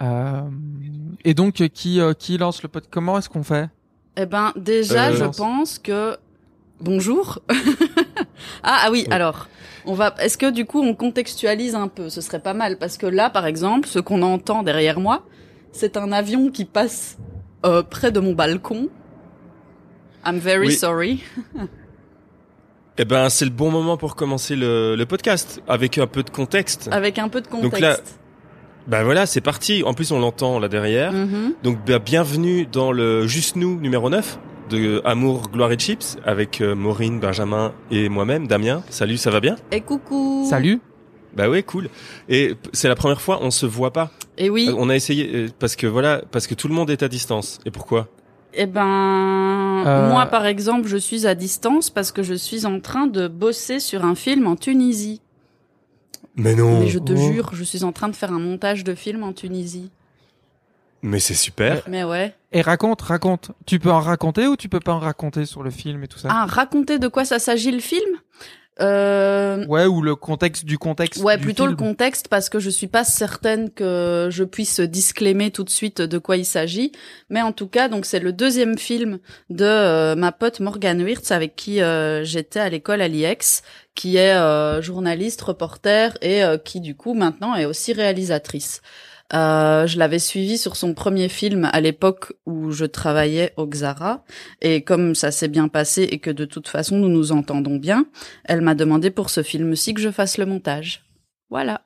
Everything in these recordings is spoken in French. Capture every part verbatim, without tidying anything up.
Euh, et donc, qui, euh, qui lance le podcast? Comment est-ce qu'on fait? Eh ben, déjà, euh, je lance. pense que... Bonjour. ah, ah oui, oui, alors, on va. Est-ce que du coup, on contextualise un peu? Ce serait pas mal, parce que là, par exemple, ce qu'on entend derrière moi, c'est un avion qui passe euh, près de mon balcon. I'm very oui. sorry. Eh ben, c'est le bon moment pour commencer le, le podcast, avec un peu de contexte. Avec un peu de contexte. Donc là, ben voilà, c'est parti. En plus, on l'entend là derrière. Mm-hmm. Donc, ben, bienvenue dans le Juste Nous numéro neuf. De Amour, Gloire et Chips avec euh, Maureen, Benjamin et moi-même, Damien. Salut, ça va bien? Et coucou. Salut. Bah ouais, cool. Et c'est la première fois, on se voit pas. Et oui. On a essayé parce que voilà, parce que tout le monde est à distance. Et pourquoi? Eh ben, euh... moi par exemple, je suis à distance parce que je suis en train de bosser sur un film en Tunisie. Mais non. Mais je te oh. jure, je suis en train de faire un montage de film en Tunisie. Mais c'est super. Mais ouais. Et raconte, raconte. Tu peux en raconter ou tu peux pas en raconter sur le film et tout ça? Ah, raconter de quoi ça s'agit le film? Euh... Ouais, ou le contexte du contexte. Ouais, du plutôt film. Le contexte, parce que je suis pas certaine que je puisse disclaimer tout de suite de quoi il s'agit. Mais en tout cas, donc c'est le deuxième film de euh, ma pote Morgane Wirtz, avec qui euh, j'étais à l'école à l'I E X, qui est euh, journaliste, reporter et euh, qui du coup maintenant est aussi réalisatrice. Euh, je l'avais suivi sur son premier film à l'époque où je travaillais au Xara, et comme ça s'est bien passé et que de toute façon nous nous entendons bien, elle m'a demandé pour ce film-ci que je fasse le montage. Voilà.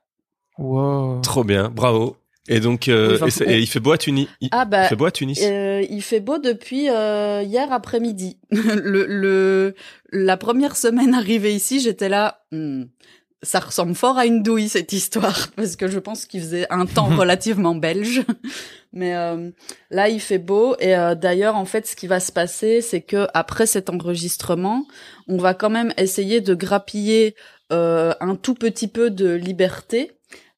Wow. Trop bien, bravo. Et donc, euh, enfin, et, et il fait beau à Tunis. Il, ah bah, il fait beau à Tunis. Euh, il fait beau depuis euh, hier après-midi. le, le, la première semaine arrivée ici, j'étais là. Hmm. Ça ressemble fort à une douille, cette histoire, parce que je pense qu'il faisait un temps relativement belge. Mais euh, là, il fait beau. Et euh, d'ailleurs, en fait, ce qui va se passer, c'est que après cet enregistrement, on va quand même essayer de grappiller euh, un tout petit peu de liberté,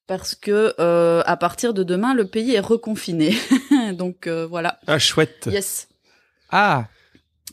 parce que euh, à partir de demain, le pays est reconfiné. Donc euh, voilà. Ah, chouette. Yes. Ah.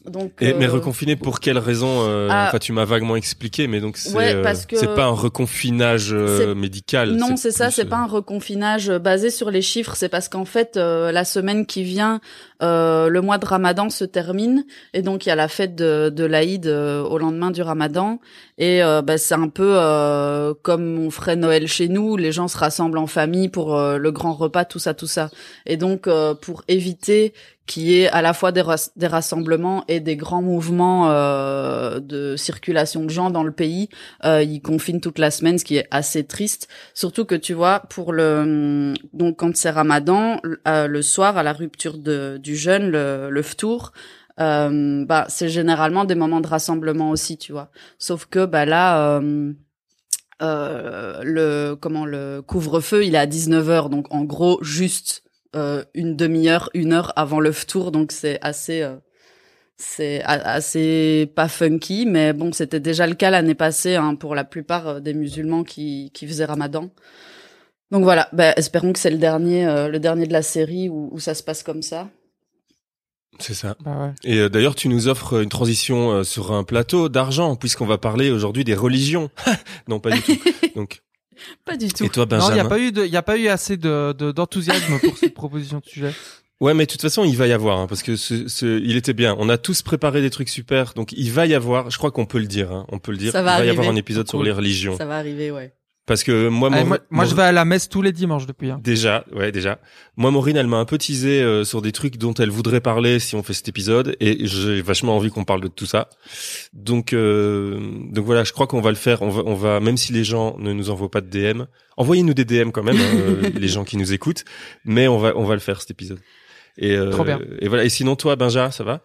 Donc, et, euh... mais reconfiné pour quelle raison? euh, ah, enfin, tu m'as vaguement expliqué, mais donc c'est, ouais, parce que... c'est pas un reconfinage euh, médical. Non, c'est, c'est ça, plus... c'est pas un reconfinage basé sur les chiffres. C'est parce qu'en fait, euh, la semaine qui vient, euh, le mois de Ramadan se termine, et donc il y a la fête de, de l'Aïd euh, au lendemain du Ramadan, et euh, bah, c'est un peu euh, comme on ferait Noël chez nous. Les gens se rassemblent en famille pour euh, le grand repas, tout ça, tout ça. Et donc, euh, pour éviter qu'il y ait à la fois des, ras- des rassemblements et des grands mouvements euh, de circulation de gens dans le pays. Euh, ils confinent toute la semaine, ce qui est assez triste. Surtout que, tu vois, pour le donc quand c'est Ramadan, euh, le soir, à la rupture de, du jeûne, le, le ftour, euh, bah, c'est généralement des moments de rassemblement aussi, tu vois. Sauf que bah là... Euh, euh, le comment le couvre-feu, il est à dix-neuf heures, donc en gros, juste... Euh, une demi-heure, une heure avant le ftour, donc c'est assez, euh, c'est a- assez pas funky, mais bon, c'était déjà le cas l'année passée hein, pour la plupart des musulmans qui qui faisaient Ramadan. Donc voilà, bah, espérons que c'est le dernier, euh, le dernier de la série où, où ça se passe comme ça. C'est ça. Bah ouais. Et euh, d'ailleurs, tu nous offres une transition euh, sur un plateau d'argent, puisqu'on va parler aujourd'hui des religions. Non, pas du tout. Donc. Pas du tout. Et toi, Benjamin? Non, il n'y a pas eu de, il n'y a pas eu assez de, de, d'enthousiasme pour cette proposition de sujet. Ouais, mais de toute façon, il va y avoir, hein, parce que ce, ce, il était bien. On a tous préparé des trucs super, donc il va y avoir, je crois qu'on peut le dire, hein, on peut le dire. Ça va il arriver. va y avoir un épisode cool. sur les religions. Ça va arriver, ouais. Parce que moi, Allez, mon, moi, mon... moi, je vais à la messe tous les dimanches depuis. Hein. Déjà, ouais, déjà. Moi, Maureen, elle m'a un peu teasé euh, sur des trucs dont elle voudrait parler si on fait cet épisode, et j'ai vachement envie qu'on parle de tout ça. Donc, euh, donc voilà, je crois qu'on va le faire. On va, on va, même si les gens ne nous envoient pas de D M, envoyez-nous des D M quand même, euh, les gens qui nous écoutent. Mais on va, on va le faire cet épisode. Et, euh, Trop bien. Et voilà. Et sinon, toi, Benja, ça va?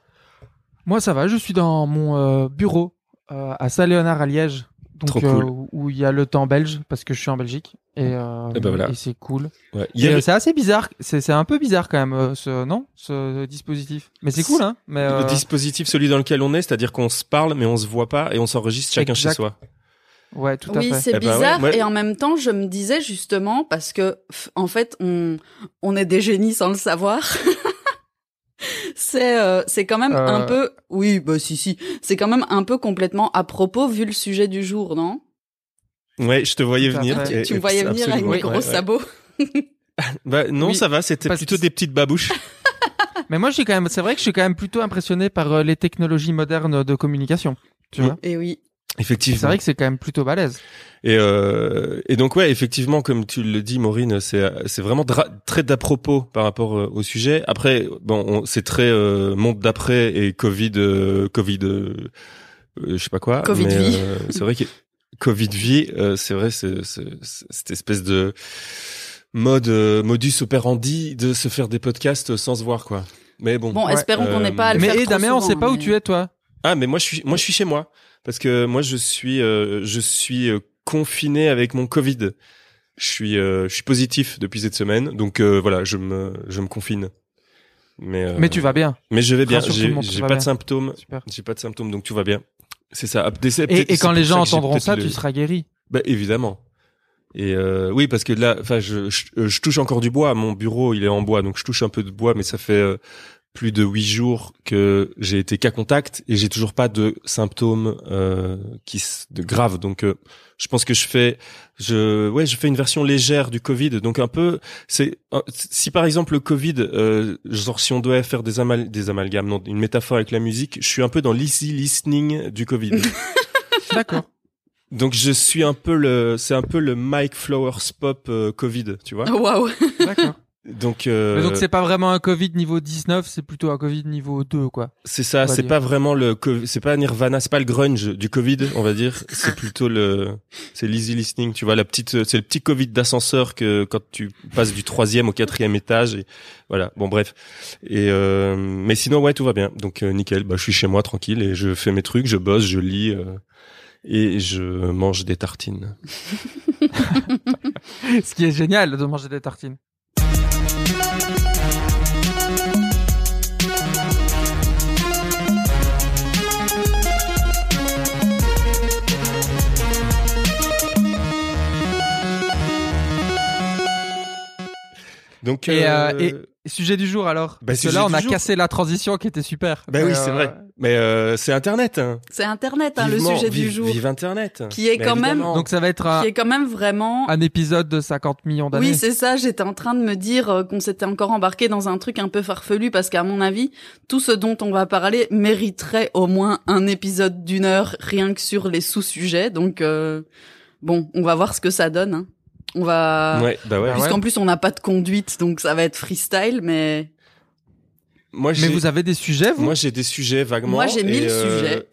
Moi, ça va. Je suis dans mon euh, bureau euh, à Saint-Léonard à Liège. Donc, cool. euh, où il y a le temps belge, parce que je suis en Belgique, et, euh, et, ben voilà. et c'est cool. Ouais. Et a... C'est assez bizarre, c'est, c'est un peu bizarre quand même, ce, non, ce dispositif. Mais c'est cool, hein. Mais, le euh... dispositif, celui dans lequel on est, c'est-à-dire qu'on se parle, mais on se voit pas, et on s'enregistre chacun exact. chez soi. Ouais, tout à oui, fait. Oui, c'est et bizarre, ben ouais, ouais. et en même temps, je me disais justement, parce que, en fait, on, on est des génies sans le savoir. C'est euh, c'est quand même euh... un peu oui bah si si c'est quand même un peu complètement à propos vu le sujet du jour non ouais je te voyais venir tu, et, tu me voyais venir avec mes gros sabots Bah, non, oui, ça va, c'était plutôt que... des petites babouches. Mais moi, je suis quand même, c'est vrai que je suis quand même plutôt impressionné par les technologies modernes de communication. Tu vois ? Et oui. Effectivement. C'est vrai que c'est quand même plutôt balèze. Et, euh, et donc, ouais, effectivement, comme tu le dis, Maureen, c'est, c'est vraiment dra- très d'à propos par rapport euh, au sujet. Après, bon, on, c'est très euh, monde d'après et Covid, euh, Covid, euh, je sais pas quoi. Covid mais, vie. Euh, c'est vrai que Covid vie, euh, c'est vrai, c'est, c'est, c'est cette espèce de mode, euh, modus operandi de se faire des podcasts sans se voir, quoi. Mais bon. Bon, ouais. espérons euh, qu'on n'ait pas à le mais faire. Mais Damien, souvent, on sait pas mais... où tu es, toi. Ah, mais moi, je suis, moi, je suis chez moi. Parce que moi je suis euh, je suis euh, confiné avec mon Covid. Je suis euh, je suis positif depuis cette semaine, donc euh, voilà, je me je me confine. Mais euh, mais tu vas bien. Mais je vais bien. Rassure j'ai, tout le monde, j'ai pas bien. de symptômes. Super. J'ai pas de symptômes, donc tout va bien. C'est ça. Décès, et et quand les gens entendront ça, le... tu seras guéri. Bah évidemment. Et euh, oui, parce que là, enfin, je, je je touche encore du bois. Mon bureau, il est en bois, donc je touche un peu de bois, mais ça fait euh, plus de huit jours que j'ai été cas contact et j'ai toujours pas de symptômes euh, qui de graves. Donc, euh, je pense que je fais, je ouais, je fais une version légère du Covid. Donc un peu, c'est si par exemple le Covid, euh, genre si on devait faire des amal des amalgames, non, une métaphore avec la musique, je suis un peu dans l'easy listening du Covid. D'accord. Donc je suis un peu le, c'est un peu le Mike Flowers pop euh, Covid, tu vois. Waouh. D'accord. Donc, euh... Mais donc c'est pas vraiment un Covid niveau dix-neuf, c'est plutôt un Covid niveau deux, quoi. C'est ça, c'est dire. Pas vraiment le, co- c'est pas Nirvana, c'est pas le grunge du Covid, on va dire. C'est plutôt le, c'est l'easy listening, tu vois, la petite, c'est le petit Covid d'ascenseur que quand tu passes du troisième au quatrième étage, et voilà. Bon, bref. Et euh... mais sinon, ouais, tout va bien. Donc euh, nickel. Bah, je suis chez moi tranquille et je fais mes trucs, je bosse, je lis. Euh... Et je mange des tartines. Ce qui est génial de manger des tartines. Donc, et, euh, euh, et sujet du jour alors. Bah, parce que là, on a jour. cassé la transition qui était super. Ben bah oui, euh... c'est vrai. Mais euh, c'est Internet. Hein. C'est Internet, hein, Vivement, le sujet vive, du jour. Vive Internet. Qui est Mais quand évidemment. même. Donc ça va être un. Qui est quand même vraiment. Un épisode de cinquante millions d'années. Oui, c'est ça. J'étais en train de me dire qu'on s'était encore embarqué dans un truc un peu farfelu parce qu'à mon avis, tout ce dont on va parler mériterait au moins un épisode d'une heure rien que sur les sous-sujets. Donc euh, bon, on va voir ce que ça donne. Hein. On va, ouais, bah ouais, puisqu'en ouais. plus on n'a pas de conduite, donc ça va être freestyle, mais. Moi, j'ai... Mais vous avez des sujets, vous ? Moi, j'ai des sujets vaguement. Moi, j'ai mille euh... sujets.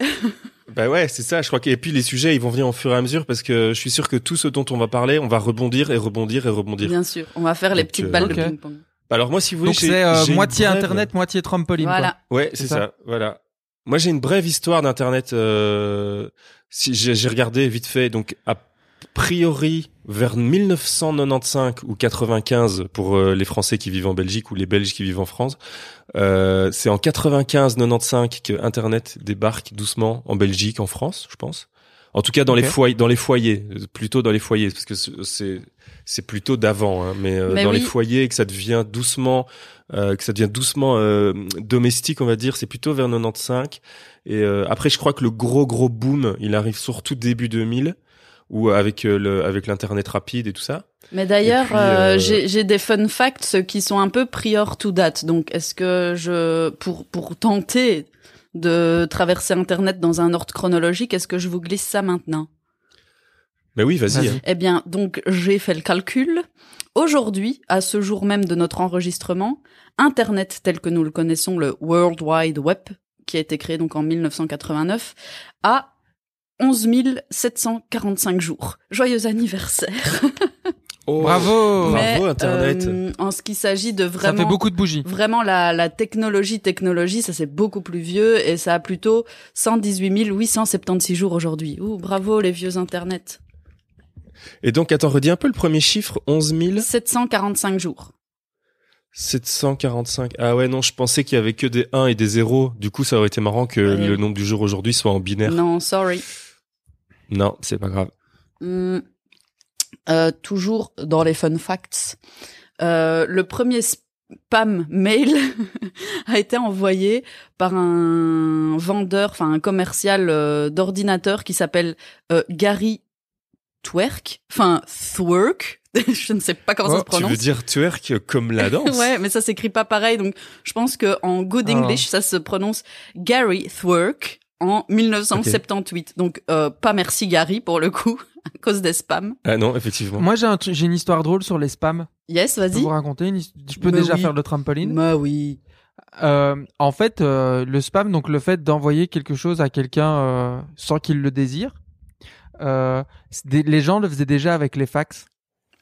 Bah ouais, c'est ça. Je crois que et puis les sujets, ils vont venir au fur et à mesure parce que je suis sûr que tout ce dont on va parler, on va rebondir et rebondir et rebondir. Bien sûr, on va faire donc, les petites euh... balles okay. de ping-pong. Alors moi, si vous voulez, donc j'ai, c'est euh, j'ai moitié brève... internet, moitié trampoline. Voilà. Quoi. Ouais, c'est, c'est ça. ça. Voilà. Moi, j'ai une brève histoire d'internet. Euh... Si j'ai, j'ai regardé vite fait, donc à a priori, vers mille neuf cent quatre-vingt-quinze ou quatre-vingt-quinze pour euh, les Français qui vivent en Belgique ou les Belges qui vivent en France, euh, c'est en quatre-vingt-quinze quatre-vingt-quinze que Internet débarque doucement en Belgique, en France, je pense. En tout cas, dans okay. les foyers, dans les foyers, plutôt dans les foyers, parce que c'est c'est plutôt d'avant, hein, mais, euh, mais dans oui. les foyers que ça devient doucement, euh, que ça devient doucement euh, domestique, on va dire, c'est plutôt vers quatre-vingt-quinze. Et euh, après, je crois que le gros gros boom, il arrive surtout début deux mille. Ou avec le avec l'internet rapide et tout ça. Mais d'ailleurs, puis, euh, euh... j'ai j'ai des fun facts qui sont un peu prior to date. Donc, est-ce que je pour pour tenter de traverser internet dans un ordre chronologique, est-ce que je vous glisse ça maintenant ? Ben oui, vas-y. vas-y. Hein. Eh bien, donc j'ai fait le calcul. Aujourd'hui, à ce jour même de notre enregistrement, internet tel que nous le connaissons, le World Wide Web, qui a été créé donc en mille neuf cent quatre-vingt-neuf, a onze mille sept cent quarante-cinq jours. Joyeux anniversaire. Oh, bravo, mais, bravo Internet. Euh, en ce qui s'agit de vraiment, ça fait beaucoup de bougies. Vraiment la, la technologie, technologie, ça c'est beaucoup plus vieux et ça a plutôt cent dix-huit mille huit cent soixante-seize jours aujourd'hui. Ouh, bravo les vieux Internet. Et donc, attends, redis un peu le premier chiffre, onze mille sept cent quarante-cinq jours. sept cent quarante-cinq. Ah ouais, non, je pensais qu'il y avait que des un et des zéros. Du coup, ça aurait été marrant que ouais. le nombre du jour aujourd'hui soit en binaire. Non, sorry. Non, c'est pas grave. Mmh. Euh, toujours dans les fun facts, euh, le premier spam mail a été envoyé par un vendeur, enfin un commercial euh, d'ordinateurs qui s'appelle euh, Gary Twerk, enfin Thwerk. je ne sais pas comment oh, ça se prononce. Tu veux dire twerk comme la danse? Ouais, mais ça s'écrit pas pareil, donc je pense qu'en good English, ah. ça se prononce Gary Twerk en mille neuf cent soixante-dix-huit. Okay. Donc, euh, pas merci Gary pour le coup, à cause des spams. Ah non, effectivement. Moi, j'ai, un, j'ai une histoire drôle sur les spams. Yes, vas-y. Je peux vous raconter une, Je peux mais déjà oui. faire le trampoline. Bah oui. Euh, en fait, euh, le spam, donc le fait d'envoyer quelque chose à quelqu'un euh, sans qu'il le désire, euh, des, les gens le faisaient déjà avec les fax.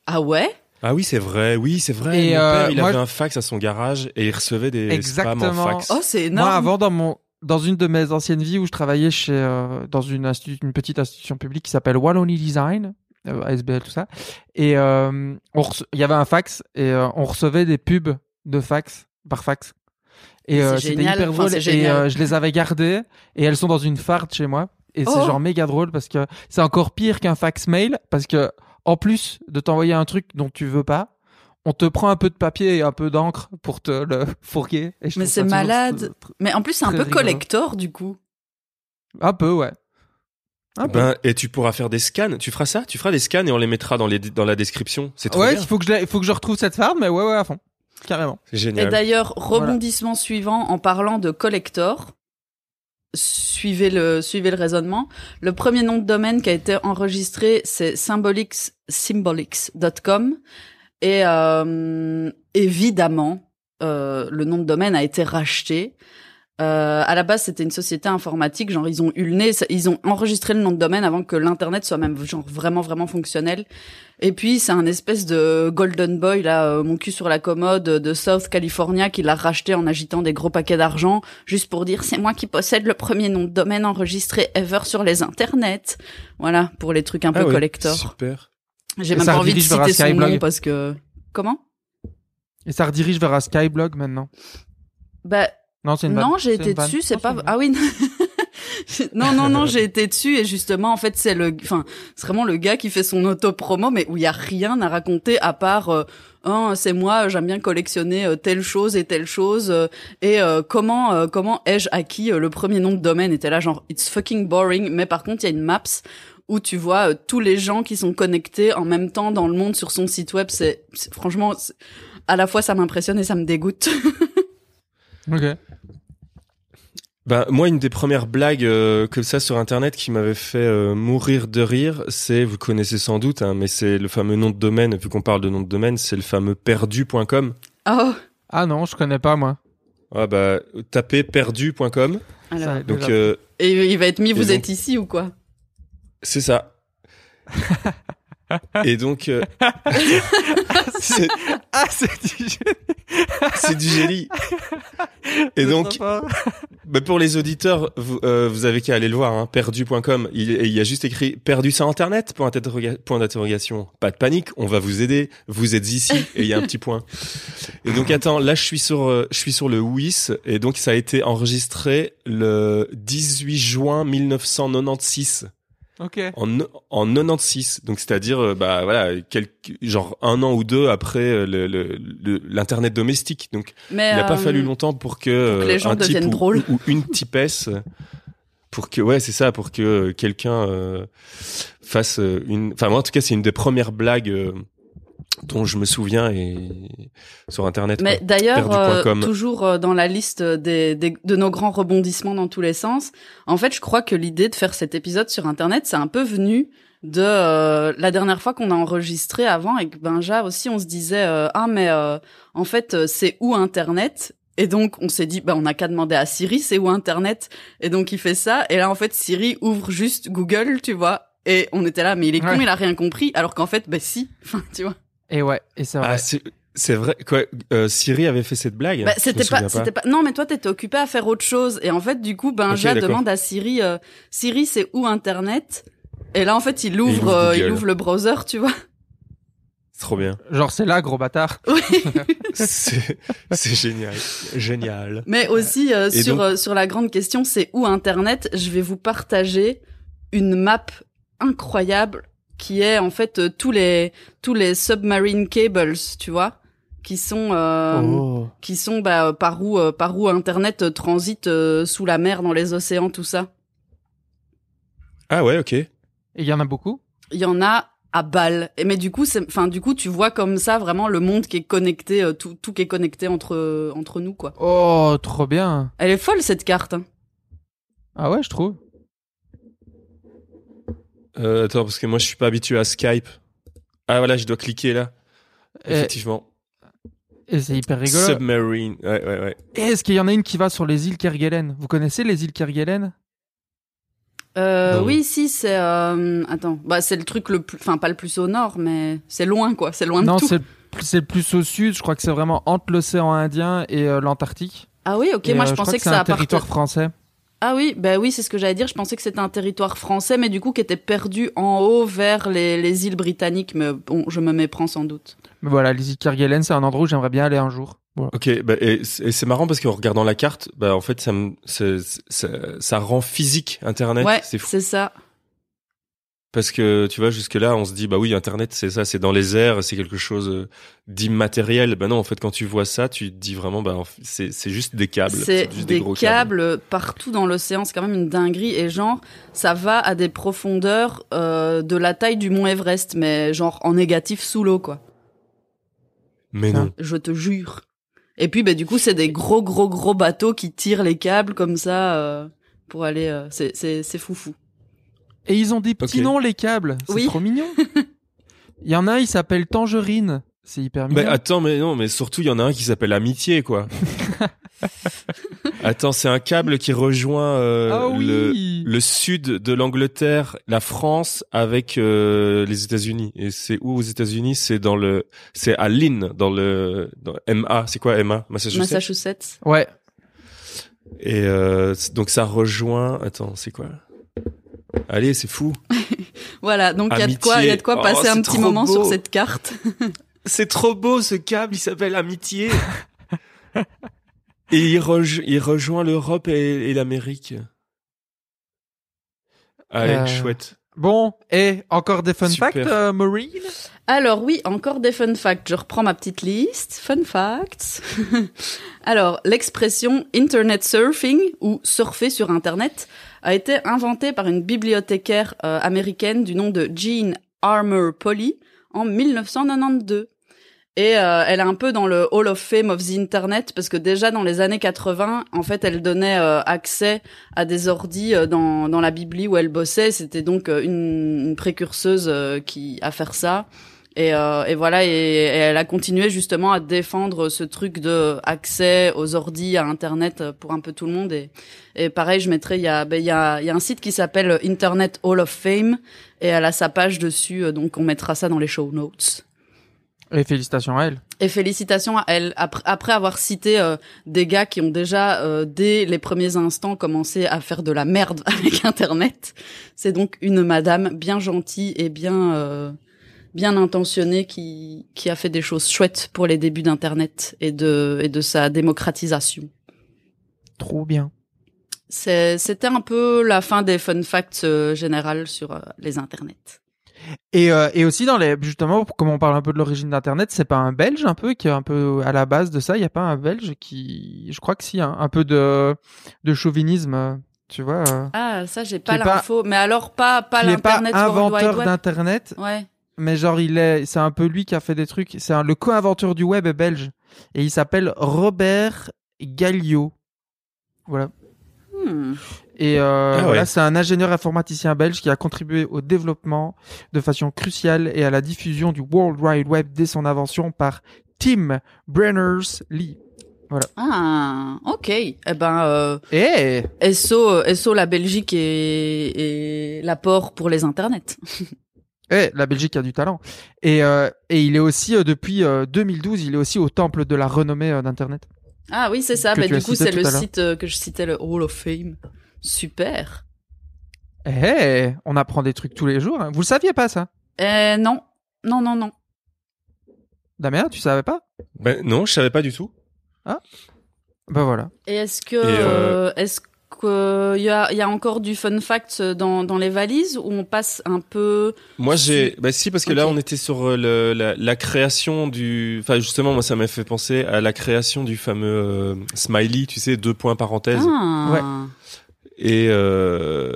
Ah ouais? Ah oui, c'est vrai. Oui, c'est vrai. Et mon euh, père, il moi, avait un fax à son garage et il recevait des exactement. spams en fax. Oh, c'est énorme. Moi, avant, dans mon dans une de mes anciennes vies où je travaillais chez euh, dans une, institu- une petite institution publique qui s'appelle Wallonie Design, euh, A S B L, tout ça, et euh, on rece- y avait un fax et euh, on recevait des pubs de fax par fax. Et euh, c'était génial. hyper drôle. Enfin, et euh, je les avais gardées et elles sont dans une farde chez moi. Et oh. c'est genre méga drôle parce que c'est encore pire qu'un fax mail parce que en plus de t'envoyer un truc dont tu veux pas, on te prend un peu de papier et un peu d'encre pour te le fourguer. Et je mais c'est malade. Toujours, t- t- mais en plus, c'est un peu rigolo. Collector du coup. Un peu, ouais. Un ben, peu. Et tu pourras faire des scans. Tu feras ça? Tu feras des scans et on les mettra dans, les, dans la description. C'est trop ouais, bien. Ouais, il faut que je, faut que je retrouve cette farde, mais ouais, ouais, à fond. Carrément. C'est génial. Et d'ailleurs, rebondissement voilà. suivant en parlant de collector. Suivez le, suivez le raisonnement. Le premier nom de domaine qui a été enregistré, c'est Symbolics, symbolics dot com. Et euh, évidemment, euh, le nom de domaine a été racheté. Euh, à la base, c'était une société informatique. Genre, ils ont eu le nez, ils ont enregistré le nom de domaine avant que l'internet soit même genre vraiment vraiment fonctionnel. Et puis, c'est un espèce de golden boy là, euh, mon cul sur la commode de South California qui l'a racheté en agitant des gros paquets d'argent juste pour dire c'est moi qui possède le premier nom de domaine enregistré ever sur les internets. Voilà pour les trucs un ah peu ouais, collector. Super. J'ai et même pas envie de citer son nom parce que... Comment? Et ça redirige vers un Skyblog maintenant. Bah, non, c'est une non j'ai c'est été dessus, c'est non, pas... C'est ah oui, non, non, non, j'ai été dessus et justement, en fait, c'est le... Enfin, c'est vraiment le gars qui fait son auto-promo, mais où il n'y a rien à raconter à part... Euh, oh, c'est moi, j'aime bien collectionner euh, telle chose et telle chose. Euh, et euh, comment euh, comment ai-je acquis euh, le premier nom de domaine? Et t'es là genre, it's fucking boring. Mais par contre, il y a une maps... où tu vois euh, tous les gens qui sont connectés en même temps dans le monde sur son site web. C'est, c'est franchement, c'est, à la fois ça m'impressionne et ça me dégoûte. Ok. Bah moi, une des premières blagues euh, comme ça sur Internet qui m'avait fait euh, mourir de rire, c'est, vous connaissez sans doute, hein, mais c'est le fameux nom de domaine. Vu qu'on parle de nom de domaine, c'est le fameux perdu point com. Oh. Ah non, je connais pas moi. Ah bah tapez perdu point com. Alors. Donc. Euh, et il va être mis, vous êtes donc... ici ou quoi? C'est ça. Et donc, euh... c'est... Ah, c'est du génie. C'est du génie. Et c'est donc, bah pour les auditeurs, vous, euh, vous avez qu'à aller le voir, hein, perdu point com. Il, il y a juste écrit perdu ça internet point d'interroga- point d'interrogation. Pas de panique, on va vous aider. Vous êtes ici et il y a un petit point. Et donc, attends, là, je suis sur, euh, je suis sur le W I S et donc ça a été enregistré le dix-huit juin mille neuf cent quatre-vingt-seize. Okay. En, en quatre-vingt-seize, donc c'est-à-dire bah voilà, quelques, genre un an ou deux après le, le, le, l'internet domestique. Donc mais il n'a euh, pas fallu longtemps pour que, pour que les gens un deviennent type drôles. Ou, ou une tipesse pour que ouais c'est ça pour que quelqu'un euh, fasse une. Enfin moi en tout cas c'est une des premières blagues euh, dont je me souviens et sur internet. Mais quoi. D'ailleurs euh, toujours dans la liste des, des de nos grands rebondissements dans tous les sens. En fait, je crois que l'idée de faire cet épisode sur Internet, c'est un peu venu de euh, la dernière fois qu'on a enregistré avant avec Benja aussi, on se disait euh, « Ah, mais euh, en fait, c'est où Internet ?» Et donc, on s'est dit bah, « On n'a qu'à demander à Siri, c'est où Internet ?» Et donc, il fait ça. Et là, en fait, Siri ouvre juste Google, tu vois. Et on était là « Mais il est con, ouais. Il a rien compris. » Alors qu'en fait, bah si, enfin, tu vois. Et ouais, et c'est vrai. Ah, c'est... C'est vrai, quoi, euh, Siri avait fait cette blague. Bah, c'était pas, pas, c'était pas, non, mais toi, t'étais occupé à faire autre chose. Et en fait, du coup, Benja okay, demande à Siri, euh, Siri, c'est où Internet? Et là, en fait, il ouvre, il ouvre, euh, il ouvre le browser, tu vois. C'est trop bien. Genre, c'est là, gros bâtard. Oui. c'est, c'est génial. Génial. Mais aussi, euh, sur, donc... euh, sur la grande question, c'est où Internet? Je vais vous partager une map incroyable qui est, en fait, euh, tous les, tous les submarine cables, tu vois. qui sont euh, oh. qui sont bah par où euh, par où internet transite euh, sous la mer, dans les océans, tout ça. Ah ouais, OK. Et il y en a beaucoup ? Il y en a à balle. Et, mais du coup, c'est, enfin, du coup, tu vois comme ça vraiment le monde qui est connecté, euh, tout, tout qui est connecté entre entre nous, quoi. Oh, trop bien. Elle est folle cette carte. Hein. Ah ouais, je trouve. Euh, attends, parce que moi, je suis pas habitué à Skype. Ah voilà, je dois cliquer là. Et... Effectivement. Et c'est hyper rigolo. Submarine, ouais, ouais, ouais. Et est-ce qu'il y en a une qui va sur les îles Kerguelen ? Vous connaissez les îles Kerguelen ? Euh, oui, si, c'est... Euh, attends, bah, c'est le truc le plus... Enfin, pas le plus au nord, mais c'est loin, quoi. C'est loin de non, tout. Non, c'est, c'est le plus au sud. Je crois que c'est vraiment entre l'océan Indien et euh, l'Antarctique. Ah oui, ok. Et, moi, euh, je, je pensais que, que ça appartenait... territoire part... français. Ah oui, bah oui, c'est ce que j'allais dire. Je pensais que c'était un territoire français, mais du coup, qui était perdu en haut vers les, les îles britanniques. Mais bon, je me méprends sans doute. Mais voilà, les îles Kerguelen, c'est un endroit où j'aimerais bien aller un jour. Voilà. Ok, bah, et, et c'est marrant parce qu'en regardant la carte, bah, en fait, ça, me, ça, ça, ça rend physique Internet. Ouais, c'est fou. C'est ça. Parce que, tu vois, jusque-là, on se dit, bah oui, Internet, c'est ça, c'est dans les airs, c'est quelque chose d'immatériel. Bah non, en fait, quand tu vois ça, tu te dis vraiment, bah, c'est, c'est juste des câbles. C'est, c'est juste des, des gros câbles, câbles partout dans l'océan. C'est quand même une dinguerie. Et genre, ça va à des profondeurs euh, de la taille du mont Everest, mais genre en négatif sous l'eau, quoi. Mais enfin, non. Je te jure. Et puis, bah, du coup, c'est des gros, gros, gros bateaux qui tirent les câbles comme ça euh, pour aller... Euh, c'est, c'est, c'est foufou. Et ils ont des petits okay. noms, les câbles. C'est oui. trop mignon. Il y en a un, il s'appelle Tangerine. C'est hyper mignon. Mais attends, mais non, mais surtout, il y en a un qui s'appelle Amitié, quoi. Attends, c'est un câble qui rejoint euh, ah, oui. le, le sud de l'Angleterre, la France, avec euh, les États-Unis. Et c'est où aux États-Unis ? C'est dans le, c'est à Lynn, dans le dans M A. C'est quoi M A ? Massachusetts. Massachusetts. Ouais. Et euh, donc ça rejoint. Attends, c'est quoi ? Allez, c'est fou. Voilà, donc il y a de quoi, il y a de quoi passer oh, un petit moment beau. Sur cette carte. C'est trop beau ce câble, il s'appelle Amitié. Et il, rejo- il rejoint l'Europe et, et l'Amérique. Allez, euh... chouette. Bon, et encore des fun Super. Facts, euh, Maureen ? Alors oui, encore des fun facts. Je reprends ma petite liste. Fun facts. Alors, l'expression « internet surfing » ou « surfer sur Internet » a été inventée par une bibliothécaire euh, américaine du nom de Jean Armour Polly en dix-neuf cent quatre-vingt-douze. Et euh, elle est un peu dans le Hall of Fame of the Internet parce que déjà dans les années quatre-vingts, en fait, elle donnait euh, accès à des ordis euh, dans dans la bibli où elle bossait. C'était donc euh, une, une précurseuse euh, qui à faire ça. Et, euh, et voilà, et, et elle a continué justement à défendre ce truc de accès aux ordis, à Internet pour un peu tout le monde. Et, et pareil, je mettrai, il y a, ben, il y a, il y a un site qui s'appelle Internet Hall of Fame et elle a sa page dessus, donc on mettra ça dans les show notes. Et félicitations à elle. Et félicitations à elle. Après, après avoir cité euh, des gars qui ont déjà, euh, dès les premiers instants, commencé à faire de la merde avec Internet, c'est donc une madame bien gentille et bien euh, bien intentionnée qui qui a fait des choses chouettes pour les débuts d'Internet et de et de sa démocratisation. Trop bien. C'est, c'était un peu la fin des fun facts euh, générales sur euh, les Internets. Et, euh, et aussi, dans les, justement, comme on parle un peu de l'origine d'Internet, c'est pas un Belge un peu qui est un peu à la base de ça? Il n'y a pas un Belge qui... Je crois que si, hein, un peu de, de chauvinisme, tu vois. Ah, ça, j'ai pas l'info. Pas, mais alors, pas, pas l'Internet pas World Wide Web. Il n'est pas inventeur d'Internet, ouais. Mais genre, il est, c'est un peu lui qui a fait des trucs. C'est un, le co-inventeur du web est belge. Et il s'appelle Robert Galliot. Voilà. Hmm. Et euh, ah ouais. Là, c'est un ingénieur informaticien belge qui a contribué au développement de façon cruciale et à la diffusion du World Wide Web dès son invention par Tim Berners-Lee. Voilà. Ah, ok. Eh ben, euh, hey. S O, S O la Belgique et, et l'apport pour les internets. Eh, la Belgique a du talent. Et, euh, et il est aussi, euh, depuis euh, deux mille douze, il est aussi au temple de la renommée euh, d'Internet. Ah oui, c'est ça. Bah, du coup, c'est le site euh, que je citais, le Hall of Fame. Super. Eh, hey, on apprend des trucs tous les jours. Hein. Vous le saviez pas, ça ? Euh, non. Non, non, non. Damien, tu savais pas ? Ben, non, je savais pas du tout. Ah. Ben voilà. Et est-ce que, Et euh... Euh, est-ce qu'il y a, y a encore du fun fact dans, dans les valises ou on passe un peu... Moi, j'ai... Ben si, parce que okay. Là, on était sur le, la, la création du... Enfin, justement, moi, ça m'a fait penser à la création du fameux euh, smiley, tu sais, deux points parenthèses. Ah. Ouais. Et, euh,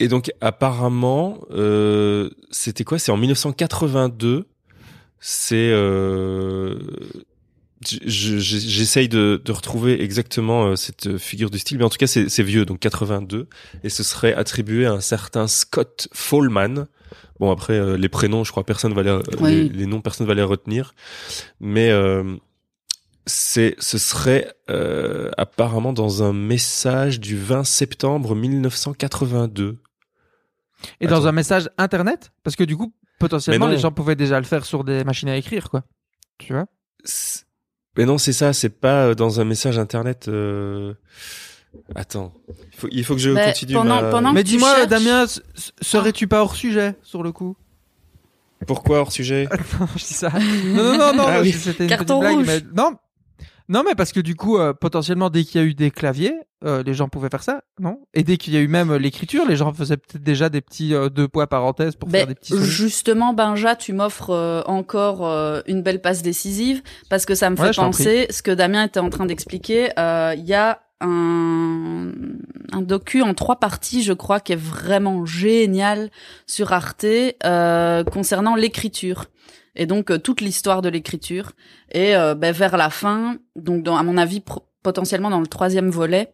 Et donc apparemment, euh, c'était quoi ? C'est en dix-neuf cent quatre-vingt-deux. C'est, euh, je, je, j'essaye de, de retrouver exactement euh, cette figure du style, mais en tout cas c'est, c'est vieux, donc quatre-vingt-deux, et ce serait attribué à un certain Scott Foleman. Bon après euh, les prénoms, je crois personne va les, euh, oui. les, les noms, personne va les retenir, mais euh, c'est, ce serait euh, apparemment dans un message du vingt septembre mille neuf cent quatre-vingt-deux. Et Attends. Dans un message internet, parce que du coup potentiellement les gens pouvaient déjà le faire sur des machines à écrire, quoi. Tu vois ? C'est... Mais non, c'est ça, c'est pas dans un message internet. Euh... Attends, il faut, il faut que je mais continue. Pendant, ma... pendant Mais dis-moi, cherches... Damien, s- serais-tu pas hors sujet sur le coup ? Pourquoi hors sujet ? Non, je dis ça. Non, non, non, non ah oui. C'était une Carton petite blague. Rouge. Mais... Non. Non, mais parce que du coup, euh, potentiellement, dès qu'il y a eu des claviers, euh, les gens pouvaient faire ça, non ? Et dès qu'il y a eu même euh, l'écriture, les gens faisaient peut-être déjà des petits euh, deux points parenthèses pour ben, faire des petits... Solis. Justement, Benja, tu m'offres euh, encore euh, une belle passe décisive, parce que ça me ouais, fait penser, ce que Damien était en train d'expliquer, il euh, y a un, un docu en trois parties, je crois, qui est vraiment génial sur Arte, euh, concernant l'écriture. Et donc euh, toute l'histoire de l'écriture et euh, ben, vers la fin, donc dans, à mon avis pro- potentiellement dans le troisième volet,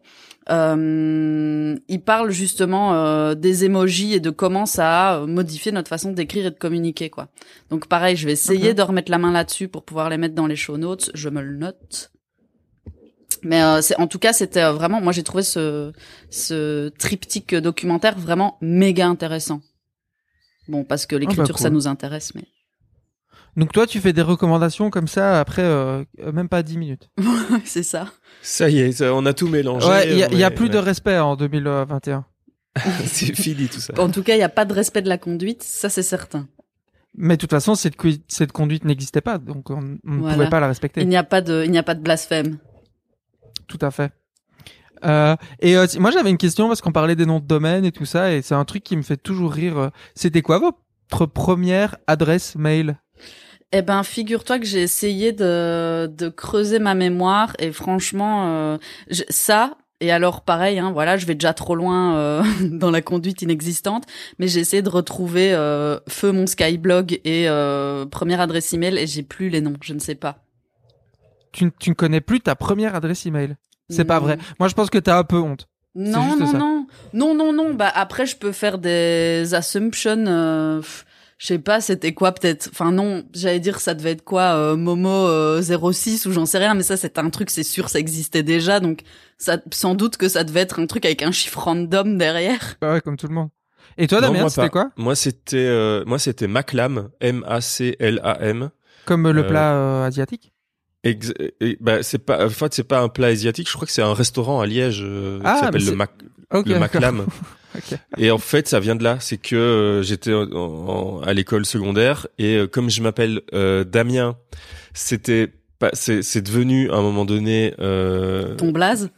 euh, il parle justement euh, des émojis et de comment ça a modifié notre façon d'écrire et de communiquer, quoi. Donc pareil, je vais essayer okay. de remettre la main là-dessus pour pouvoir les mettre dans les show notes. Je me le note. Mais euh, c'est, en tout cas, c'était vraiment, moi j'ai trouvé ce, ce triptyque documentaire vraiment méga intéressant. Bon, parce que l'écriture, oh, bah, cool. ça nous intéresse, mais. Donc toi, tu fais des recommandations comme ça après euh, même pas dix minutes. C'est ça. Ça y est, ça, on a tout mélangé. Ouais, il y, y, y a plus ouais. de respect en deux mille vingt et un. C'est fini tout ça. En tout cas, il n'y a pas de respect de la conduite, ça c'est certain. Mais de toute façon, cette, cette conduite n'existait pas, donc on ne voilà. pouvait pas la respecter. Il n'y a pas de, il n'y a pas de blasphème. Tout à fait. Euh, et euh, moi, j'avais une question parce qu'on parlait des noms de domaine et tout ça, et c'est un truc qui me fait toujours rire. C'était quoi votre première adresse mail ? Eh ben, figure-toi que j'ai essayé de, de creuser ma mémoire et franchement, euh, je, ça, et alors pareil, hein, voilà, je vais déjà trop loin euh, dans la conduite inexistante, mais j'ai essayé de retrouver euh, feu mon Skyblog et euh, première adresse email et j'ai plus les noms, je ne sais pas. Tu, tu ne connais plus ta première adresse email ? C'est non. pas vrai. Moi, je pense que t'as un peu honte. Non, non, ça. non, non, non, non. Bah après, je peux faire des assumptions. Euh, Je sais pas, c'était quoi peut-être. Enfin non, j'allais dire ça devait être quoi, euh, Momo euh, zéro six ou j'en sais rien. Mais ça, c'est un truc, c'est sûr, ça existait déjà. Donc ça, sans doute que ça devait être un truc avec un chiffre random derrière. Bah ouais, comme tout le monde. Et toi, Damien, c'était pas. quoi ? Moi, c'était euh, moi, c'était Maclam, M A C L A M. Comme le euh, plat euh, asiatique. Ex- et, bah c'est pas. En fait, c'est pas un plat asiatique. Je crois que c'est un restaurant à Liège euh, ah, qui s'appelle le Mac. Okay, le Maclam. Okay. Et en fait, ça vient de là. C'est que euh, j'étais en, en, à l'école secondaire et euh, comme je m'appelle euh, Damien, c'était pas, c'est, c'est devenu à un moment donné. Euh, Ton blaze.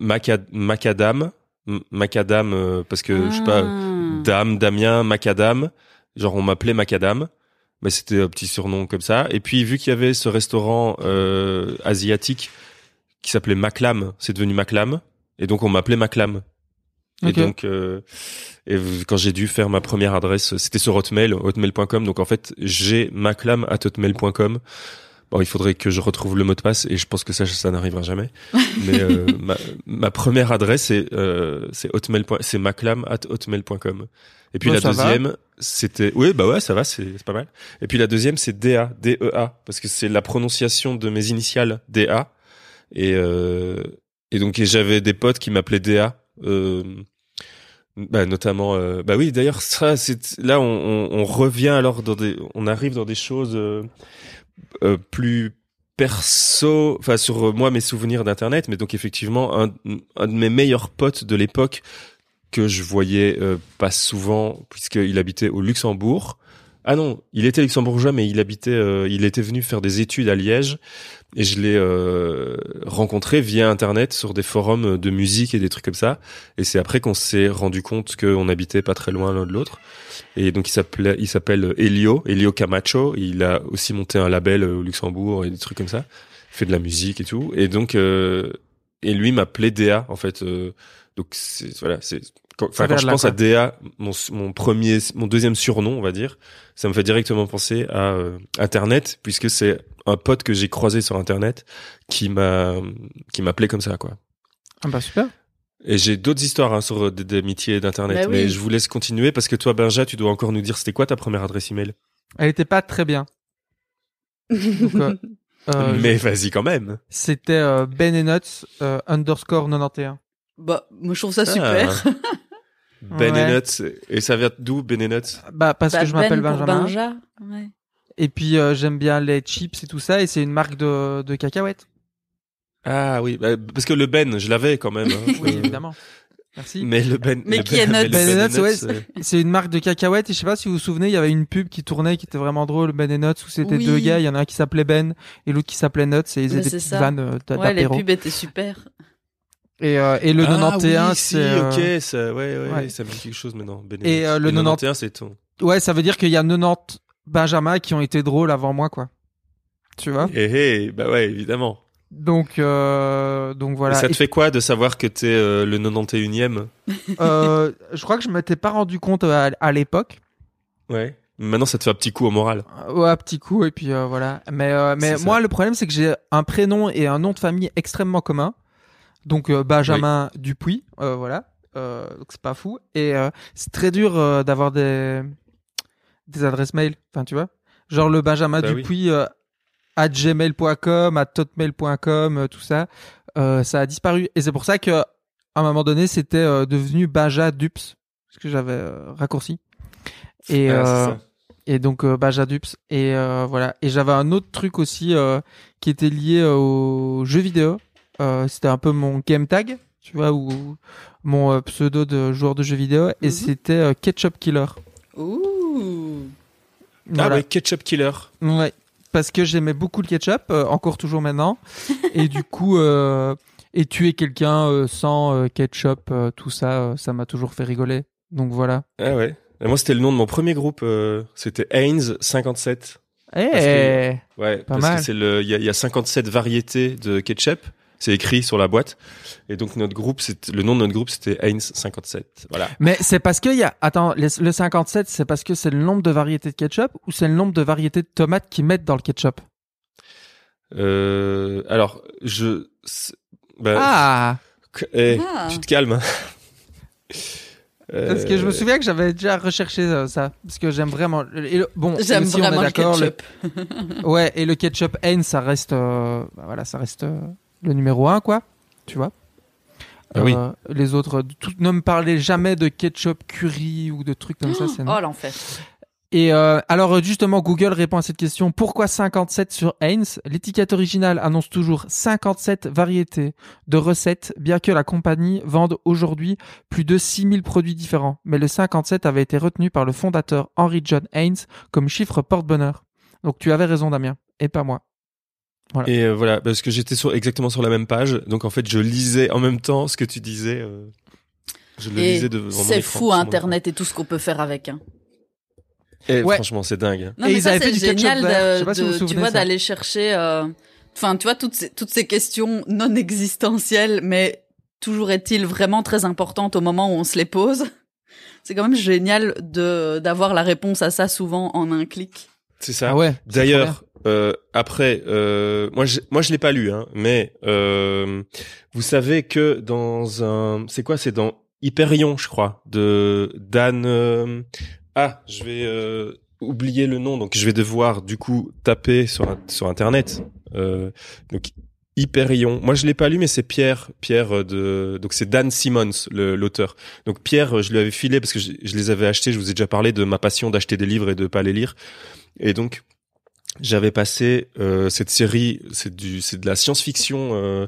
Macad- macadam, M- macadam, euh, parce que ah. je sais pas, Dame, Damien, Macadam. Genre on m'appelait Macadam, mais c'était un petit surnom comme ça. Et puis vu qu'il y avait ce restaurant euh, asiatique qui s'appelait Maclam, c'est devenu Maclam. Et donc on m'appelait Maclam. Et okay. donc euh, et quand j'ai dû faire ma première adresse, c'était sur Hotmail, hotmail point com. Donc en fait, j'ai maclam arobase hotmail point com. Bon, il faudrait que je retrouve le mot de passe et je pense que ça ça n'arrivera jamais. Mais euh, ma, ma première adresse est euh, c'est hotmail. C'est maclam arobase hotmail point com. Et puis oh, la deuxième, va. c'était oui, bah ouais, ça va, c'est c'est pas mal. Et puis la deuxième, c'est D A, D E A parce que c'est la prononciation de mes initiales D A et euh Et donc et j'avais des potes qui m'appelaient D A, euh, bah notamment, euh, bah oui d'ailleurs ça c'est là on, on, on revient alors dans des, on arrive dans des choses euh, euh, plus perso, enfin sur euh, moi mes souvenirs d'internet, mais donc effectivement un, un de mes meilleurs potes de l'époque que je voyais euh, pas souvent puisqu'il habitait au Luxembourg. Ah non, il était luxembourgeois, mais il habitait, euh, il était venu faire des études à Liège, et je l'ai euh, rencontré via Internet sur des forums de musique et des trucs comme ça. Et c'est après qu'on s'est rendu compte qu'on habitait pas très loin l'un de l'autre. Et donc il s'appelait, il s'appelle Elio, Elio Camacho. Il a aussi monté un label au Luxembourg et des trucs comme ça. Il fait de la musique et tout. Et donc, euh, et lui m'appelait D A en fait. Euh, Donc c'est, voilà, c'est quand, quand je pense à D A, mon, mon premier, mon deuxième surnom, on va dire, ça me fait directement penser à euh, Internet, puisque c'est un pote que j'ai croisé sur Internet qui m'a qui m'appelait comme ça, quoi. Ah bah super. Et j'ai d'autres histoires hein, sur des, des métiers d'Internet, bah oui. Mais je vous laisse continuer parce que toi, Benja, tu dois encore nous dire c'était quoi ta première adresse email. Elle était pas très bien. Donc, euh, euh, mais vas-y quand même. C'était euh, benenuts euh, underscore quatre-vingt-onze. Bah, moi je trouve ça ah. super. Ben ouais. Et Nuts. Et ça vient d'où, Ben et Nuts? Bah, parce bah, que je m'appelle ben Benjamin. Benja. Ouais. Et puis, euh, j'aime bien les chips et tout ça, et c'est une marque de, de cacahuètes. Ah oui, bah, parce que le Ben, je l'avais quand même. Hein. Oui, évidemment. Merci. Mais le Ben. Mais le qui ben, est Nuts? Ben et Nuts, ouais. C'est... c'est une marque de cacahuètes, et je sais pas si vous vous souvenez, il y avait une pub qui tournait, qui était vraiment drôle, Ben et Nuts, où c'était oui. deux gars, il y en a un qui s'appelait Ben, et l'autre qui s'appelait Nuts, et ils mais étaient petites vannes d'apéro. Ouais, les pubs étaient super. Et, euh, et le ah, quatre-vingt-onze, oui, c'est. Si, euh... ok, ça, ouais, ouais, ouais, ça me dit quelque chose maintenant. Bénéfice. Et euh, le quatre-vingt-onze, c'est ton. Ouais, ça veut dire qu'il y a quatre-vingt-dix Benjamin qui ont été drôles avant moi, quoi. Tu vois? Eh, eh, bah ouais, évidemment. Donc, euh, donc voilà. Et ça te et... fait quoi de savoir que t'es euh, le quatre-vingt-onze e euh, je crois que je m'étais pas rendu compte à, à l'époque. Ouais. Maintenant, ça te fait un petit coup au moral. Ouais, un petit coup, et puis euh, voilà. Mais, euh, mais moi, le problème, c'est que j'ai un prénom et un nom de famille extrêmement communs. Donc euh, Benjamin oui. Dupuis, euh, voilà, euh, donc c'est pas fou. Et euh, c'est très dur euh, d'avoir des des adresses mail, enfin tu vois, genre le Benjamin bah Dupuis oui. euh, à gmail point com, à hotmail point com, euh, tout ça, euh, ça a disparu. Et c'est pour ça que à un moment donné, c'était euh, devenu Benja Dups, parce que j'avais euh, raccourci. Et ah, euh, et donc euh, Benja Dups. Et euh, voilà. Et j'avais un autre truc aussi euh, qui était lié euh, aux jeux vidéo. Euh, c'était un peu mon game tag, tu vois, ou mon euh, pseudo de joueur de jeux vidéo, et mm-hmm. c'était euh, Ketchup Killer. Ouh. Voilà. Ah ouais, Ketchup Killer. Ouais, parce que j'aimais beaucoup le ketchup, euh, encore toujours maintenant, et du coup, euh, et tuer quelqu'un euh, sans euh, ketchup, euh, tout ça, euh, ça m'a toujours fait rigoler. Donc voilà. Ah ouais. Et moi, c'était le nom de mon premier groupe. Euh, c'était Heinz cinquante-sept. Eh. Hey, ouais. Pas parce mal. Que c'est le, il y, y a cinquante-sept variétés de ketchup. C'est écrit sur la boîte. Et donc, notre groupe, c'est, le nom de notre groupe, c'était Heinz cinquante-sept. Voilà. Mais c'est parce qu'il y a, attends, le, le cinquante-sept, c'est parce que c'est le nombre de variétés de ketchup ou c'est le nombre de variétés de tomates qu'ils mettent dans le ketchup? Euh, alors, je, ben, ah! Hey, ah. Tu te calmes. Parce que je me souviens que j'avais déjà recherché ça, parce que j'aime vraiment. Et le, bon, j'aime si vraiment on est d'accord, le ketchup. Le... ouais, et le ketchup Heinz, ça reste, euh, ben voilà, ça reste, euh... le numéro un, quoi, tu vois. Ah euh, oui. Les autres, tout, ne me parlez jamais de ketchup curry ou de trucs comme oh, ça. C'est oh, l'enfer. Et euh, alors, justement, Google répond à cette question. Pourquoi cinquante-sept sur Heinz? L'étiquette originale annonce toujours cinquante-sept variétés de recettes, bien que la compagnie vende aujourd'hui plus de six mille produits différents. Mais le cinquante-sept avait été retenu par le fondateur Henry John Heinz comme chiffre porte-bonheur. Donc, tu avais raison, Damien, et pas moi. Voilà. Et euh, voilà, parce que j'étais sur, exactement sur la même page, donc en fait je lisais en même temps ce que tu disais. Euh, je le et lisais devant mon écran. C'est fou Internet et tout ce qu'on peut faire avec. Hein. Et ouais. Franchement, c'est dingue. Non, et mais ils ça, avaient fait du génial de, de, si vous vous tu vois, ça. D'aller chercher. Enfin, euh, tu vois toutes ces, toutes ces questions non existentielles, mais toujours est-il vraiment très importantes au moment où on se les pose. C'est quand même génial de d'avoir la réponse à ça souvent en un clic. C'est ça. Ah ouais, d'ailleurs, euh, après, euh, moi, je, moi, je l'ai pas lu, hein, mais euh, vous savez que dans un, c'est quoi, c'est dans Hyperion, je crois, de Dan. Euh, ah, je vais euh, oublier le nom, donc je vais devoir du coup taper sur sur internet. Euh, donc Hyperion. Moi, je l'ai pas lu, mais c'est Pierre, Pierre de, donc c'est Dan Simmons, le, l'auteur. Donc Pierre, je lui avais filé parce que je, je les avais achetés. Je vous ai déjà parlé de ma passion d'acheter des livres et de pas les lire. Et donc, j'avais passé euh, cette série, c'est du, c'est de la science-fiction, euh,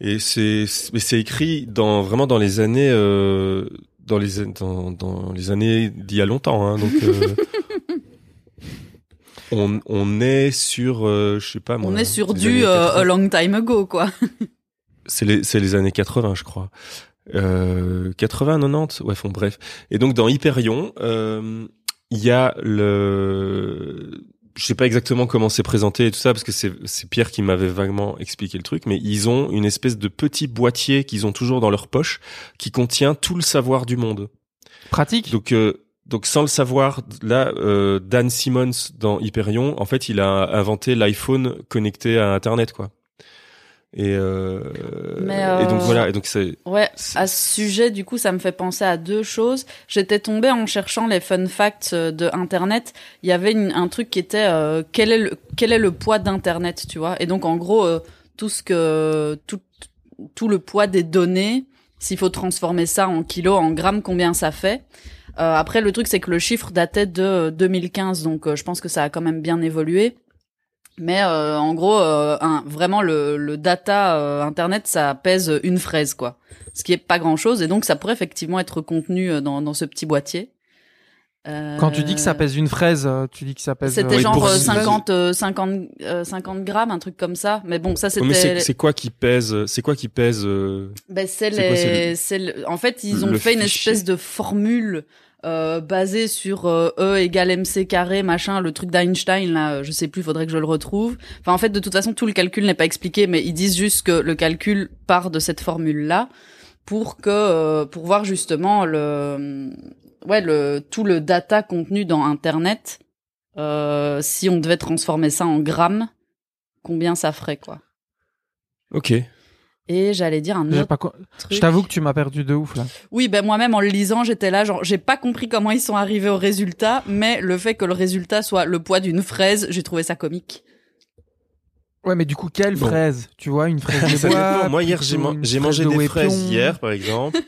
et c'est, c'est, c'est écrit dans vraiment dans les années, euh, dans les, dans, dans les années d'il y a longtemps. Hein, donc, euh, on, on est sur, euh, je sais pas, moi, on est sur du euh, a long time ago, quoi. c'est les, c'est les années quatre-vingts, je crois. Euh, quatre-vingts, quatre-vingt-dix, ouais, font bref. Et donc dans Hyperion. Euh, il y a le, je sais pas exactement comment c'est présenté et tout ça, parce que c'est, c'est Pierre qui m'avait vaguement expliqué le truc, mais ils ont une espèce de petit boîtier qu'ils ont toujours dans leur poche qui contient tout le savoir du monde. Pratique. Donc, euh, donc sans le savoir, là, euh, Dan Simmons dans Hyperion, en fait, il a inventé l'iPhone connecté à Internet, quoi. Et, euh, euh, et donc voilà. Et donc c'est. Ouais. C'est... À ce sujet, du coup, ça me fait penser à deux choses. J'étais tombée en cherchant les fun facts de Internet. Il y avait une, un truc qui était euh, quel est le quel est le poids d'Internet, tu vois. Et donc en gros, euh, tout ce que tout tout le poids des données. S'il faut transformer ça en kilos, en grammes, combien ça fait. Euh, après, le truc, c'est que le chiffre datait de deux mille quinze, donc euh, je pense que ça a quand même bien évolué. Mais euh, en gros, euh, un, vraiment, le, le data euh, Internet, ça pèse une fraise, quoi. Ce qui est pas grand-chose, et donc ça pourrait effectivement être contenu dans, dans ce petit boîtier. Euh... Quand tu dis que ça pèse une fraise, tu dis que ça pèse... C'était oui, genre cinquante, cinquante, cinquante grammes, un truc comme ça. Mais bon, ça c'était... Mais c'est, c'est quoi qui pèse C'est quoi qui pèse euh... ben, c'est, c'est, les... quoi, c'est, le... c'est le... En fait, ils ont le fait fichier. Une espèce de formule euh, basée sur euh, E égale mc carré, machin, le truc d'Einstein, là, je sais plus, faudrait que je le retrouve. Enfin, en fait, de toute façon, tout le calcul n'est pas expliqué, mais ils disent juste que le calcul part de cette formule-là pour que euh, pour voir justement le... Ouais, le tout le data contenu dans Internet, euh, si on devait transformer ça en grammes, combien ça ferait, quoi. Ok. Et j'allais dire un autre j'ai pas co- truc. Je t'avoue que tu m'as perdu de ouf, là. Oui, ben moi-même, en le lisant, j'étais là, genre, j'ai pas compris comment ils sont arrivés au résultat, mais le fait que le résultat soit le poids d'une fraise, j'ai trouvé ça comique. Ouais, mais du coup, quelle bon. fraise? Tu vois, une fraise de bois. Moi, hier, j'ai, man- j'ai mangé de des fraises hier, par exemple.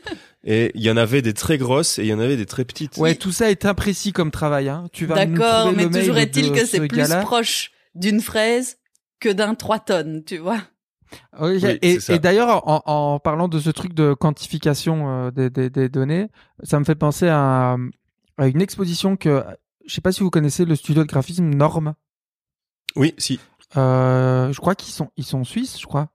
Et il y en avait des très grosses et il y en avait des très petites. Ouais, tout ça est imprécis comme travail, hein. Tu vas D'accord, nous trouver le mail. D'accord, mais toujours est-il que c'est ce plus gars-là. Proche d'une fraise que d'un trois tonnes, tu vois. Oui, oui, et, et d'ailleurs, en, en parlant de ce truc de quantification euh, des, des, des données, ça me fait penser à, à une exposition que, je sais pas si vous connaissez le studio de graphisme Norme. Oui, si. Euh, je crois qu'ils sont, ils sont suisses, je crois.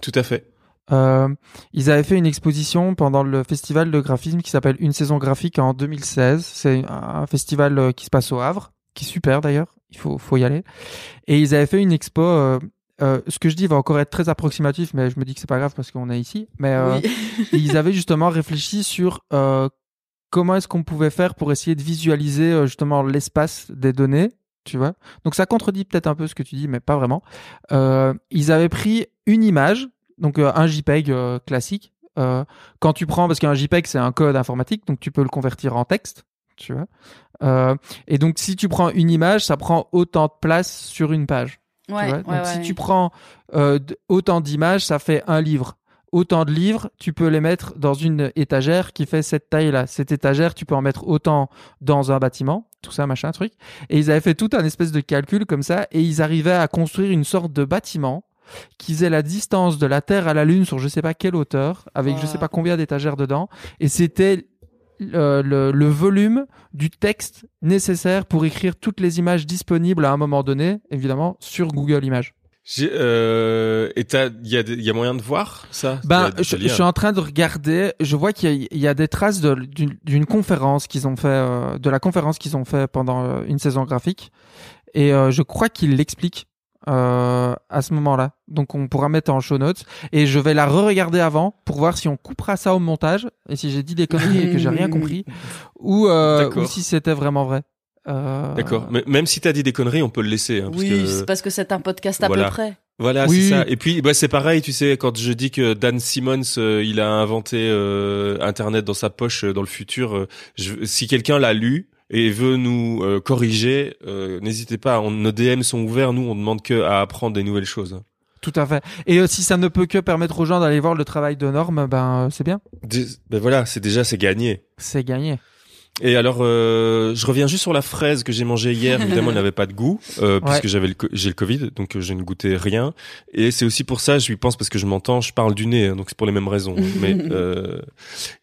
Tout à fait. Euh, ils avaient fait une exposition pendant le festival de graphisme qui s'appelle Une saison graphique en deux mille seize. C'est un festival qui se passe au Havre, qui est super d'ailleurs, il faut, faut y aller. Et ils avaient fait une expo, euh, euh, ce que je dis va encore être très approximatif, mais je me dis que c'est pas grave parce qu'on est ici. Mais euh, oui. Ils avaient justement réfléchi sur euh, comment est-ce qu'on pouvait faire pour essayer de visualiser euh, justement l'espace des données. Tu vois, donc ça contredit peut-être un peu ce que tu dis, mais pas vraiment. Euh, ils avaient pris une image, donc euh, un JPEG euh, classique. Euh, quand tu prends, parce qu'un JPEG c'est un code informatique, donc tu peux le convertir en texte, tu vois. Euh, et donc si tu prends une image, ça prend autant de place sur une page. Ouais, tu vois, donc ouais, si ouais. tu prends euh, autant d'images, ça fait un livre. Autant de livres, tu peux les mettre dans une étagère qui fait cette taille-là. Cette étagère, tu peux en mettre autant dans un bâtiment, tout ça, machin, truc. Et ils avaient fait tout un espèce de calcul comme ça, et ils arrivaient à construire une sorte de bâtiment qui faisait la distance de la Terre à la Lune sur je sais pas quelle hauteur, avec wow. je sais pas combien d'étagères dedans. Et c'était le, le, le volume du texte nécessaire pour écrire toutes les images disponibles à un moment donné, évidemment, sur Google Images. J'ai, euh, et il y a, y a moyen de voir ça. Ben, je, je suis en train de regarder. Je vois qu'il y a, y a des traces de, d'une, d'une conférence qu'ils ont fait, euh, de la conférence qu'ils ont fait pendant euh, une saison graphique. Et euh, je crois qu'ils l'expliquent euh, à ce moment-là. Donc, on pourra mettre en show notes. Et je vais la re-regarder avant pour voir si on coupera ça au montage et si j'ai dit des conneries et que j'ai rien compris ou, euh, ou si c'était vraiment vrai. Euh... D'accord. Mais même si t'as dit des conneries, on peut le laisser. Hein, parce oui, que... c'est parce que c'est un podcast à voilà. peu près. Voilà, oui. c'est ça. Et puis, bah, c'est pareil, tu sais, quand je dis que Dan Simmons, euh, il a inventé euh, Internet dans sa poche euh, dans le futur, euh, je... si quelqu'un l'a lu et veut nous euh, corriger, euh, n'hésitez pas. On, nos D M sont ouverts. Nous, on demande que à apprendre des nouvelles choses. Tout à fait. Et euh, si ça ne peut que permettre aux gens d'aller voir le travail de Norme, ben euh, c'est bien. Dé... Ben voilà, c'est déjà c'est gagné. C'est gagné. Et alors, euh, je reviens juste sur la fraise que j'ai mangée hier. Évidemment, elle n'avait pas de goût, euh, ouais. puisque j'avais le, j'ai le Covid, donc je ne goûtais rien. Et c'est aussi pour ça, je lui pense, parce que je m'entends, je parle du nez, hein, donc c'est pour les mêmes raisons. Mais euh...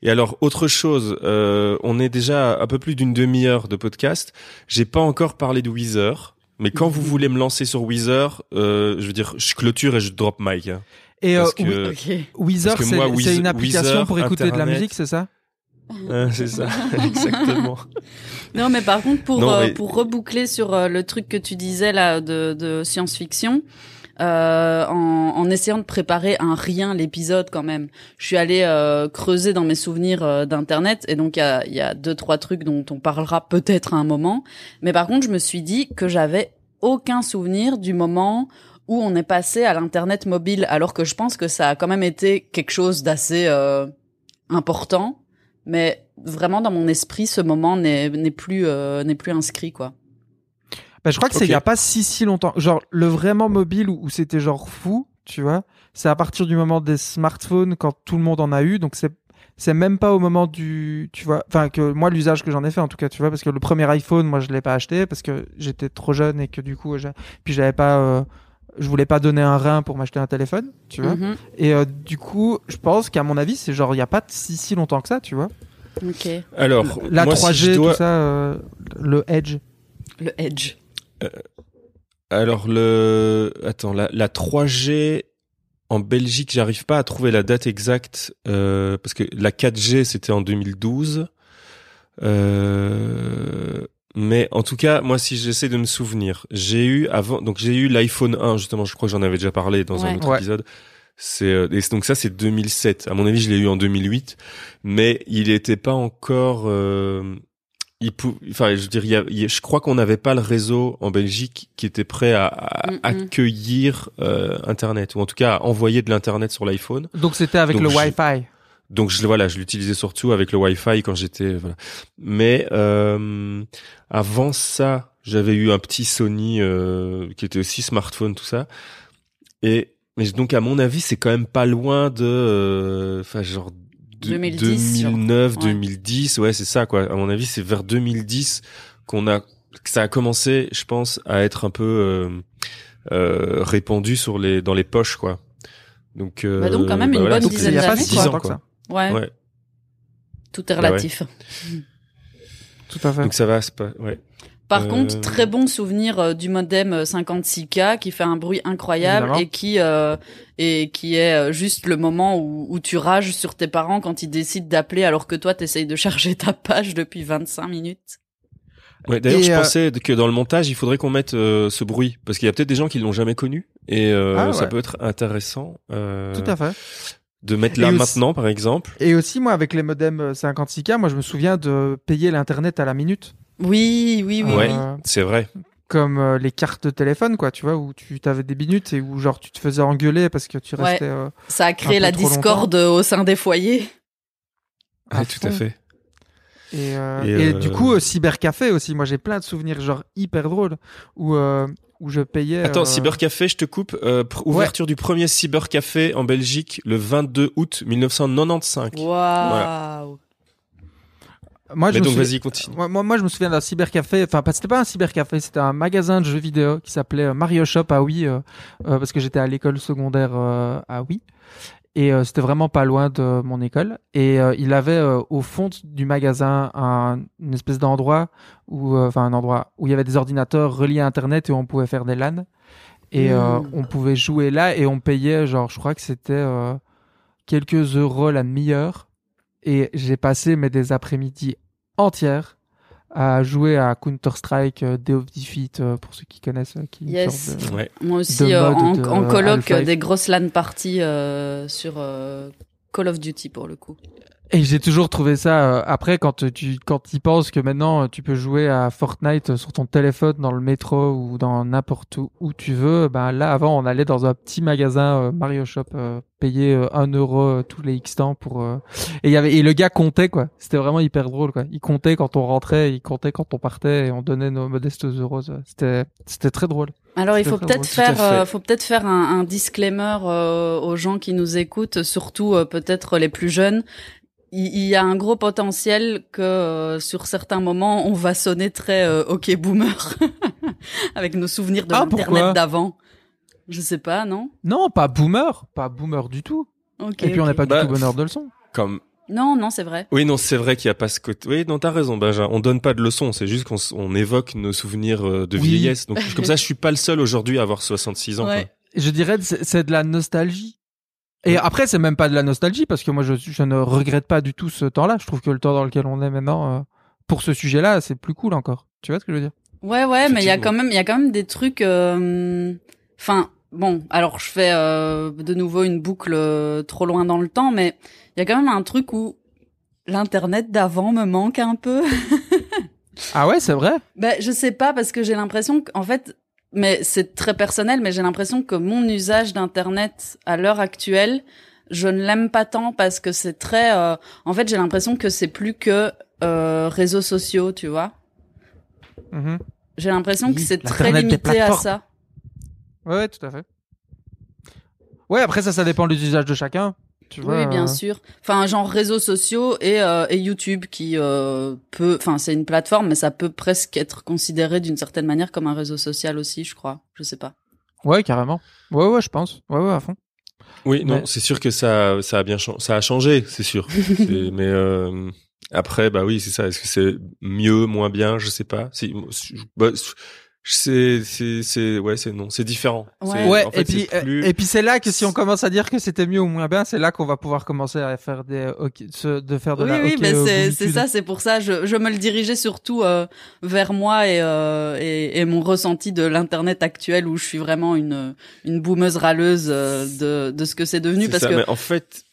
Et alors, autre chose, euh, on est déjà à un peu plus d'une demi-heure de podcast. J'ai pas encore parlé de Weezer, mais quand vous voulez me lancer sur Weezer, euh, je veux dire, je clôture et je drop mic. Hein, et euh, que, okay. Weezer, c'est, moi, Weezer, c'est une application Weezer, pour écouter Internet, de la musique, c'est ça ? Ah, c'est ça, exactement. Non, mais par contre, pour, non, mais... Euh, pour reboucler sur euh, le truc que tu disais là de, de science-fiction, euh, en, en essayant de préparer un rien l'épisode quand même, je suis allée euh, creuser dans mes souvenirs euh, d'internet, et donc il y a, y a deux trois trucs dont on parlera peut-être à un moment. Mais par contre, je me suis dit que j'avais aucun souvenir du moment où on est passé à l'internet mobile, alors que je pense que ça a quand même été quelque chose d'assez euh, important. Mais vraiment, dans mon esprit, ce moment n'est, n'est plus, euh, n'est plus inscrit, quoi. Bah, je crois que okay. c'est il n'y a pas si, si longtemps. Genre, le vraiment mobile où, où c'était genre fou, tu vois, c'est à partir du moment des smartphones, quand tout le monde en a eu. Donc, c'est, c'est même pas au moment du, tu vois, enfin, que moi, l'usage que j'en ai fait, en tout cas, tu vois, parce que le premier iPhone, moi, je l'ai pas acheté parce que j'étais trop jeune et que du coup, j'ai... puis j'avais pas, euh... je voulais pas donner un rein pour m'acheter un téléphone, tu vois. Mm-hmm. Et euh, du coup, je pense qu'à mon avis, c'est genre, il n'y a pas si, si longtemps que ça, tu vois. Ok. Alors, la moi, trois G, si je dois... tout ça, euh, le Edge. Le Edge. Euh, alors, le. Attends, la, la trois G en Belgique, j'arrive pas à trouver la date exacte, euh, parce que la quatre G, c'était en deux mille douze. Euh. Mais en tout cas, moi, si j'essaie de me souvenir, j'ai eu avant, donc j'ai eu l'iPhone un, justement, je crois que j'en avais déjà parlé dans ouais. un autre ouais. épisode. C'est, et donc ça, c'est deux mille sept. À mon avis, je l'ai eu en deux mille huit, mais il était pas encore, euh, il pou, enfin, je veux dire, il y a, il y a, je crois qu'on n'avait pas le réseau en Belgique qui était prêt à, à mm-hmm. accueillir, euh, Internet, ou en tout cas à envoyer de l'Internet sur l'iPhone. Donc c'était avec donc, le je, Wi-Fi. Donc je voilà, je l'utilisais surtout avec le Wi-Fi quand j'étais voilà. Mais euh, avant ça, j'avais eu un petit Sony euh, qui était aussi smartphone tout ça. Et mais donc à mon avis, c'est quand même pas loin de enfin euh, genre de, deux mille dix, deux mille neuf, genre. deux mille dix, ouais, c'est ça quoi. À mon avis, c'est vers deux mille dix qu'on a que ça a commencé, je pense, à être un peu euh, euh, répandu sur les dans les poches quoi. Donc euh, bah donc quand même bah une voilà, bonne dizaine d'années quoi. quoi. Ouais. ouais. Tout est relatif. Bah ouais. Tout à fait. Donc ça va, c'est pas, ouais. Par euh... contre, très bon souvenir euh, du modem cinquante-six K qui fait un bruit incroyable Évidemment. et qui euh, et qui est juste le moment où, où tu rages sur tes parents quand ils décident d'appeler alors que toi t'essayes de charger ta page depuis vingt-cinq minutes. Ouais, d'ailleurs, et je euh... pensais que dans le montage, il faudrait qu'on mette euh, ce bruit, parce qu'il y a peut-être des gens qui l'ont jamais connu, et euh, ah, ouais. ça peut être intéressant. Euh... Tout à fait. De mettre là aussi, maintenant, par exemple. Et aussi, moi, avec les modems cinquante-six K, moi, je me souviens de payer l'internet à la minute. Oui, oui, oui. Euh, ouais, c'est vrai. Comme euh, les cartes de téléphone, quoi, tu vois, où tu avais des minutes et où genre tu te faisais engueuler parce que tu ouais. restais. Euh, ça a créé la discorde longtemps. au sein des foyers. Ah, à tout fond. à fait. Et, euh, et, et euh... du coup, euh, cybercafé aussi. Moi, j'ai plein de souvenirs genre hyper drôles où euh, où je payais. Attends, euh... cybercafé, je te coupe. Euh, pr- ouverture ouais. du premier cybercafé en Belgique le vingt-deux août mille neuf cent quatre-vingt-quinze. Waouh. Voilà. Moi, je donc souvi... vas-y, continue. Moi, moi, moi, je me souviens d'un cybercafé. Enfin, c'était pas un cybercafé, c'était un magasin de jeux vidéo qui s'appelait Mario Shop à Huy, euh, euh, parce que j'étais à l'école secondaire euh, à Huy. Et euh, c'était vraiment pas loin de mon école. Et euh, il avait euh, au fond du magasin un, une espèce d'endroit où, enfin euh, un endroit où il y avait des ordinateurs reliés à Internet et où on pouvait faire des LAN. Et mmh. euh, on pouvait jouer là et on payait genre, je crois que c'était euh, quelques euros la demi-heure. Et j'ai passé mais des après-midi entières à jouer à Counter-Strike, euh, Day of Defeat, euh, pour ceux qui connaissent. Euh, qui yes, de, ouais. moi aussi, euh, en, de, en colloque, euh, des grosses LAN parties euh, sur euh, Call of Duty, pour le coup. Et j'ai toujours trouvé ça, euh, après, quand tu quand y penses que maintenant, tu peux jouer à Fortnite sur ton téléphone, dans le métro ou dans n'importe où, où tu veux, ben là, avant, on allait dans un petit magasin euh, Mario Shop, euh, payer euh, un euro tous les X temps pour... Euh... Et, y avait... et le gars comptait, quoi. C'était vraiment hyper drôle, quoi. Il comptait quand on rentrait, il comptait quand on partait, et on donnait nos modestes euros. C'était, c'était très drôle. Alors, il faut peut-être faire, euh, faut peut-être faire un, un disclaimer euh, aux gens qui nous écoutent, surtout euh, peut-être les plus jeunes. Il y a un gros potentiel que euh, sur certains moments on va sonner très euh, OK boomer avec nos souvenirs de ah, l'internet d'avant. Je sais pas, non ? Non, pas boomer, pas boomer du tout. Okay, Et puis okay. on n'est pas bah, du tout bonheur de leçons. Comme Non, non, c'est vrai. Oui, non, c'est vrai qu'il y a pas ce côté. Oui, non, t'as raison, Benjamin. On donne pas de leçons, c'est juste qu'on on évoque nos souvenirs de oui. vieillesse. Donc comme ça, je suis pas le seul aujourd'hui à avoir soixante-six ans. Ouais. Quoi. Je dirais c'est, c'est de la nostalgie. Et après, c'est même pas de la nostalgie, parce que moi, je, je ne regrette pas du tout ce temps-là. Je trouve que le temps dans lequel on est maintenant, euh, pour ce sujet-là, c'est plus cool encore. Tu vois ce que je veux dire? Ouais, ouais, mais il y a quand même, il y a quand même des trucs, euh, enfin, bon, alors je fais euh, de nouveau une boucle euh, trop loin dans le temps, mais il y a quand même un truc où l'internet d'avant me manque un peu. Ah ouais, c'est vrai? Ben, je sais pas, parce que j'ai l'impression qu'en fait, mais c'est très personnel, mais j'ai l'impression que mon usage d'internet à l'heure actuelle, je ne l'aime pas tant, parce que c'est très, euh, en fait, j'ai l'impression que c'est plus que euh, réseaux sociaux, tu vois. Mmh. J'ai l'impression oui, que c'est très limité à ça. Ouais, ouais, tout à fait. Ouais, après ça, ça dépend des usages de chacun. Tu vois, oui, bien euh... sûr. Enfin, genre réseaux sociaux et, euh, et YouTube qui euh, peut... Enfin, c'est une plateforme, mais ça peut presque être considéré d'une certaine manière comme un réseau social aussi, je crois. Je sais pas. Ouais, carrément. Ouais, ouais, je pense. Ouais, ouais, à fond. Oui, mais... non, c'est sûr que ça, ça a bien changé. Ça a changé, c'est sûr. c'est... Mais... Euh... Après, bah oui, c'est ça. Est-ce que c'est mieux, moins bien, je sais pas. C'est, bah, c'est, c'est, c'est, ouais, c'est non, c'est différent. Ouais. C'est, ouais en fait, et puis, plus... et puis c'est là que si on commence à dire que c'était mieux ou moins bien, c'est là qu'on va pouvoir commencer à faire des, okay, de faire de oui, la. Oui, oui, mais c'est, c'est ça, c'est pour ça. Je, je me le dirigeais surtout euh, vers moi et, euh, et et mon ressenti de l'internet actuel, où je suis vraiment une une boumeuse râleuse de de ce que c'est devenu, c'est parce ça, que. Mais en fait.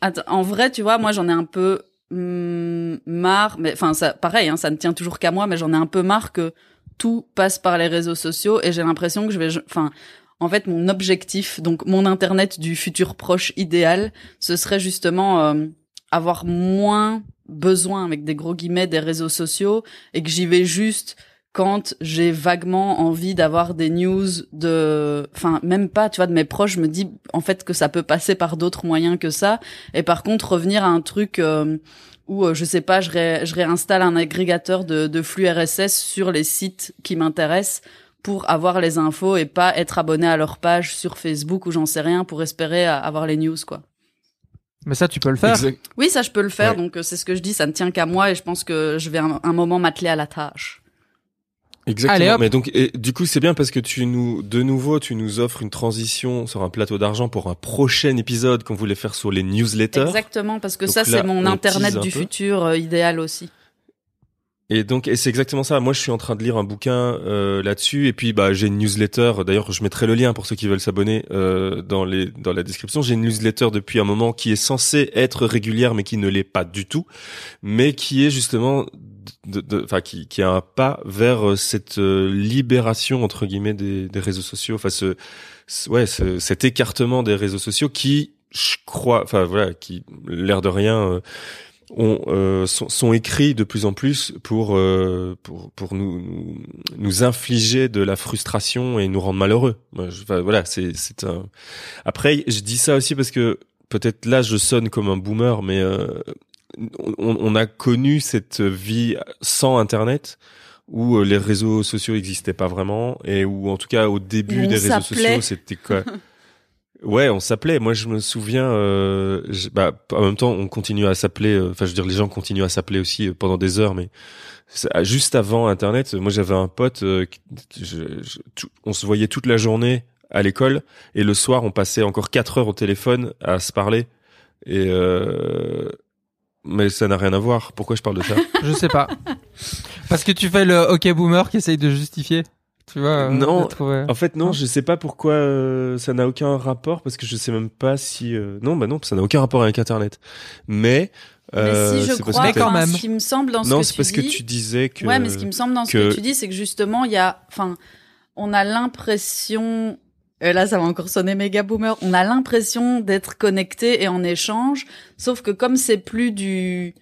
Attends, en vrai, tu vois, moi, j'en ai un peu. Mmh, marre, mais enfin ça, pareil, hein, ça ne tient toujours qu'à moi, mais j'en ai un peu marre que tout passe par les réseaux sociaux, et j'ai l'impression que je vais, enfin, en fait, mon objectif, donc mon internet du futur proche idéal, ce serait justement euh, avoir moins besoin, avec des gros guillemets, des réseaux sociaux, et que j'y vais juste quand j'ai vaguement envie d'avoir des news de, enfin, même pas, tu vois, de mes proches. Je me dis, en fait, que ça peut passer par d'autres moyens que ça. Et par contre, revenir à un truc euh, où, euh, je sais pas, je, ré... je réinstalle un agrégateur de... de flux R S S sur les sites qui m'intéressent pour avoir les infos, et pas être abonné à leur page sur Facebook ou j'en sais rien, pour espérer avoir les news, quoi. Mais ça, tu peux le faire. Exact. Oui, ça, je peux le faire. Ouais. Donc, c'est ce que je dis, ça ne tient qu'à moi, et je pense que je vais un, un moment m'atteler à la tâche. Exactement. Mais donc, et, du coup, c'est bien, parce que tu nous, de nouveau, tu nous offres une transition sur un plateau d'argent pour un prochain épisode qu'on voulait faire sur les newsletters. Exactement, parce que donc ça, là, c'est mon internet du futur euh, idéal aussi. Et donc, et c'est exactement ça. Moi, je suis en train de lire un bouquin euh, là-dessus, et puis, bah, j'ai une newsletter. D'ailleurs, je mettrai le lien pour ceux qui veulent s'abonner euh, dans les dans la description. J'ai une newsletter depuis un moment qui est censée être régulière, mais qui ne l'est pas du tout, mais qui est justement, enfin, qui qui a un pas vers cette euh, libération entre guillemets des, des réseaux sociaux. Enfin, ce, ce ouais, ce, cet écartement des réseaux sociaux qui, je crois, enfin voilà, qui l'air de rien. Euh, On, euh, sont, sont écrits de plus en plus pour euh, pour pour nous, nous nous infliger de la frustration et nous rendre malheureux. Je, enfin, voilà, c'est c'est un... Après, je dis ça aussi parce que peut-être là je sonne comme un boomer, mais euh, on, on a connu cette vie sans internet, où les réseaux sociaux n'existaient pas vraiment, et où en tout cas au début des réseaux sociaux, c'était quoi? Ouais, on s'appelait. Moi, je me souviens. Euh, je, bah, en même temps, on continue à s'appeler. Enfin, euh, je veux dire, les gens continuent à s'appeler aussi euh, pendant des heures. Mais ça, juste avant Internet, moi, j'avais un pote. Euh, je, je, tout, on se voyait toute la journée à l'école, et le soir, on passait encore quatre heures au téléphone à se parler. Et euh, mais ça n'a rien à voir. Pourquoi je parle de ça? Je sais pas. Parce que tu fais le OK boomer qui essaye de justifier. Tu vois, non, trouvé... en fait, non, non, je sais pas pourquoi euh, ça n'a aucun rapport, parce que je sais même pas si... Euh... Non, bah non, ça n'a aucun rapport avec Internet. Mais... Euh, mais si, je c'est crois, quand même. Ce qui me semble dans ce non, que tu dis... Non, c'est parce que tu disais que... Ouais, mais ce qui me semble dans ce que, que tu dis, c'est que justement, il y a... Enfin, on a l'impression... Et là, ça va encore sonner méga boomer. On a l'impression d'être connecté et en échange, sauf que comme c'est plus du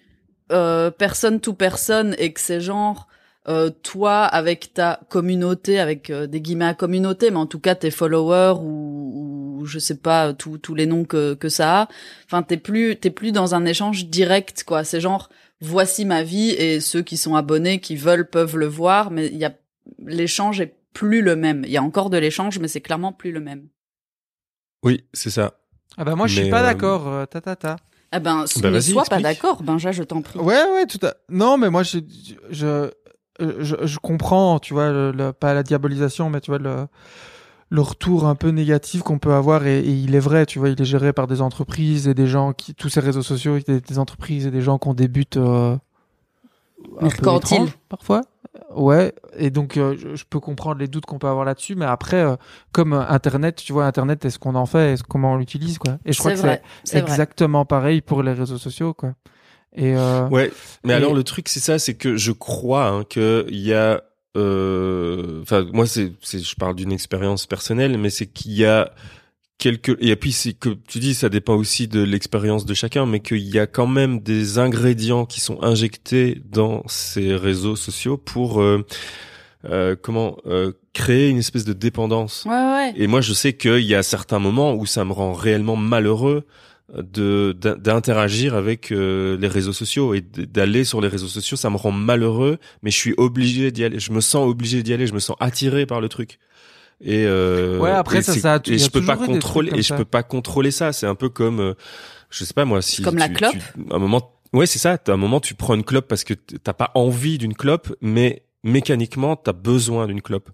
euh, personne to personne, et que c'est genre... Euh, toi avec ta communauté, avec euh, des guillemets à communauté, mais en tout cas tes followers, ou, ou je sais pas tous les noms que que ça a, enfin t'es plus t'es plus dans un échange direct, quoi. C'est genre voici ma vie, et ceux qui sont abonnés, qui veulent, peuvent le voir, mais il y a l'échange est plus le même. Il y a encore de l'échange, mais c'est clairement plus le même. Oui, c'est ça. Ah bah moi je mais suis pas euh... d'accord euh, ta ta ta ah ben bah, ne sois pas d'accord, Benja, je t'en prie. Ouais ouais, tout à... non mais moi je je Je, je comprends, tu vois, le, le, pas la diabolisation, mais tu vois, le, le retour un peu négatif qu'on peut avoir, et, et il est vrai, tu vois, il est géré par des entreprises et des gens qui, tous ces réseaux sociaux, des, des entreprises et des gens qu'on débute euh, un peu étrange, parfois. Ouais, et donc euh, je, je peux comprendre les doutes qu'on peut avoir là-dessus, mais après, euh, comme Internet, tu vois, Internet, est-ce qu'on en fait, est-ce comment on l'utilise, quoi. Et je c'est crois vrai, que c'est, c'est exactement vrai. Pareil pour les réseaux sociaux, quoi. Et euh, ouais, mais et... alors le truc, c'est ça, c'est que je crois hein, que il y a. Enfin, euh, moi, c'est, c'est, je parle d'une expérience personnelle, mais c'est qu'il y a quelques, et puis c'est que tu dis, ça dépend aussi de l'expérience de chacun, mais qu'il y a quand même des ingrédients qui sont injectés dans ces réseaux sociaux pour euh, euh, comment euh, créer une espèce de dépendance. Ouais, ouais. Et moi, je sais qu'il y a certains moments où ça me rend réellement malheureux de d'interagir avec euh, les réseaux sociaux, et d'aller sur les réseaux sociaux, ça me rend malheureux, mais je suis obligé d'y aller, je me sens obligé d'y aller, je me sens attiré par le truc. Et euh, ouais, après et ça, ça a t- et je peux pas contrôler et ça. je peux pas contrôler ça, c'est un peu comme euh, je sais pas moi, si comme tu, la clope. Tu, à un moment ouais, c'est ça, à un moment tu prends une clope parce que t'as pas envie d'une clope, mais mécaniquement t'as besoin d'une clope.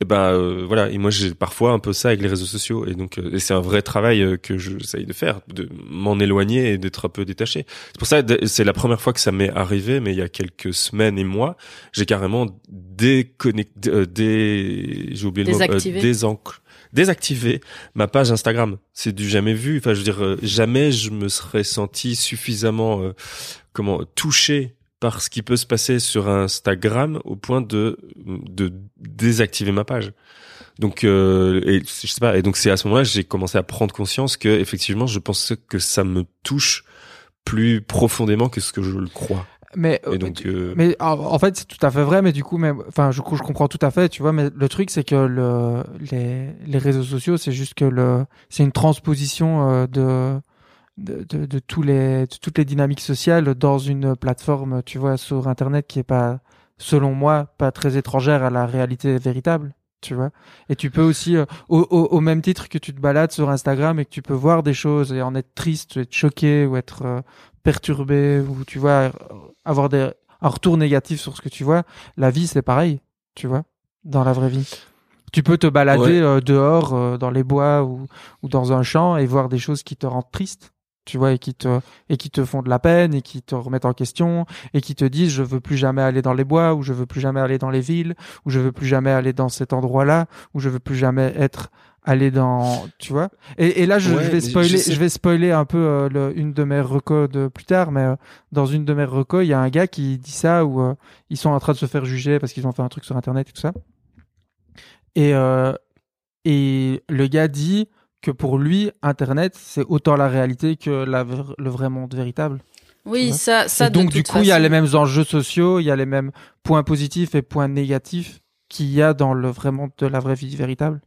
Et ben euh, voilà, et moi j'ai parfois un peu ça avec les réseaux sociaux, et donc euh, et c'est un vrai travail euh, que j'essaye de faire, de m'en éloigner et d'être un peu détaché. C'est pour ça, c'est la première fois que ça m'est arrivé, mais il y a quelques semaines et mois, j'ai carrément déconnecté, euh, dé, j'ai oublié le mot, euh, désenc- désactivé ma page Instagram. C'est du jamais vu. Enfin, je veux dire, euh, jamais je me serais senti suffisamment euh, comment touché par ce qui peut se passer sur Instagram au point de de désactiver ma page. Donc euh, et je sais pas, et donc c'est à ce moment-là que j'ai commencé à prendre conscience que effectivement je pensais que ça me touche plus profondément que ce que je le crois. Mais et donc euh... mais en fait c'est tout à fait vrai, mais du coup mais enfin je je comprends tout à fait, tu vois, mais le truc c'est que le les les réseaux sociaux, c'est juste que le c'est une transposition euh, de De, de, de tous les de toutes les dynamiques sociales dans une plateforme, tu vois, sur Internet qui est pas, selon moi, pas très étrangère à la réalité véritable, tu vois. Et tu peux aussi euh, au, au, au même titre que tu te balades sur Instagram et que tu peux voir des choses et en être triste, être choqué ou être euh, perturbé, ou tu vois, avoir des un retour négatif sur ce que tu vois. La vie c'est pareil, tu vois, dans la vraie vie. Tu peux te balader ouais. euh, dehors euh, dans les bois ou ou dans un champ et voir des choses qui te rendent triste. Tu vois, et qui te et qui te font de la peine et qui te remettent en question et qui te disent je veux plus jamais aller dans les bois, ou je veux plus jamais aller dans les villes, ou je veux plus jamais aller dans cet endroit-là, ou je veux plus jamais être allé dans, tu vois. Et et là je, ouais, je vais spoiler je, je vais spoiler un peu euh, le, une de mes recos de plus tard, mais euh, dans une de mes recos, il y a un gars qui dit ça, où euh, ils sont en train de se faire juger parce qu'ils ont fait un truc sur Internet et tout ça. Et euh, et le gars dit que pour lui, Internet, c'est autant la réalité que la, le vrai monde véritable. Oui, ça, ça. Et donc, de du coup, il y a les mêmes enjeux sociaux, il y a les mêmes points positifs et points négatifs qu'il y a dans le vrai monde de la vraie vie véritable.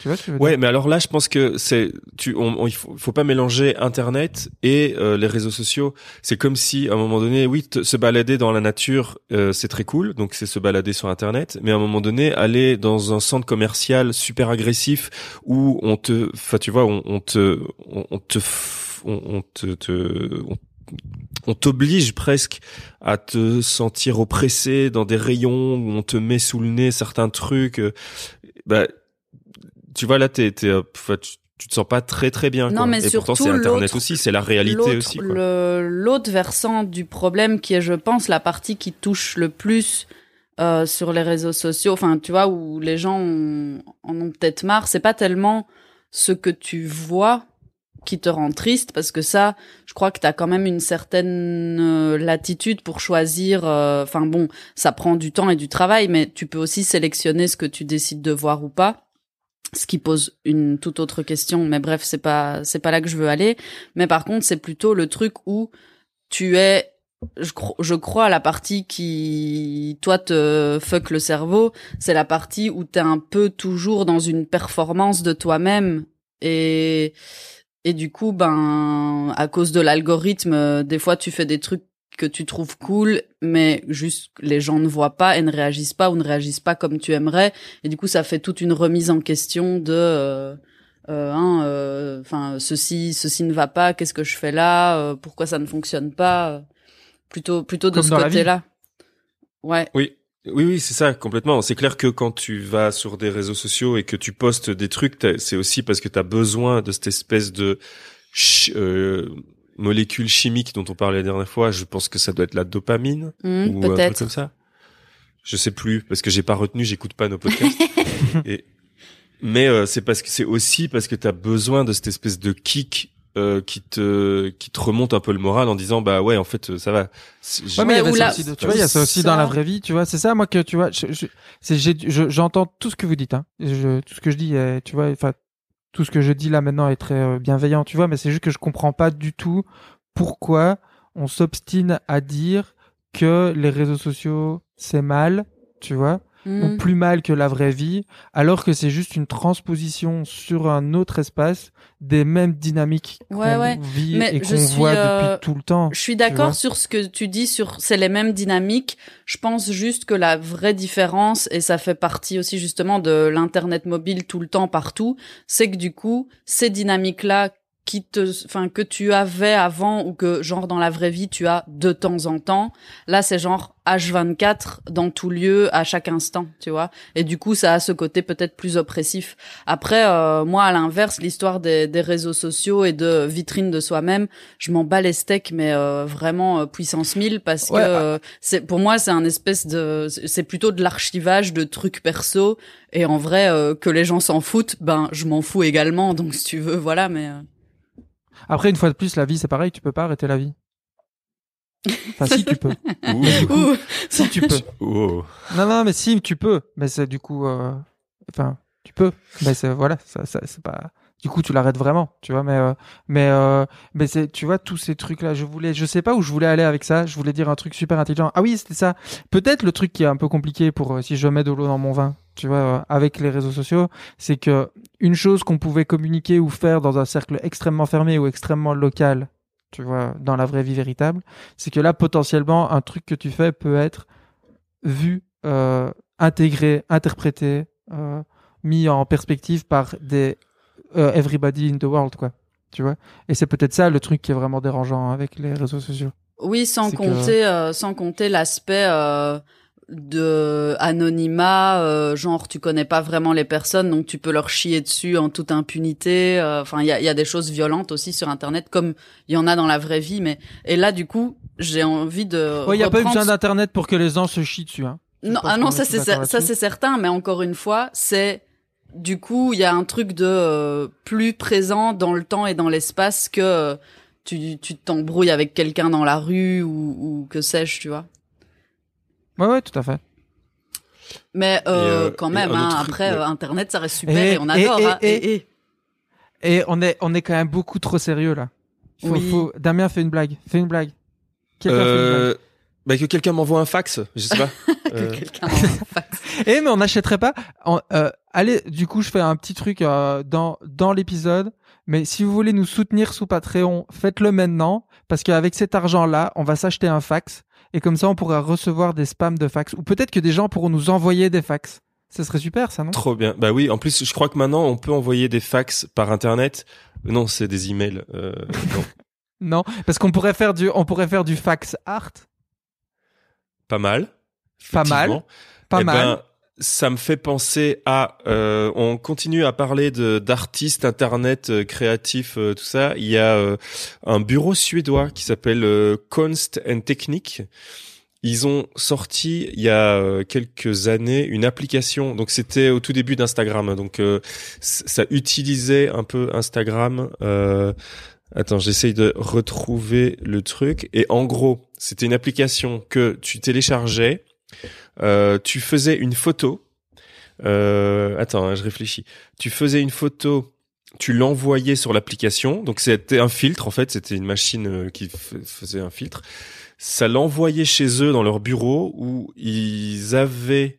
Tu vois ce que je veux dire ? Ouais, mais alors là, je pense que c'est, tu, on, on, il faut, faut pas mélanger Internet et euh, les réseaux sociaux. C'est comme si, à un moment donné, oui, te, se balader dans la nature, euh, c'est très cool, donc c'est se balader sur Internet. Mais à un moment donné, aller dans un centre commercial super agressif où on te, enfin, tu vois, on, on te, on, on te, on, on te, te on on t'oblige presque à te sentir oppressé dans des rayons où on te met sous le nez certains trucs. Euh, bah tu vois, là, t'es, t'es, t'es, tu, tu te sens pas très, très bien. Non, quoi. Mais et surtout, pourtant, c'est Internet aussi, c'est la réalité aussi. Quoi. Le, l'autre versant du problème qui est, je pense, la partie qui touche le plus euh, sur les réseaux sociaux, enfin, tu vois, où les gens ont, en ont peut-être marre, c'est pas tellement ce que tu vois qui te rend triste, parce que ça, je crois que t'as quand même une certaine euh, latitude pour choisir, enfin euh, bon, ça prend du temps et du travail, mais tu peux aussi sélectionner ce que tu décides de voir ou pas. Ce qui pose une toute autre question, mais bref, c'est pas c'est pas là que je veux aller. Mais par contre, c'est plutôt le truc où tu es, je, cro- je crois, la partie qui, toi, te fuck le cerveau, c'est la partie où t'es un peu toujours dans une performance de toi-même. Et et du coup, ben, à cause de l'algorithme, des fois, tu fais des trucs que tu trouves cool, mais juste les gens ne voient pas et ne réagissent pas ou ne réagissent pas comme tu aimerais, et du coup ça fait toute une remise en question de euh, euh, hein, euh, enfin ceci ceci ne va pas, qu'est-ce que je fais là, euh, pourquoi ça ne fonctionne pas, plutôt plutôt de comme ce côté-là. Ouais. Oui. Oui, oui, c'est ça, complètement. C'est clair que quand tu vas sur des réseaux sociaux et que tu postes des trucs, c'est aussi parce que tu as besoin de cette espèce de ch- euh, molécule chimique dont on parlait la dernière fois. Je pense que ça doit être la dopamine mmh, ou peut-être. Un truc comme ça. Je sais plus, parce que j'ai pas retenu, j'écoute pas nos podcasts. et, mais euh, c'est parce que c'est aussi parce que tu as besoin de cette espèce de kick Euh, qui te qui te remonte un peu le moral en disant bah ouais en fait ça va. Ouais, mais il y avait ça aussi, tu vois, il y a ça aussi dans la vraie vie, tu vois, c'est ça moi que tu vois je, je c'est j'ai, je, j'entends tout ce que vous dites hein. Je, tout ce que je dis est, tu vois enfin tout ce que je dis là maintenant est très bienveillant, tu vois, mais c'est juste que je comprends pas du tout pourquoi on s'obstine à dire que les réseaux sociaux c'est mal, tu vois. Mmh. Ou plus mal que la vraie vie, alors que c'est juste une transposition sur un autre espace des mêmes dynamiques qu'on ouais, ouais. vit mais et qu'on suis, voit euh, depuis tout le temps. Je suis d'accord sur ce que tu dis, sur c'est les mêmes dynamiques. Je pense juste que la vraie différence, et ça fait partie aussi justement de l'internet mobile tout le temps partout, c'est que du coup ces dynamiques-là qui te, enfin que tu avais avant ou que genre dans la vraie vie tu as de temps en temps, là c'est genre H vingt-quatre dans tout lieu à chaque instant, tu vois, et du coup ça a ce côté peut-être plus oppressif. Après euh, moi à l'inverse l'histoire des, des réseaux sociaux et de vitrine de soi-même, je m'en bats les steaks mais euh, vraiment euh, puissance mille parce ouais, que euh, c'est pour moi c'est un espèce de c'est plutôt de l'archivage de trucs perso et en vrai euh, que les gens s'en foutent, ben je m'en fous également donc si tu veux voilà mais euh... Après, une fois de plus, la vie, c'est pareil, tu peux pas arrêter la vie. Enfin, si tu peux. Ouh. Coup, Ouh. Si tu peux. Ouh. Non, non, mais si tu peux. Mais c'est du coup, euh... enfin, tu peux. Mais c'est, voilà, ça, ça, c'est pas. Du coup, tu l'arrêtes vraiment, tu vois. Mais, euh... mais, euh... mais c'est, tu vois, tous ces trucs-là. Je voulais, je sais pas où je voulais aller avec ça. Je voulais dire un truc super intelligent. Ah oui, c'était ça. Peut-être le truc qui est un peu compliqué pour euh, si je mets de l'eau dans mon vin. Tu vois, euh, avec les réseaux sociaux, c'est que une chose qu'on pouvait communiquer ou faire dans un cercle extrêmement fermé ou extrêmement local, tu vois, dans la vraie vie véritable, c'est que là, potentiellement, un truc que tu fais peut être vu, euh, intégré, interprété, euh, mis en perspective par des euh, everybody in the world, quoi. Tu vois. Et c'est peut-être ça le truc qui est vraiment dérangeant hein, avec les réseaux sociaux. Oui, sans c'est compter, que... euh, sans compter l'aspect. Euh... de anonymat euh, genre tu connais pas vraiment les personnes donc tu peux leur chier dessus en toute impunité, enfin euh, il y a il y a des choses violentes aussi sur internet comme il y en a dans la vraie vie mais et là du coup j'ai envie de ouais il y a pas eu besoin d'internet pour que les gens se chient dessus hein. Je non ah non ça c'est ça, ça c'est certain mais encore une fois c'est du coup il y a un truc de euh, plus présent dans le temps et dans l'espace que euh, tu tu t'embrouilles avec quelqu'un dans la rue ou ou que sais-je tu vois. Ouais, ouais, tout à fait. Mais euh, euh, quand même, hein, après, truc, ouais. Internet, ça reste super et, et on adore. Et, et, hein, et, et, et. et on, est, on est quand même beaucoup trop sérieux, là. Faut, oui. faut... Damien, fais une blague. Fais une blague. Quelqu'un euh... fait une blague. Bah, que quelqu'un m'envoie un fax, je sais pas. que euh... quelqu'un m'envoie un fax. Eh, mais on n'achèterait pas. On, euh, allez, du coup, je fais un petit truc euh, dans, dans l'épisode. Mais si vous voulez nous soutenir sous Patreon, faites-le maintenant. Parce qu'avec cet argent-là, on va s'acheter un fax. Et comme ça, on pourra recevoir des spams de fax. Ou peut-être que des gens pourront nous envoyer des fax. Ça serait super, ça, non ? Trop bien. Bah oui, en plus, je crois que maintenant, on peut envoyer des fax par Internet. Non, c'est des emails. Euh, non. non, parce qu'on pourrait faire du, on pourrait faire du fax art. Pas mal. Pas mal. Pas eh mal. Ben, ça me fait penser à... Euh, on continue à parler de, d'artistes, Internet, euh, créatifs, euh, tout ça. Il y a euh, un bureau suédois qui s'appelle euh, Konst and Technik. Ils ont sorti, il y a euh, quelques années, une application. Donc, c'était au tout début d'Instagram. Donc, euh, c- ça utilisait un peu Instagram. Euh, attends, j'essaye de retrouver le truc. Et en gros, c'était une application que tu téléchargeais. Euh, tu faisais une photo. Euh, attends, hein, je réfléchis. Tu faisais une photo, tu l'envoyais sur l'application. Donc c'était un filtre en fait, c'était une machine qui f- faisait un filtre. Ça l'envoyait chez eux dans leur bureau où ils avaient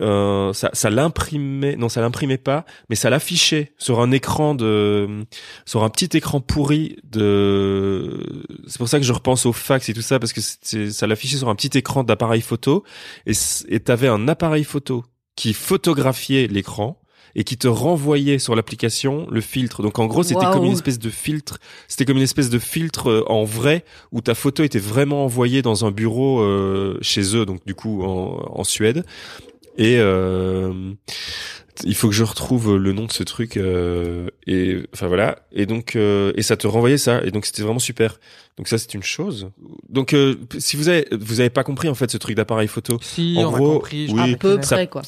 euh, ça, ça l'imprimait. Non, ça l'imprimait pas, mais ça l'affichait sur un écran de, sur un petit écran pourri de. C'est pour ça que je repense au fax et tout ça parce que c'était, ça l'affichait sur un petit écran d'appareil photo et et t'avais un appareil photo qui photographiait l'écran et qui te renvoyait sur l'application le filtre. Donc en gros, c'était wow. comme une espèce de filtre. C'était comme une espèce de filtre euh, en vrai où ta photo était vraiment envoyée dans un bureau euh, chez eux, donc du coup en, en Suède. Et euh, il faut que je retrouve le nom de ce truc. Euh, et enfin voilà. Et donc euh, et ça te renvoyait ça. Et donc c'était vraiment super. Donc ça c'est une chose. Donc euh, si vous avez vous avez pas compris en fait ce truc d'appareil photo. Si en on gros, a compris. Oui, à peu près quoi.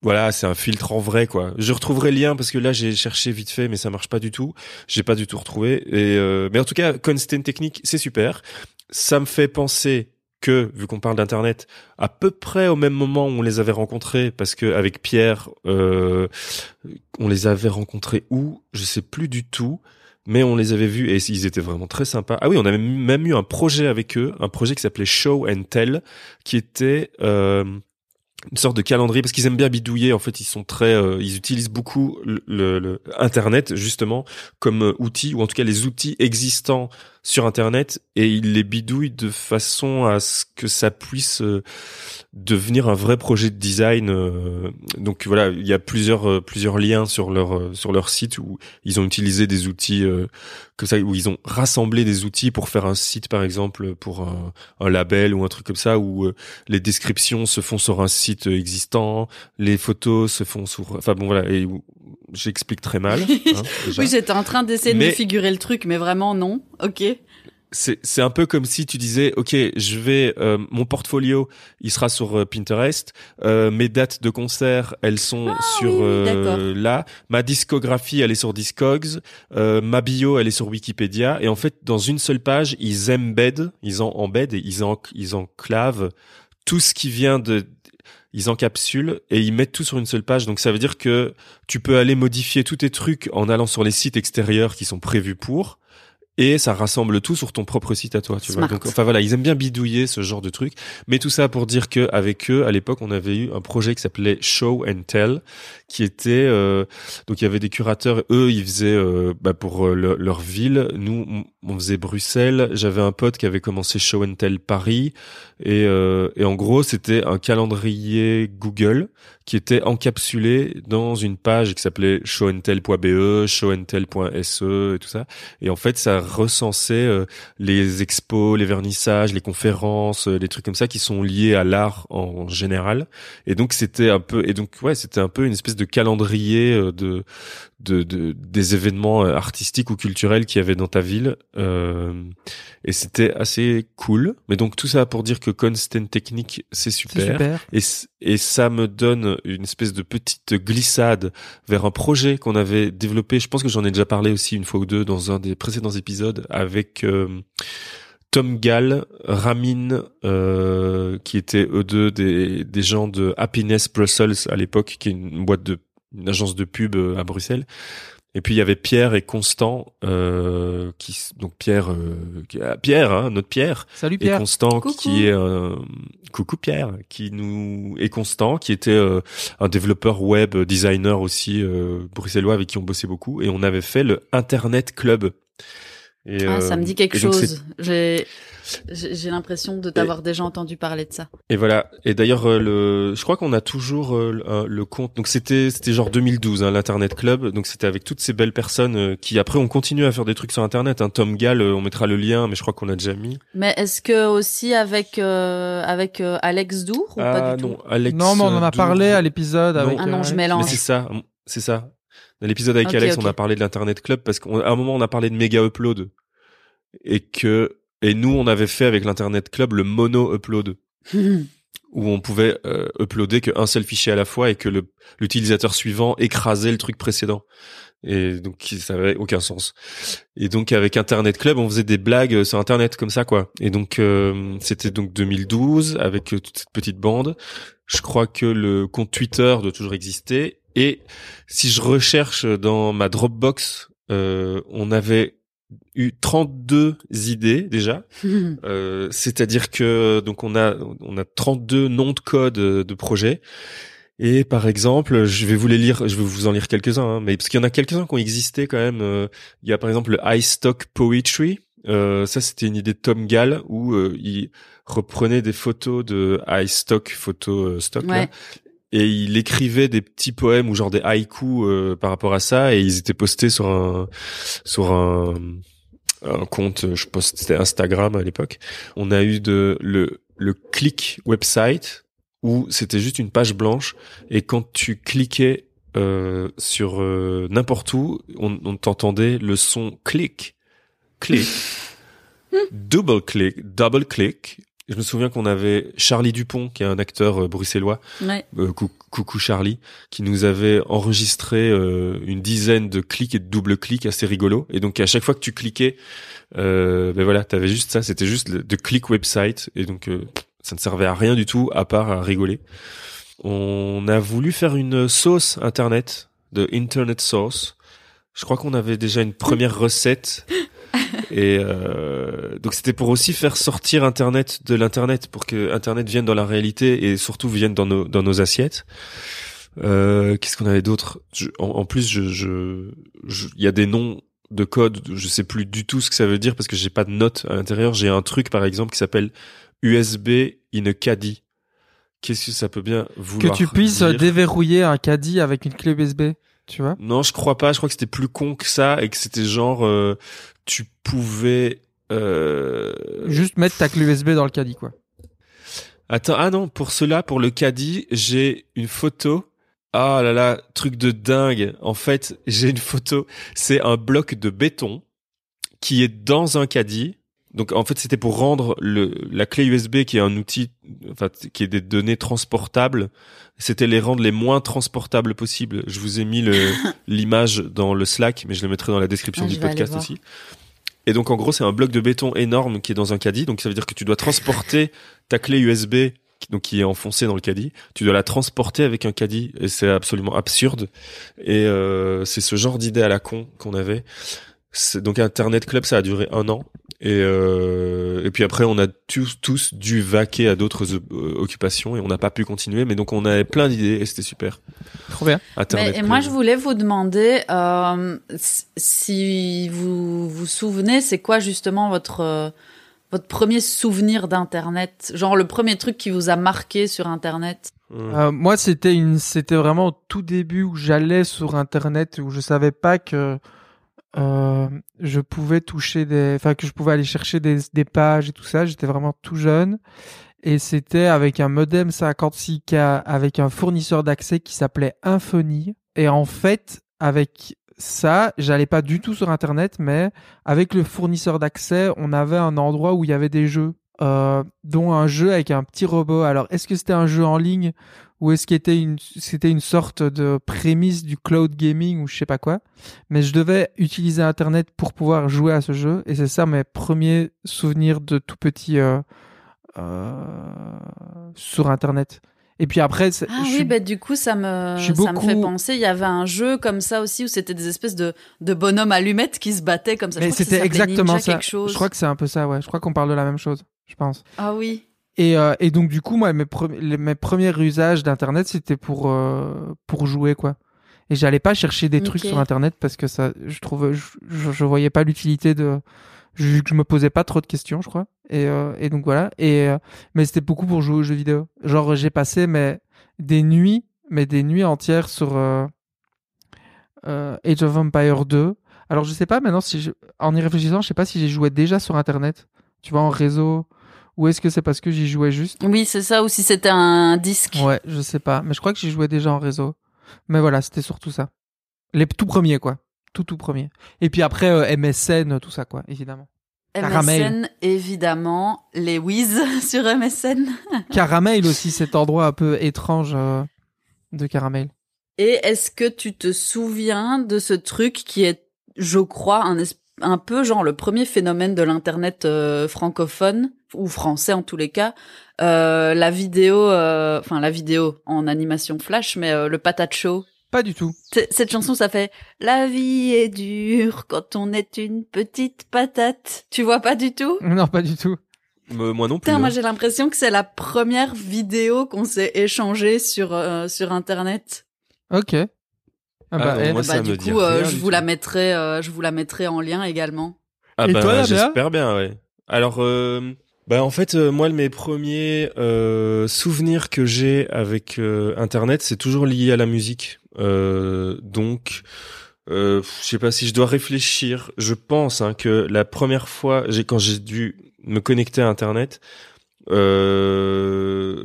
Voilà, c'est un filtre en vrai, quoi. Je retrouverai le lien parce que là, j'ai cherché vite fait, mais ça marche pas du tout. J'ai pas du tout retrouvé. Et, euh, mais en tout cas, Constant Technique, c'est super. Ça me fait penser que, vu qu'on parle d'Internet, à peu près au même moment où on les avait rencontrés, parce que avec Pierre, euh, on les avait rencontrés où? Je sais plus du tout. Mais on les avait vus et ils étaient vraiment très sympas. Ah oui, on avait même eu un projet avec eux, un projet qui s'appelait Show and Tell, qui était, euh, une sorte de calendrier parce qu'ils aiment bien bidouiller en fait, ils sont très euh, ils utilisent beaucoup le, le, le internet justement comme euh, outil, ou en tout cas les outils existants sur internet, et ils les bidouillent de façon à ce que ça puisse euh, devenir un vrai projet de design. Euh, donc voilà, il y a plusieurs euh, plusieurs liens sur leur euh, sur leur site où ils ont utilisé des outils euh, comme ça, où ils ont rassemblé des outils pour faire un site par exemple, pour un, un label ou un truc comme ça, où euh, les descriptions se font sur un site existant, les photos se font sur... Enfin bon voilà, et j'explique très mal. Hein, déjà. Oui, j'étais en train d'essayer mais... de figurer le truc, mais vraiment non. Ok. C'est c'est un peu comme si tu disais OK, je vais euh, mon portfolio, il sera sur euh, Pinterest, euh, mes dates de concert, elles sont ah, sur oui, euh, là, ma discographie, elle est sur Discogs, euh, ma bio, elle est sur Wikipédia, et en fait dans une seule page, ils embed, ils en embed et ils en ils enclavent tout ce qui vient de... Ils encapsulent et ils mettent tout sur une seule page. Donc ça veut dire que tu peux aller modifier tous tes trucs en allant sur les sites extérieurs qui sont prévus pour, et ça rassemble tout sur ton propre site à toi. Tu Smart. vois. Donc, enfin voilà, ils aiment bien bidouiller ce genre de trucs. Mais tout ça pour dire que avec eux, à l'époque, on avait eu un projet qui s'appelait Show and Tell, qui était euh, donc il y avait des curateurs. Eux, ils faisaient euh, bah, pour euh, le, leur ville. Nous, on faisait Bruxelles. J'avais un pote qui avait commencé Show and Tell Paris, et, euh, et en gros, c'était un calendrier Google qui était encapsulé dans une page qui s'appelait show and tell dot b e, show and tell dot s e et tout ça. Et en fait, ça recenser euh, les expos, les vernissages, les conférences, euh, les trucs comme ça qui sont liés à l'art en général. Et donc c'était un peu, et donc ouais, c'était un peu une espèce de calendrier euh, de, de de des événements artistiques ou culturels qu'il y avait dans ta ville. Euh, et c'était assez cool. Mais donc tout ça pour dire que Constant Technique, c'est super. C'est super. Et et ça me donne une espèce de petite glissade vers un projet qu'on avait développé. Je pense que j'en ai déjà parlé aussi une fois ou deux dans un des précédents épisodes. Avec euh, Tom Gall, Ramin, euh, qui étaient eux deux des, des gens de Happiness Brussels à l'époque, qui est une boîte de, une agence de pub à Bruxelles. Et puis il y avait Pierre et Constant, euh, qui donc Pierre, euh, qui, ah, Pierre, hein, notre Pierre. Salut Pierre. Et Constant coucou. qui est euh, coucou Pierre, qui nous et Constant qui était euh, un développeur web, designer aussi euh, bruxellois avec qui on bossait beaucoup. Et on avait fait le Internet Club. Et ah, euh, ça me dit quelque chose. J'ai, j'ai l'impression de t'avoir et, déjà entendu parler de ça. Et voilà. Et d'ailleurs, euh, le, je crois qu'on a toujours euh, le compte. Donc c'était, c'était genre deux mille douze, hein, l'Internet Club. Donc c'était avec toutes ces belles personnes euh, qui après on continue à faire des trucs sur Internet. Hein. Tom Gall, euh, on mettra le lien, mais je crois qu'on l'a déjà mis. Mais est-ce que aussi avec euh, avec euh, Alex Dour ou ah, pas du non, tout Alex Non, mais on en a Dour. parlé à l'épisode. Avec, ah non, euh, je mélange. Mais c'est ça, c'est ça. Dans l'épisode avec okay, Alex, okay. on a parlé de l'Internet Club parce qu'à un moment, on a parlé de méga upload. Et que, et nous, on avait fait avec l'Internet Club le mono upload. Où on pouvait euh, uploader qu'un seul fichier à la fois et que le, l'utilisateur suivant écrasait le truc précédent. Et donc, ça avait aucun sens. Et donc, avec Internet Club, on faisait des blagues sur Internet comme ça, quoi. Et donc, euh, c'était donc deux mille douze avec euh, toute cette petite bande. Je crois que le compte Twitter doit toujours exister. Et si je recherche dans ma Dropbox, euh, on avait eu trente-deux idées déjà. euh, c'est-à-dire que donc on a on a trente-deux noms de code de projets. Et par exemple, je vais vous les lire, je vais vous en lire quelques-uns, hein, mais parce qu'il y en a quelques-uns qui ont existé quand même. Euh, il y a par exemple le High Stock Poetry. Euh, ça, c'était une idée de Tom Gall où euh, il reprenait des photos de High Stock, photo euh, stock. Ouais. Là, et il écrivait des petits poèmes ou genre des haïkus euh, par rapport à ça, et ils étaient postés sur un sur un, un compte, je pense c'était Instagram à l'époque. On a eu de le le click website où c'était juste une page blanche, et quand tu cliquais euh, sur euh, n'importe où, on, on t'entendait le son click, click, double click, double click. Je me souviens qu'on avait Charlie Dupont, qui est un acteur euh, bruxellois, ouais. euh, cou- coucou Charlie, qui nous avait enregistré euh, une dizaine de clics et de double clics assez rigolos. Et donc à chaque fois que tu cliquais, euh, ben voilà, t'avais juste ça, c'était juste le, de click website. Et donc euh, ça ne servait à rien du tout à part à rigoler. On a voulu faire une sauce internet, de internet sauce. Je crois qu'on avait déjà une première recette. Et euh, donc c'était pour aussi faire sortir Internet de l'internet, pour que Internet vienne dans la réalité et surtout vienne dans nos dans nos assiettes. Euh, qu'est-ce qu'on avait d'autre ? je, en, en plus, je, je, je, y a des noms de code, je sais plus du tout ce que ça veut dire parce que j'ai pas de notes à l'intérieur. J'ai un truc par exemple qui s'appelle U S B in a caddie. Qu'est-ce que ça peut bien vouloir dire ? Que tu puisses dire déverrouiller un caddie avec une clé U S B, tu vois ? Non, je crois pas. Je crois que c'était plus con que ça et que c'était genre euh, tu pouvais euh... juste mettre ta clé U S B dans le caddie, quoi. Attends, ah non, pour cela, pour le caddie, j'ai une photo. Ah là là, truc de dingue. En fait, j'ai une photo. C'est un bloc de béton qui est dans un caddie. Donc en fait, c'était pour rendre le la clé U S B, qui est un outil, enfin qui est des données transportables, c'était les rendre les moins transportables possibles. Je vous ai mis le l'image dans le Slack, mais je le mettrai dans la description ah, du podcast aussi. Et donc en gros, c'est un bloc de béton énorme qui est dans un caddie, donc ça veut dire que tu dois transporter ta clé U S B, donc qui est enfoncée dans le caddie, tu dois la transporter avec un caddie, et c'est absolument absurde. Et euh, c'est ce genre d'idée à la con qu'on avait. C'est, donc Internet Club, ça a duré un an, et euh, et puis après on a tous tous dû vaquer à d'autres euh, occupations et on n'a pas pu continuer, mais donc on avait plein d'idées et c'était super. Trop bien. Internet mais, et moi je voulais vous demander euh, si vous vous souvenez, c'est quoi justement votre euh, votre premier souvenir d'Internet, genre le premier truc qui vous a marqué sur Internet. Hum. Euh, moi c'était une c'était vraiment au tout début où j'allais sur Internet, où je savais pas que Euh, je pouvais toucher des, enfin que je pouvais aller chercher des, des pages et tout ça. J'étais vraiment tout jeune et c'était avec un modem cinquante-six K avec un fournisseur d'accès qui s'appelait Infony. Et en fait, avec ça, j'allais pas du tout sur Internet, mais avec le fournisseur d'accès, on avait un endroit où il y avait des jeux, euh, dont un jeu avec un petit robot. Alors, est-ce que c'était un jeu en ligne ou est-ce qu'il était une, c'était une sorte de prémisse du cloud gaming ou je sais pas quoi, mais je devais utiliser Internet pour pouvoir jouer à ce jeu, et c'est ça mes premiers souvenirs de tout petit euh, euh, sur Internet. Et puis après, c'est, ah je oui, suis, bah du coup ça me ça beaucoup... me fait penser, il y avait un jeu comme ça aussi où c'était des espèces de de bonhommes allumettes qui se battaient comme ça. Mais je crois c'était que exactement Ninja, ça. Quelque chose. Je crois que c'est un peu ça, ouais. Je crois qu'on parle de la même chose, je pense. Ah oui. Et, euh, et donc du coup, moi, mes, pre- les, mes premiers usages d'Internet, c'était pour euh, pour jouer, quoi. Et j'allais pas chercher des okay. trucs sur Internet parce que ça, je trouve, je, je, je voyais pas l'utilité de, je, je me posais pas trop de questions, je crois. Et, euh, et donc voilà. Et euh, mais c'était beaucoup pour jouer aux jeux vidéo. Genre j'ai passé mais des nuits, mais des nuits entières sur euh, euh, Age of Empires deux. Alors je sais pas maintenant si, je, en y réfléchissant, je sais pas si j'ai joué déjà sur Internet. Tu vois, en réseau. Ou est-ce que c'est parce que j'y jouais juste ? Oui, c'est ça, ou si c'était un disque. Ouais, je sais pas. Mais je crois que j'y jouais déjà en réseau. Mais voilà, c'était surtout ça. Les tout premiers, quoi. Tout, tout premiers. Et puis après, euh, M S N, tout ça, quoi, évidemment. M S N, Caramel. Évidemment. Les whiz sur M S N. Caramel aussi, cet endroit un peu étrange euh, de Caramel. Et est-ce que tu te souviens de ce truc qui est, je crois, un espèce un peu genre le premier phénomène de l'internet euh, francophone ou français en tous les cas, euh, la vidéo, euh, enfin la vidéo en animation flash, mais euh, le patate show. Pas du tout. C- cette chanson, ça fait la vie est dure quand on est une petite patate. Tu vois pas du tout ? Non, pas du tout. Euh, moi non plus. Putain, moi j'ai l'impression que c'est la première vidéo qu'on s'est échangée sur euh, sur internet. Ok. Ah bah, ah non, moi, bah du coup, euh, je vous tout. la mettrai, euh, je vous la mettrai en lien également. Ah et bah, toi, j'espère bien, ouais. Alors, euh, Bah en fait, euh, moi, mes premiers euh, souvenirs que j'ai avec euh, Internet, c'est toujours lié à la musique. Euh, donc, euh, je sais pas si je dois réfléchir. Je pense hein, que la première fois, j'ai quand j'ai dû me connecter à Internet, euh,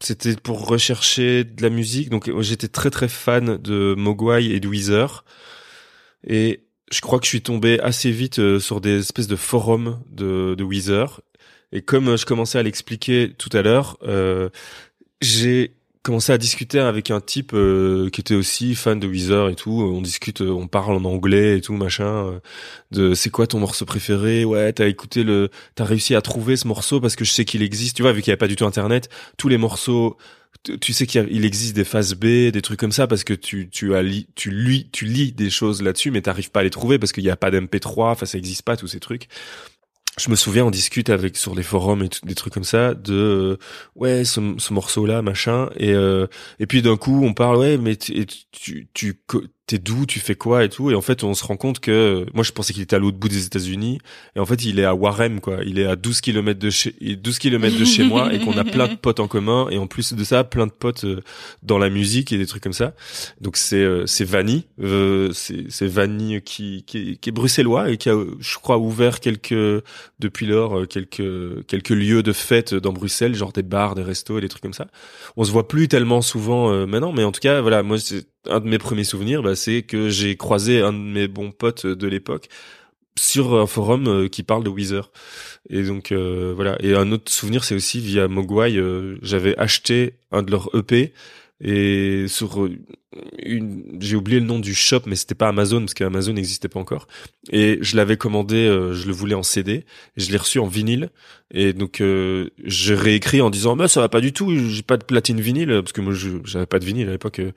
c'était pour rechercher de la musique. Donc, j'étais très très fan de Mogwai et de Weezer. Et je crois que je suis tombé assez vite euh, sur des espèces de forums de, de Weezer. Et comme euh, je commençais à l'expliquer tout à l'heure, euh, j'ai commencé à discuter avec un type euh, qui était aussi fan de Weezer et tout. On discute, on parle en anglais et tout, machin. Euh, de c'est quoi ton morceau préféré? Ouais, t'as écouté le, t'as réussi à trouver ce morceau parce que je sais qu'il existe. Tu vois, vu qu'il n'y a pas du tout Internet, tous les morceaux. Tu sais qu'il existe des phases B, des trucs comme ça, parce que tu tu as li, tu lis tu lis des choses là-dessus, mais t'arrives pas à les trouver parce qu'il y a pas d'M P trois, enfin ça existe pas tous ces trucs. Je me souviens, on discute avec sur les forums et tout, des trucs comme ça de euh, ouais ce, ce morceau-là machin et euh, et puis d'un coup on parle ouais mais tu tu, tu t'es d'où, tu fais quoi et tout, et en fait on se rend compte que moi je pensais qu'il était à l'autre bout des États-Unis et en fait il est à Warem quoi, il est à douze kilomètres de chez douze kilomètres de chez moi et qu'on a plein de potes en commun et en plus de ça plein de potes dans la musique et des trucs comme ça. Donc c'est c'est Vanny, euh, c'est c'est Vanny qui qui qui est bruxellois et qui a je crois ouvert quelques depuis lors quelques quelques lieux de fête dans Bruxelles, genre des bars, des restos et des trucs comme ça. On se voit plus tellement souvent euh, maintenant, mais en tout cas voilà, moi c'est un de mes premiers souvenirs, bah, c'est que j'ai croisé un de mes bons potes de l'époque sur un forum euh, qui parle de Weezer. Et donc, euh, voilà. Et un autre souvenir, c'est aussi via Mogwai, euh, j'avais acheté un de leurs E P et sur une, j'ai oublié le nom du shop, mais c'était pas Amazon parce qu'Amazon n'existait pas encore. Et je l'avais commandé, euh, je le voulais en C D, et je l'ai reçu en vinyle. Et donc, euh, j'ai réécrit en disant, mais ça va pas du tout, j'ai pas de platine vinyle, parce que moi, je, j'avais pas de vinyle à l'époque. Et,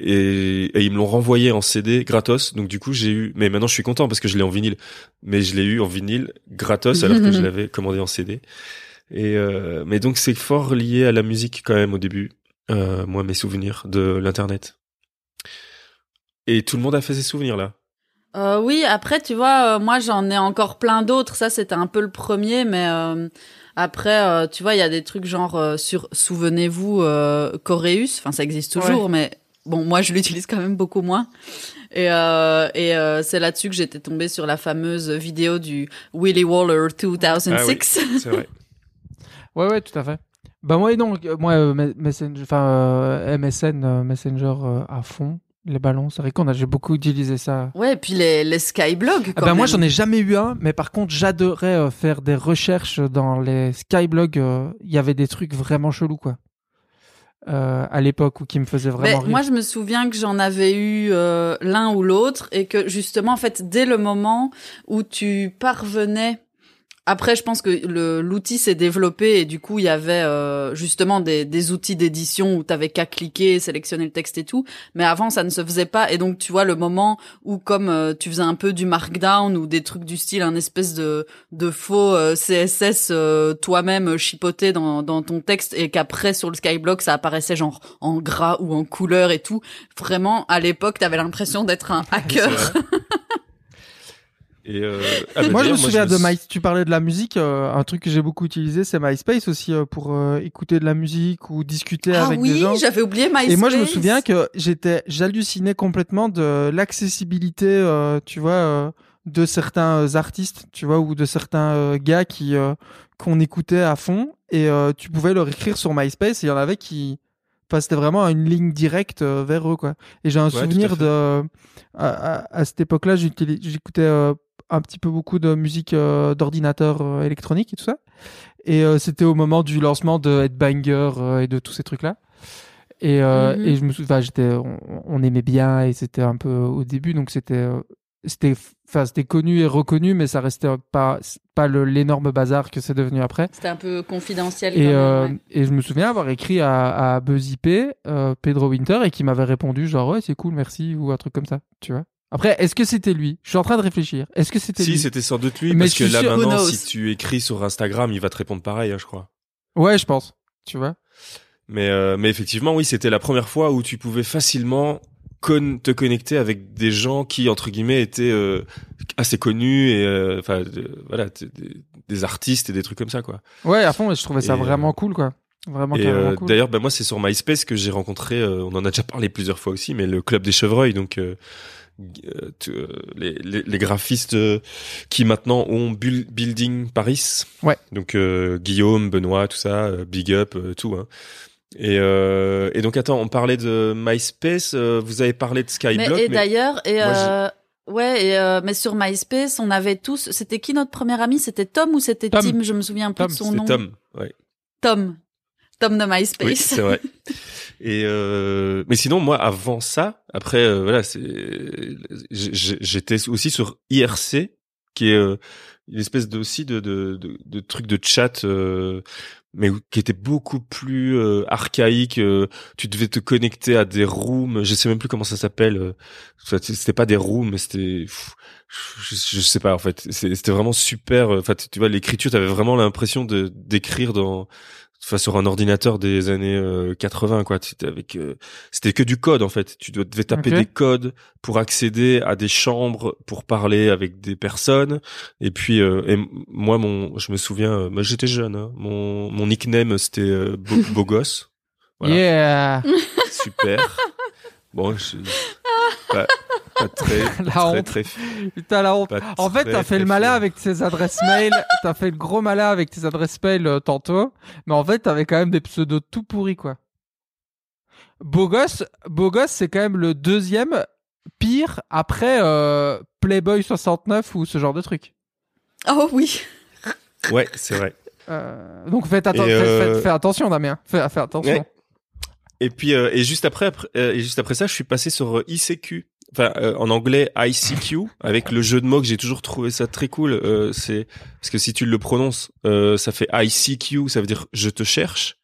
et ils me l'ont renvoyé en C D gratos. Donc, du coup, j'ai eu, mais maintenant, je suis content parce que je l'ai en vinyle. Mais je l'ai eu en vinyle gratos alors que je l'avais commandé en C D. Et, euh, mais donc, c'est fort lié à la musique quand même au début. Euh, moi, mes souvenirs de l'Internet. Et tout le monde a fait ses souvenirs, là. Euh, oui, après, tu vois, euh, moi, j'en ai encore plein d'autres. Ça, c'était un peu le premier, mais euh, après, euh, tu vois, il y a des trucs genre euh, sur « Souvenez-vous, euh, Coréus ». Enfin, ça existe toujours, ouais. Mais bon, moi, je l'utilise quand même beaucoup moins. Et, euh, et euh, c'est là-dessus que j'étais tombée sur la fameuse vidéo du Willy Waller deux mille six. Ah, oui, c'est vrai. Ouais, ouais, tout à fait. Bah moi non, moi euh, Messenger, enfin euh, M S N euh, Messenger euh, à fond, les ballons, c'est vrai qu'on a j'ai beaucoup utilisé ça. Ouais, et puis les les skyblogs quand ah bah même. Moi j'en ai jamais eu un, mais par contre j'adorais euh, faire des recherches dans les skyblogs, il euh, y avait des trucs vraiment chelous quoi. Euh, à l'époque ou qui me faisait vraiment mais rire. Moi, je me souviens que j'en avais eu euh, l'un ou l'autre et que justement en fait dès le moment où tu parvenais. Après, je pense que le, l'outil s'est développé et du coup, il y avait euh, justement des, des outils d'édition où t'avais qu'à cliquer, sélectionner le texte et tout. Mais avant, ça ne se faisait pas. Et donc, tu vois, le moment où comme euh, tu faisais un peu du markdown ou des trucs du style, un espèce de, de faux euh, C S S euh, toi-même chipoté dans, dans ton texte et qu'après, sur le skyblock, ça apparaissait genre en gras ou en couleur et tout. Vraiment, à l'époque, t'avais l'impression d'être un hacker. Et euh... ah bah moi, je me souviens moi, je me... de My... tu parlais de la musique, euh, un truc que j'ai beaucoup utilisé, c'est MySpace aussi euh, pour euh, écouter de la musique ou discuter ah avec oui, des gens. Ah oui, j'avais oublié MySpace. Et moi, je me souviens que j'étais, j'hallucinais complètement de l'accessibilité, euh, tu vois, euh, de certains artistes, tu vois, ou de certains euh, gars qui euh, qu'on écoutait à fond. Et euh, tu pouvais leur écrire sur MySpace. Et il y en avait qui, enfin, c'était vraiment une ligne directe euh, vers eux, quoi. Et j'ai un ouais, souvenir de, euh, à, à, à cette époque-là, j'écoutais. Euh, un petit peu beaucoup de musique euh, d'ordinateur euh, électronique et tout ça. Et euh, c'était au moment du lancement de Headbanger euh, et de tous ces trucs-là. Et, euh, mm-hmm. et je me souviens, j'étais, on, on aimait bien et c'était un peu au début, donc c'était, euh, c'était, enfin, c'était connu et reconnu, mais ça restait pas, pas le, l'énorme bazar que c'est devenu après. C'était un peu confidentiel. Et, quand euh, même, ouais. Et je me souviens avoir écrit à, à Buzz I P, euh, Pedro Winter, et qui m'avait répondu genre ouais c'est cool, merci ou un truc comme ça, tu vois. Après, est-ce que c'était lui? Je suis en train de réfléchir. Est-ce que c'était si, lui? Si, c'était sans doute lui, mais parce que là, maintenant, si tu écris sur Instagram, il va te répondre pareil, hein, je crois. Ouais, je pense. Tu vois? Mais, euh, mais effectivement, oui, c'était la première fois où tu pouvais facilement con- te connecter avec des gens qui, entre guillemets, étaient euh, assez connus et enfin euh, de, voilà t- des, des artistes et des trucs comme ça, quoi. Ouais, à fond, je trouvais ça et, vraiment euh, cool, quoi. Vraiment et euh, cool. D'ailleurs, bah, moi, c'est sur MySpace que j'ai rencontré, euh, on en a déjà parlé plusieurs fois aussi, mais le Club des Chevreuils, donc euh, t- euh, les, les, les graphistes euh, qui maintenant ont bu- Building Paris. Ouais. Donc euh, Guillaume, Benoît, tout ça, euh, Big Up, euh, tout, hein. Et, euh, et donc, attends, on parlait de MySpace, euh, vous avez parlé de Skyblock. Mais, et mais d'ailleurs, et euh, ouais, et euh, mais sur MySpace, on avait tous, c'était qui notre premier ami? C'était Tom ou c'était Tom. Tim? Je me souviens plus Tom, de son nom. Tom, ouais. Tom. Tom de MySpace. Oui, c'est vrai. Et euh, mais sinon, moi, avant ça, après, euh, voilà, c'est, j'étais aussi sur I R C, qui est euh, une espèce de, aussi de, de, de, de truc de chat, euh, mais qui était beaucoup plus euh, archaïque. Euh, tu devais te connecter à des rooms, je sais même plus comment ça s'appelle. Euh, c'était pas des rooms, mais c'était, pff, je, je sais pas en fait. C'est, c'était vraiment super. Enfin, euh, tu vois, l'écriture, t'avais vraiment l'impression de d'écrire dans, enfin, sur un ordinateur des années euh, quatre-vingts, quoi. C'était avec, euh, c'était que du code en fait. Tu devais taper okay. des codes pour accéder à des chambres, pour parler avec des personnes. Et puis, euh, et moi, mon, je me souviens, euh, moi, j'étais jeune. Hein, mon, mon nickname, c'était euh, beau, beau gosse. Voilà. Yeah. Super. Bon, je, pas, pas très, la très, honte. très, putain, la honte. Pas en fait, très, t'as fait le malin avec tes adresses mail. T'as fait le gros malin avec tes adresses mail euh, tantôt. Mais en fait, t'avais quand même des pseudos tout pourris, quoi. Beau gosse, beau gosse, c'est quand même le deuxième pire après euh, Playboy soixante-neuf ou ce genre de truc. Oh oui. Ouais, c'est vrai. Euh, donc faites, atten- euh... faites, faites, faites attention, Damien. Faites, faites attention. Ouais. Et puis euh, et juste après, après euh, et juste après ça, je suis passé sur I C Q, enfin euh, en anglais I C Q, avec le jeu de mots que j'ai toujours trouvé ça très cool. Euh, c'est parce que si tu le prononces, euh, ça fait I C Q, ça veut dire je te cherche.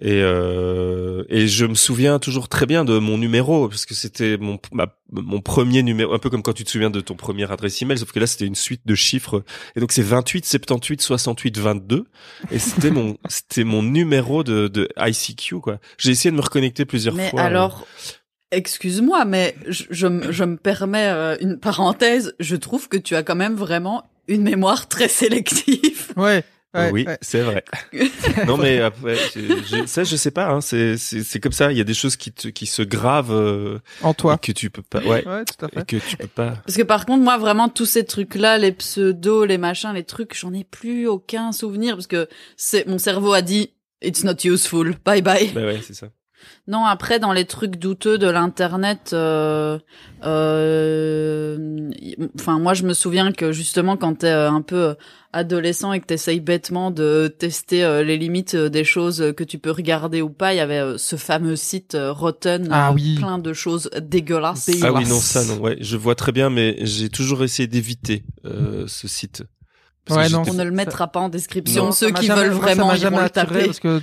Et euh, et je me souviens toujours très bien de mon numéro parce que c'était mon ma, mon premier numéro, un peu comme quand tu te souviens de ton premier adresse email, sauf que là c'était une suite de chiffres et donc c'est vingt-huit, soixante-huit, soixante-huit, vingt-deux et c'était mon c'était mon numéro de de I C Q, quoi. J'ai essayé de me reconnecter plusieurs mais fois. Mais alors euh... excuse-moi, mais je je, je me permets euh, une parenthèse, je trouve que tu as quand même vraiment une mémoire très sélective. Ouais. Ouais, oui, ouais. C'est vrai. Non, mais après, je, je, ça, je sais pas. Hein, c'est, c'est, c'est comme ça. Il y a des choses qui, te, qui se gravent euh, en toi et que tu peux pas. Ouais, ouais, tout à fait. Et que tu peux pas. Parce que par contre, moi, vraiment, tous ces trucs-là, les pseudos, les machins, les trucs, j'en ai plus aucun souvenir parce que c'est mon cerveau a dit it's not useful, bye bye. Bah ouais, c'est ça. Non, après, dans les trucs douteux de l'internet, euh, euh, enfin, moi, je me souviens que justement, quand t'es un peu adolescent et que t'essayes bêtement de tester les limites des choses que tu peux regarder ou pas, il y avait ce fameux site Rotten, ah, oui. plein de choses dégueulasses. Ah oui, non, ça, non, ouais, je vois très bien, mais j'ai toujours essayé d'éviter euh, ce site. Ouais, non. On ne le mettra pas en description. Non, ceux qui jamais, veulent vraiment, ça m'a jamais attiré parce que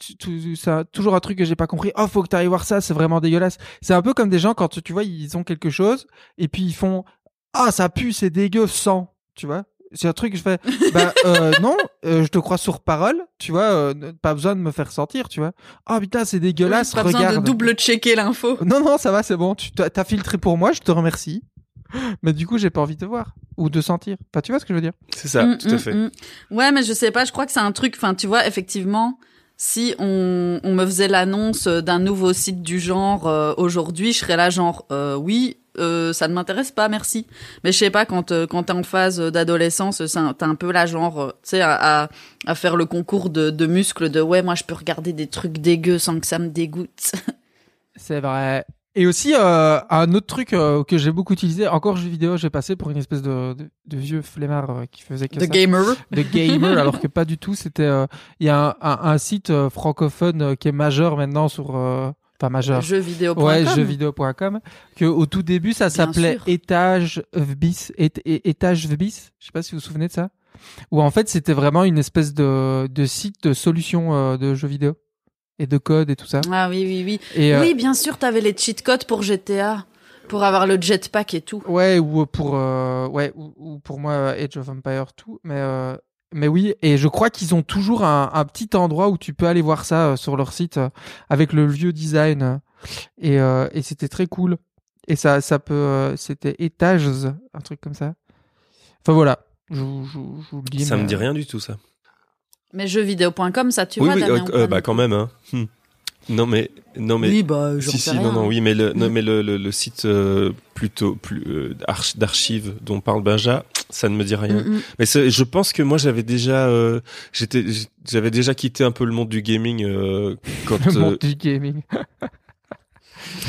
c'est toujours un truc que j'ai pas compris. Oh, faut que t'ailles voir ça, c'est vraiment dégueulasse. C'est un peu comme des gens quand tu vois ils ont quelque chose et puis ils font ah ça pue, c'est dégueu, sang, tu vois. C'est un truc que je fais. Bah euh, non, euh, je te crois sur parole, tu vois. Euh, pas besoin de me faire sentir, tu vois. Ah oh, putain, c'est dégueulasse. Ouais, pas regarde. Besoin de double checker l'info. Non non, ça va, c'est bon. Tu t'as filtré pour moi, je te remercie. Mais du coup, j'ai pas envie de voir ou de sentir. Enfin, tu vois ce que je veux dire? C'est ça, mmh, tout à mmh, fait. Mmh. Ouais, mais je sais pas, je crois que c'est un truc, enfin, tu vois, effectivement, si on, on me faisait l'annonce d'un nouveau site du genre euh, aujourd'hui, je serais là genre, euh, oui, euh, ça ne m'intéresse pas, merci. Mais je sais pas, quand, euh, quand t'es en phase d'adolescence, c'est un, t'es un peu là genre, euh, tu sais, à, à, à faire le concours de, de muscles de, ouais, moi, je peux regarder des trucs dégueux sans que ça me dégoûte. C'est vrai. Et aussi euh, un autre truc euh, que j'ai beaucoup utilisé, encore jeu vidéo, j'ai passé pour une espèce de, de, de vieux flemmard euh, qui faisait que The ça. The gamer. The gamer, alors que pas du tout. C'était, il euh, y a un, un, un site euh, francophone euh, qui est majeur maintenant sur, enfin euh, majeur. jeux vidéo point com Ouais, jeux vidéo point com Que au tout début, ça Bien s'appelait sûr. Étage Vbis, et, et, étage Vbis. Je sais pas si vous vous souvenez de ça. Où en fait, c'était vraiment une espèce de, de site de solutions euh, de jeux vidéo. Et de code et tout ça. Ah oui, oui, oui. Et, euh, oui, bien sûr, t'avais les cheat codes pour G T A, pour avoir le jetpack et tout. Ouais, ou pour, euh, ouais, ou, ou pour moi, Age of Empires tout. Mais, euh, mais oui, et je crois qu'ils ont toujours un, un petit endroit où tu peux aller voir ça euh, sur leur site euh, avec le vieux design. Euh, et, euh, et c'était très cool. Et ça, ça peut, euh, c'était Étages, un truc comme ça. Enfin voilà, je, je, je vous le dis. Ça mais... me dit rien du tout, ça. Mais jeux vidéo point com, ça tu oui, vois. Oui, euh, euh, bah quand même. Hein. Hmm. Non mais, non mais. Oui, bah, si, si, rien. non, non, oui, mais le, non, mais le, le, le site euh, plutôt plus euh, arch, d'archives dont parle Benja, ça ne me dit rien. Mm-hmm. Mais c'est, je pense que moi j'avais déjà, euh, j'étais, j'avais déjà quitté un peu le monde du gaming euh, quand. Le euh... monde du gaming.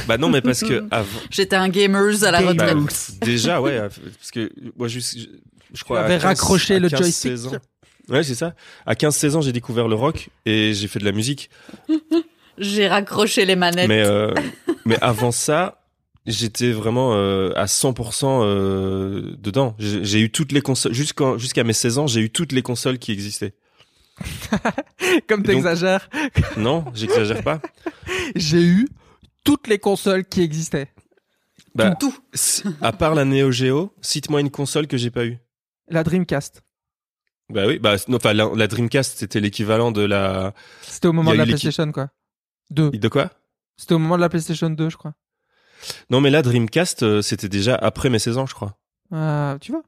Bah non mais parce que avant... j'étais un gamers à la retraite. Bah, déjà ouais, parce que moi juste, je, je crois. J'avais raccroché le joystick. Ouais c'est ça. À quinze seize ans j'ai découvert le rock et j'ai fait de la musique. J'ai raccroché les manettes. Mais, euh, mais avant ça, j'étais vraiment euh, à cent pour cent euh, dedans. J'ai, j'ai eu toutes les consoles. Jusqu'à, jusqu'à mes seize ans, j'ai eu toutes les consoles qui existaient. Comme t'exagères. Donc, non, j'exagère pas. J'ai eu toutes les consoles qui existaient. Bah, tout. À part la Neo Geo, cite-moi une console que j'ai pas eue. La Dreamcast. Bah oui, bah, non, la, la Dreamcast, c'était l'équivalent de la... C'était au moment de la PlayStation, quoi. Deux. De quoi ? C'était au moment de la PlayStation deux, je crois. Non, mais là, Dreamcast, euh, c'était déjà après mes seize ans, je crois. Ah, euh, tu vois.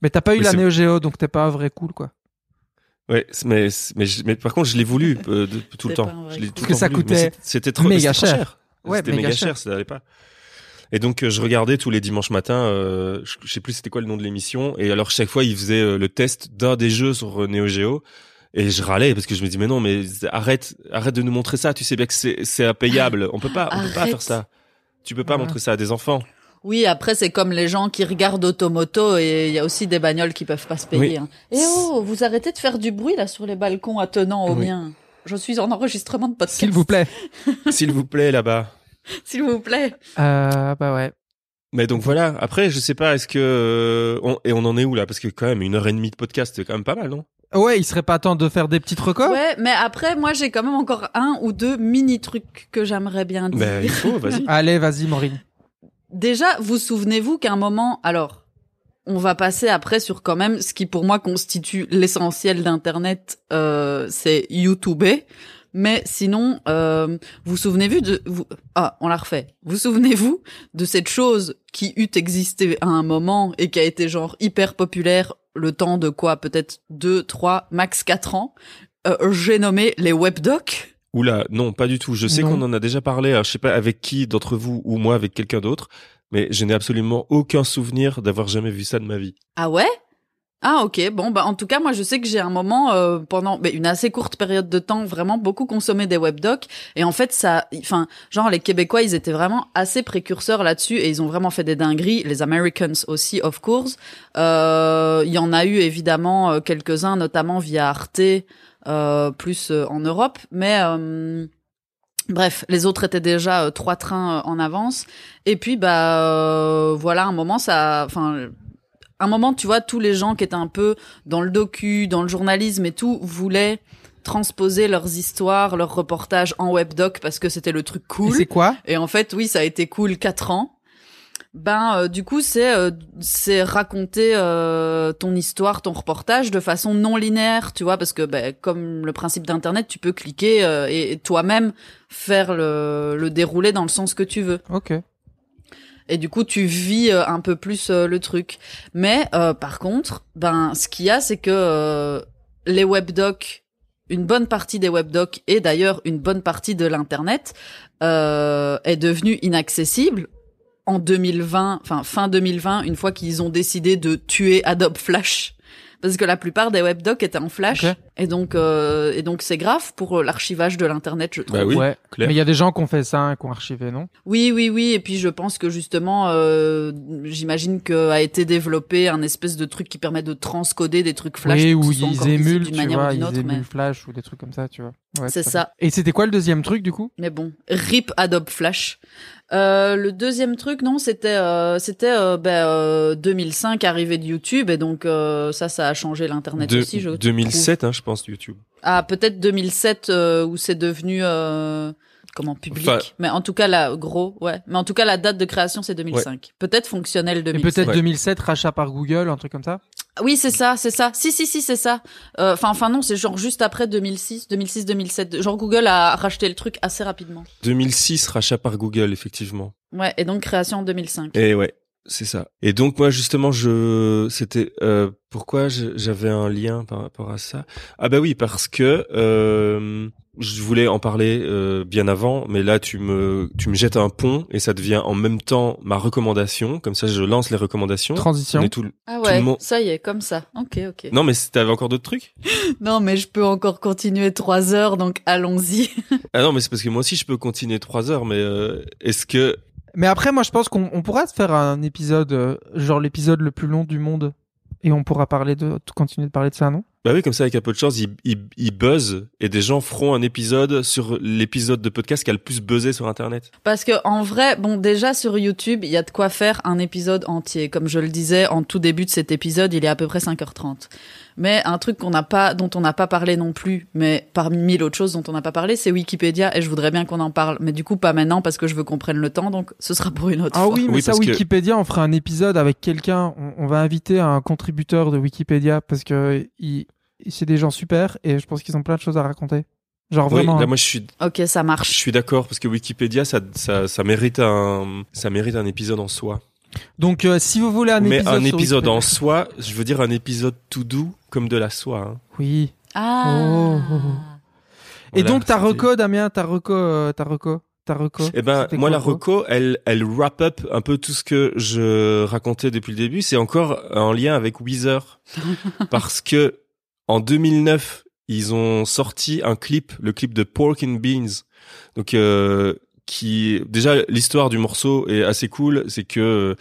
Mais t'as pas eu mais la Neo Geo, donc t'es pas un vrai cool, quoi. Ouais, mais, mais, mais par contre, je l'ai voulu euh, de, tout le temps. Je l'ai tout Parce le que temps ça voulu, coûtait c'était trop, méga c'était cher. cher. Ouais, c'était méga, méga cher, cher, ça n'allait pas. Et donc, euh, je regardais tous les dimanches matins, euh, je, je sais plus c'était quoi le nom de l'émission, et alors chaque fois, ils faisaient euh, le test d'un des jeux sur euh, Neo Geo. Et je râlais parce que je me dis mais non mais arrête arrête de nous montrer ça, tu sais bien que c'est c'est impayable, on peut pas on arrête. peut pas faire ça. Tu peux pas voilà. montrer ça à des enfants. Oui, après c'est comme les gens qui regardent Automoto et il y a aussi des bagnoles qui peuvent pas se payer. Oui. Hein. Et oh, vous arrêtez de faire du bruit là sur les balcons attenant au oui. mien. Je suis en enregistrement de podcast. S'il vous plaît. S'il vous plaît là-bas. S'il vous plaît. Euh bah ouais. Mais donc voilà, après je sais pas est-ce que on... et on en est où là parce que quand même une heure et demie de podcast c'est quand même pas mal, non ? Ouais, il serait pas temps de faire des petits records. Ouais, mais après, moi, j'ai quand même encore un ou deux mini trucs que j'aimerais bien dire. Ben, il faut, vas-y. Allez, vas-y, Maureen. Déjà, vous souvenez-vous qu'à un moment, alors, on va passer après sur quand même ce qui pour moi constitue l'essentiel d'Internet, euh, c'est YouTube. Mais sinon, euh, vous souvenez-vous de, vous, ah, on la refait. Vous souvenez-vous de cette chose qui eut existé à un moment et qui a été genre hyper populaire le temps de quoi, peut-être deux, trois, max quatre ans, euh, j'ai nommé les webdocs. Oula, non, pas du tout. Je sais non. qu'on en a déjà parlé, hein, je sais pas avec qui d'entre vous ou moi avec quelqu'un d'autre, mais je n'ai absolument aucun souvenir d'avoir jamais vu ça de ma vie. Ah ouais ? Ah ok, bon, bah en tout cas, moi je sais que j'ai un moment, euh, pendant bah, une assez courte période de temps, vraiment beaucoup consommé des webdocs, et en fait, ça, enfin, genre les Québécois, ils étaient vraiment assez précurseurs là-dessus, et ils ont vraiment fait des dingueries, les Americans aussi, of course. Euh, il y en a eu évidemment euh, quelques-uns, notamment via Arte, euh, plus euh, en Europe, mais... Euh, Bref, les autres étaient déjà euh, trois trains euh, en avance, et puis bah euh, voilà, un moment ça, enfin, un moment tu vois tous les gens qui étaient un peu dans le docu, dans le journalisme et tout voulaient transposer leurs histoires, leurs reportages en webdoc parce que c'était le truc cool. Et c'est quoi ? Et en fait, oui, ça a été cool quatre ans. Ben euh, du coup c'est euh, c'est raconter euh, ton histoire, ton reportage de façon non linéaire, tu vois, parce que ben comme le principe d'Internet, tu peux cliquer euh, et, et toi-même faire le le déroulé dans le sens que tu veux. OK. Et du coup tu vis euh, un peu plus euh, le truc. Mais euh, par contre, ben ce qu'il y a c'est que euh, les webdocs, une bonne partie des webdocs et d'ailleurs une bonne partie de l'internet euh est devenue inaccessible. En deux mille vingt, enfin fin deux mille vingt, une fois qu'ils ont décidé de tuer Adobe Flash, parce que la plupart des webdocs étaient en Flash, okay. et donc euh, et donc c'est grave pour l'archivage de l'internet, je trouve. Bah oui, ouais. Clair. Mais il y a des gens qui ont fait ça, hein, qui ont archivé, non ? Oui, oui, oui. Et puis je pense que justement, euh, j'imagine que a été développé un espèce de truc qui permet de transcoder des trucs Flash. Oui, ou ils émulent, tu vois, ils émulent Flash ou des trucs comme ça, tu vois. Ouais, c'est ça. Et c'était quoi le deuxième truc du coup ? Mais bon, rip Adobe Flash. Euh, le deuxième truc, non, c'était euh, c'était euh, ben, euh, deux mille cinq, arrivée de YouTube, et donc euh, ça, ça a changé l'internet de, aussi. Je deux mille sept, trouve. Hein, je pense, YouTube. Ah, peut-être deux mille sept euh, où c'est devenu euh, comment public. Enfin, mais en tout cas, là, gros, ouais. Mais en tout cas, la date de création, c'est deux mille cinq. Ouais. Peut-être fonctionnel deux mille sept. Et peut-être ouais. deux mille sept, rachat par Google, un truc comme ça. Oui, c'est ça, c'est ça. Si, si, si, c'est ça. Enfin, euh, enfin non, c'est genre juste après deux mille six, deux mille six, deux mille sept. Genre Google a racheté le truc assez rapidement. deux mille six, rachat par Google, effectivement. Ouais, et donc création en deux mille cinq. Et ouais, c'est ça. Et donc moi, justement, je, c'était euh, pourquoi j'avais un lien par rapport à ça. Ah bah oui, parce que euh, je voulais en parler euh, bien avant, mais là tu me, tu me jettes un pont et ça devient en même temps ma recommandation. Comme ça, je lance les recommandations. Transition. On est tout, ah ouais, tout le monde... ça y est, comme ça. Ok, ok. Non, mais t'avais encore d'autres trucs ? Non, mais je peux encore continuer trois heures, donc allons-y. Ah non, mais c'est parce que moi aussi je peux continuer trois heures, mais euh, est-ce que Mais après, moi, je pense qu'on on pourra se faire un épisode, euh, genre l'épisode le plus long du monde, et on pourra parler de, continuer de parler de ça, non ? Bah oui, comme ça, avec un peu de chance, il, il, il buzz, et des gens feront un épisode sur l'épisode de podcast qui a le plus buzzé sur Internet. Parce que, en vrai, bon, déjà, sur YouTube, il y a de quoi faire un épisode entier. Comme je le disais, en tout début de cet épisode, il est à peu près cinq heures trente. Mais un truc qu'on n'a pas, dont on n'a pas parlé non plus, mais parmi mille autres choses dont on n'a pas parlé, c'est Wikipédia, et je voudrais bien qu'on en parle. Mais du coup, pas maintenant, parce que je veux qu'on prenne le temps, donc ce sera pour une autre ah fois. Ah oui, mais oui, ça, Wikipédia, que... on fera un épisode avec quelqu'un, on, on va inviter un contributeur de Wikipédia, parce que il, c'est des gens super, et je pense qu'ils ont plein de choses à raconter. Genre oui, vraiment. Là, hein. Moi, je suis... Ok, ça marche. Je suis d'accord, parce que Wikipédia, ça, ça, ça mérite un, ça mérite un épisode en soi. Donc, euh, si vous voulez un mais épisode, un épisode en soi, je veux dire un épisode tout doux comme de la soie. Hein. Oui. Ah. Oh. Et voilà, donc ta reco, Damien, ta reco, euh, ta reco, ta reco. Eh ben, moi quoi, la reco, elle, elle wrap up un peu tout ce que je racontais depuis le début. C'est encore en lien avec Weezer parce que en deux mille neuf, ils ont sorti un clip, le clip de Pork and Beans. Donc euh, qui déjà l'histoire du morceau est assez cool, c'est que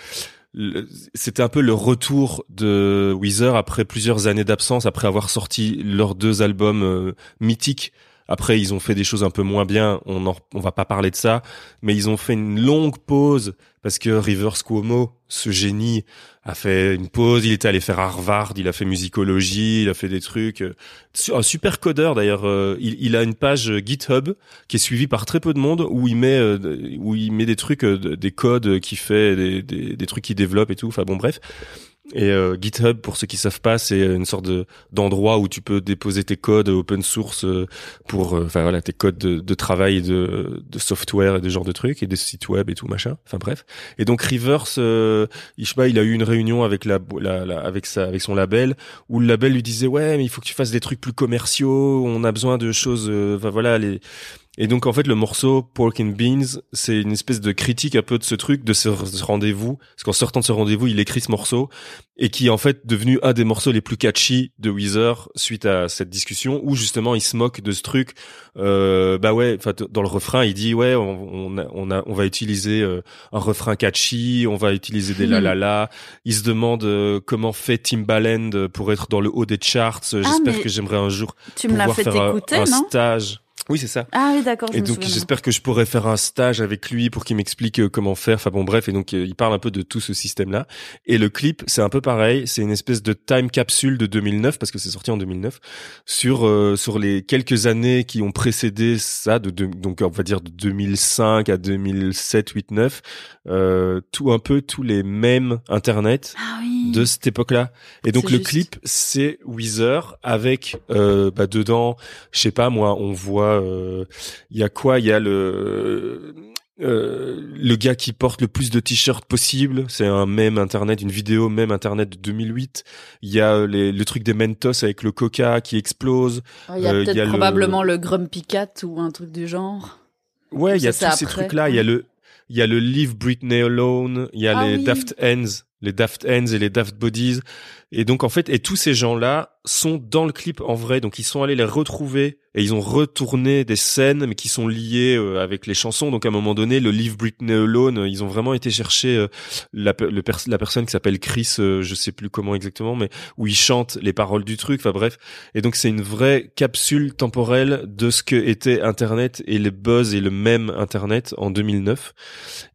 le, c'était un peu le retour de Weezer après plusieurs années d'absence, après avoir sorti leurs deux albums euh, mythiques. Après ils ont fait des choses un peu moins bien, on en, on va pas parler de ça, mais ils ont fait une longue pause parce que Rivers Cuomo, ce génie, a fait une pause, il était allé faire Harvard, il a fait musicologie, il a fait des trucs, un super codeur d'ailleurs, il, il a une page GitHub qui est suivie par très peu de monde où il met où il met des trucs, des codes qu'il fait, des des, des trucs qu'il développe et tout, enfin bon bref. Et euh, GitHub, pour ceux qui savent pas, c'est une sorte de, d'endroit où tu peux déposer tes codes open source euh, pour, enfin euh, voilà, tes codes de, de travail, de, de software et des genres de trucs et des sites web et tout machin. Enfin bref. Et donc Rivers, euh, je sais pas, il a eu une réunion avec la, la, la, avec sa, avec son label où le label lui disait ouais, mais il faut que tu fasses des trucs plus commerciaux. On a besoin de choses. Enfin euh, voilà les. Et donc en fait le morceau Pork and Beans, c'est une espèce de critique un peu de ce truc, de ce rendez-vous, parce qu'en sortant de ce rendez-vous il écrit ce morceau et qui est en fait devenu un des morceaux les plus catchy de Weezer suite à cette discussion où justement il se moque de ce truc. Euh, bah ouais, enfin dans le refrain il dit ouais on, on a on a on va utiliser euh, un refrain catchy, on va utiliser des la la la. Il se demande euh, comment fait Timbaland pour être dans le haut des charts. J'espère ah, que j'aimerais un jour tu pouvoir me l'as fait faire écouter, un, un non stage. Oui, c'est ça. Ah oui, d'accord. Et donc, j'espère que je pourrais faire un stage avec lui pour qu'il m'explique comment faire. Enfin bon, bref. Et donc, il parle un peu de tout ce système-là. Et le clip, c'est un peu pareil. C'est une espèce de time capsule de deux mille neuf, parce que c'est sorti en deux mille neuf, sur euh, sur les quelques années qui ont précédé ça, de, de donc on va dire de deux mille cinq à deux mille sept, huit, neuf. Euh, tout un peu tous les mèmes Internet ah oui. de cette époque-là. Et donc, c'est le juste. clip, c'est Weezer avec euh, bah dedans, je sais pas moi, on voit il euh, y a quoi il y a le euh, le gars qui porte le plus de t-shirts possible, c'est un mème internet, une vidéo mème internet de deux mille huit. Il y a les, le truc des Mentos avec le Coca qui explose. Il ouais, y a euh, peut-être y a probablement le, le Grumpy Cat ou un truc du genre. Ouais, il y a tous après. ces trucs là. Il y a le il y a le Leave Britney Alone, il y a ah les oui. Daft Hands, les Daft Hands et les Daft Bodies. Et donc en fait, et tous ces gens-là sont dans le clip en vrai, donc ils sont allés les retrouver et ils ont retourné des scènes mais qui sont liées euh, avec les chansons. Donc à un moment donné, le Leave Britney Alone, euh, ils ont vraiment été chercher euh, la, le pers- la personne qui s'appelle Chris, euh, je sais plus comment exactement, mais où ils chantent les paroles du truc. Enfin bref, et donc c'est une vraie capsule temporelle de ce que était Internet et les buzz et le mème Internet en deux mille neuf.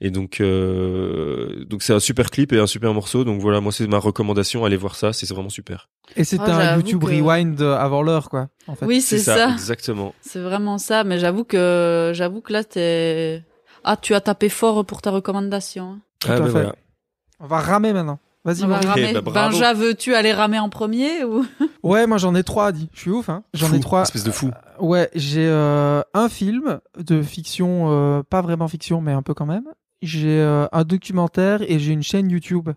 Et donc euh, donc c'est un super clip et un super morceau. Donc voilà, moi c'est ma recommandation, allez voir ça. C'est vraiment super. Et c'est oh, un YouTube que... rewind avant l'heure, quoi. En fait. Oui, c'est, c'est ça, ça. Exactement. C'est vraiment ça. Mais j'avoue que, j'avoue que là, t'es... Ah, tu as tapé fort pour ta recommandation. Hein. Ah, ben voilà. On va ramer maintenant. Vas-y, bah, okay, bah, Benja, veux-tu aller ramer en premier ou... Ouais, moi j'en ai trois, dit. Je suis ouf, hein. J'en fou, ai trois. Espèce de fou. Euh, ouais, j'ai euh, un film de fiction, euh, pas vraiment fiction, mais un peu quand même. J'ai euh, un documentaire et j'ai une chaîne YouTube.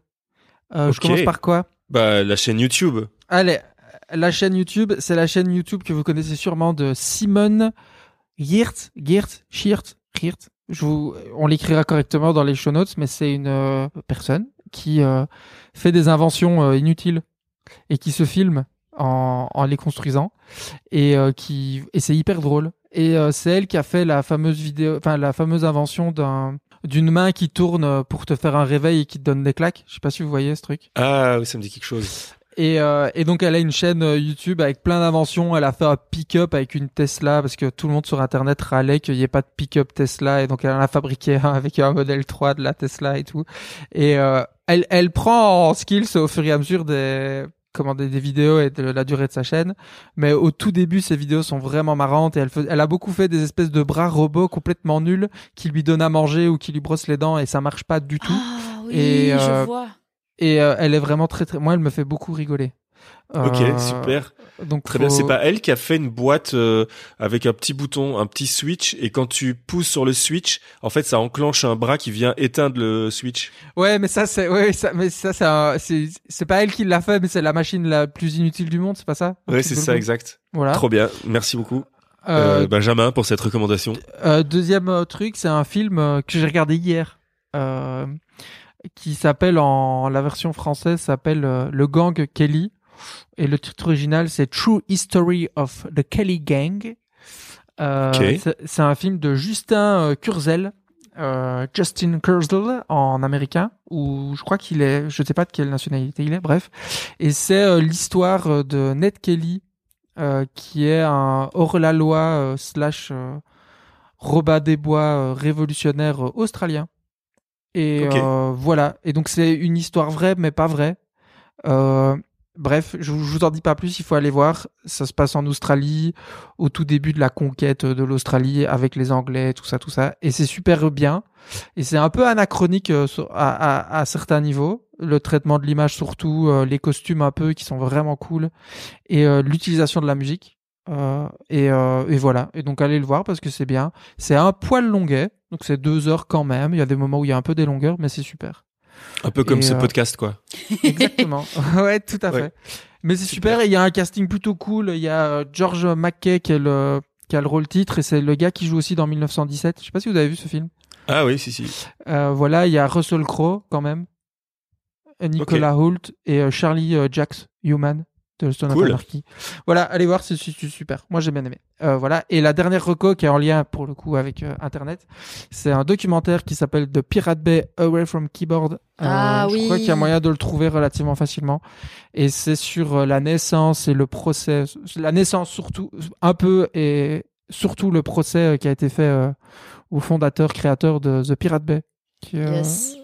Euh, okay. Je commence par quoi ? Bah, la chaîne YouTube. Allez, la chaîne YouTube, c'est la chaîne YouTube que vous connaissez sûrement de Simone Geert, Geert, Geert, Geert. Je vous, on l'écrira correctement dans les show notes, mais c'est une euh, personne qui euh, fait des inventions euh, inutiles et qui se filme en, en les construisant et euh, qui et c'est hyper drôle. Et euh, c'est elle qui a fait la fameuse vidéo, enfin la fameuse invention d'un d'une main qui tourne pour te faire un réveil et qui te donne des claques. Je sais pas si vous voyez ce truc. Ah oui, ça me dit quelque chose. Et, euh, et donc elle a une chaîne YouTube avec plein d'inventions. Elle a fait un pick-up avec une Tesla parce que tout le monde sur internet râlait qu'il n'y ait pas de pick-up Tesla, et donc elle en a fabriqué un avec un modèle trois de la Tesla et tout. Et euh, elle elle prend en skills au fur et à mesure des comment des, des vidéos et de la durée de sa chaîne, mais au tout début ses vidéos sont vraiment marrantes et elle fait, elle a beaucoup fait des espèces de bras robots complètement nuls qui lui donnent à manger ou qui lui brossent les dents et ça marche pas du tout. Ah oui, et, euh, je vois. Et euh, elle est vraiment très très... Moi, elle me fait beaucoup rigoler. Euh... Ok, super. Donc très faut... bien. C'est pas elle qui a fait une boîte euh, avec un petit bouton, un petit switch, et quand tu pousses sur le switch, en fait, ça enclenche un bras qui vient éteindre le switch. Ouais, mais ça, c'est, ouais, ça, mais ça, c'est, un... c'est, c'est pas elle qui l'a fait, mais c'est la machine la plus inutile du monde, c'est pas ça ? Ouais, c'est ça, exact. Voilà. Trop bien. Merci beaucoup, euh... Euh, Benjamin, pour cette recommandation. Euh, deuxième truc, c'est un film que j'ai regardé hier. Euh... qui s'appelle, en la version française, s'appelle euh, Le Gang Kelly. Et le titre original, c'est True History of the Kelly Gang. Euh, okay. c'est, c'est un film de Justin euh, Kurzel, euh, Justin Kurzel en américain, ou je crois qu'il est, je sais pas de quelle nationalité il est, bref. Et c'est euh, l'histoire de Ned Kelly, euh, qui est un hors-la-loi euh, slash euh, Robin des Bois euh, révolutionnaire euh, australien. Et okay. euh, voilà. Et donc c'est une histoire vraie, mais pas vraie. Euh, bref, je, je vous en dis pas plus. Il faut aller voir. Ça se passe en Australie, au tout début de la conquête de l'Australie, avec les Anglais, tout ça, tout ça. Et c'est super bien. Et c'est un peu anachronique euh, à, à, à certains niveaux. Le traitement de l'image, surtout euh, les costumes un peu qui sont vraiment cool, et euh, l'utilisation de la musique. Euh, et, euh, et voilà. Et donc allez le voir parce que c'est bien. C'est un poil longuet. Donc c'est deux heures quand même. Il y a des moments où il y a un peu des longueurs, mais c'est super. Un peu comme et ce euh... podcast, quoi. Exactement. Ouais, tout à ouais. fait. Mais c'est super. super. Et il y a un casting plutôt cool. Il y a George MacKay qui, est le... qui a le rôle titre, et c'est le gars qui joue aussi dans dix-neuf cent dix-sept. Je sais pas si vous avez vu ce film. Ah oui, si, si. Euh, voilà, il y a Russell Crowe quand même, Nicolas okay. Hoult et euh, Charlie euh, Jax Human. De Jonathan cool. Marquis. Voilà, allez voir, c'est, c'est super. Moi, j'ai bien aimé. Euh, voilà. Et la dernière reco qui est en lien pour le coup avec euh, Internet, c'est un documentaire qui s'appelle The Pirate Bay Away from Keyboard. Euh, ah je oui. Je crois qu'il y a moyen de le trouver relativement facilement. Et c'est sur euh, la naissance et le procès. La naissance surtout, un peu, et surtout le procès euh, qui a été fait euh, au fondateur, créateur de The Pirate Bay. Qui, euh... Yes.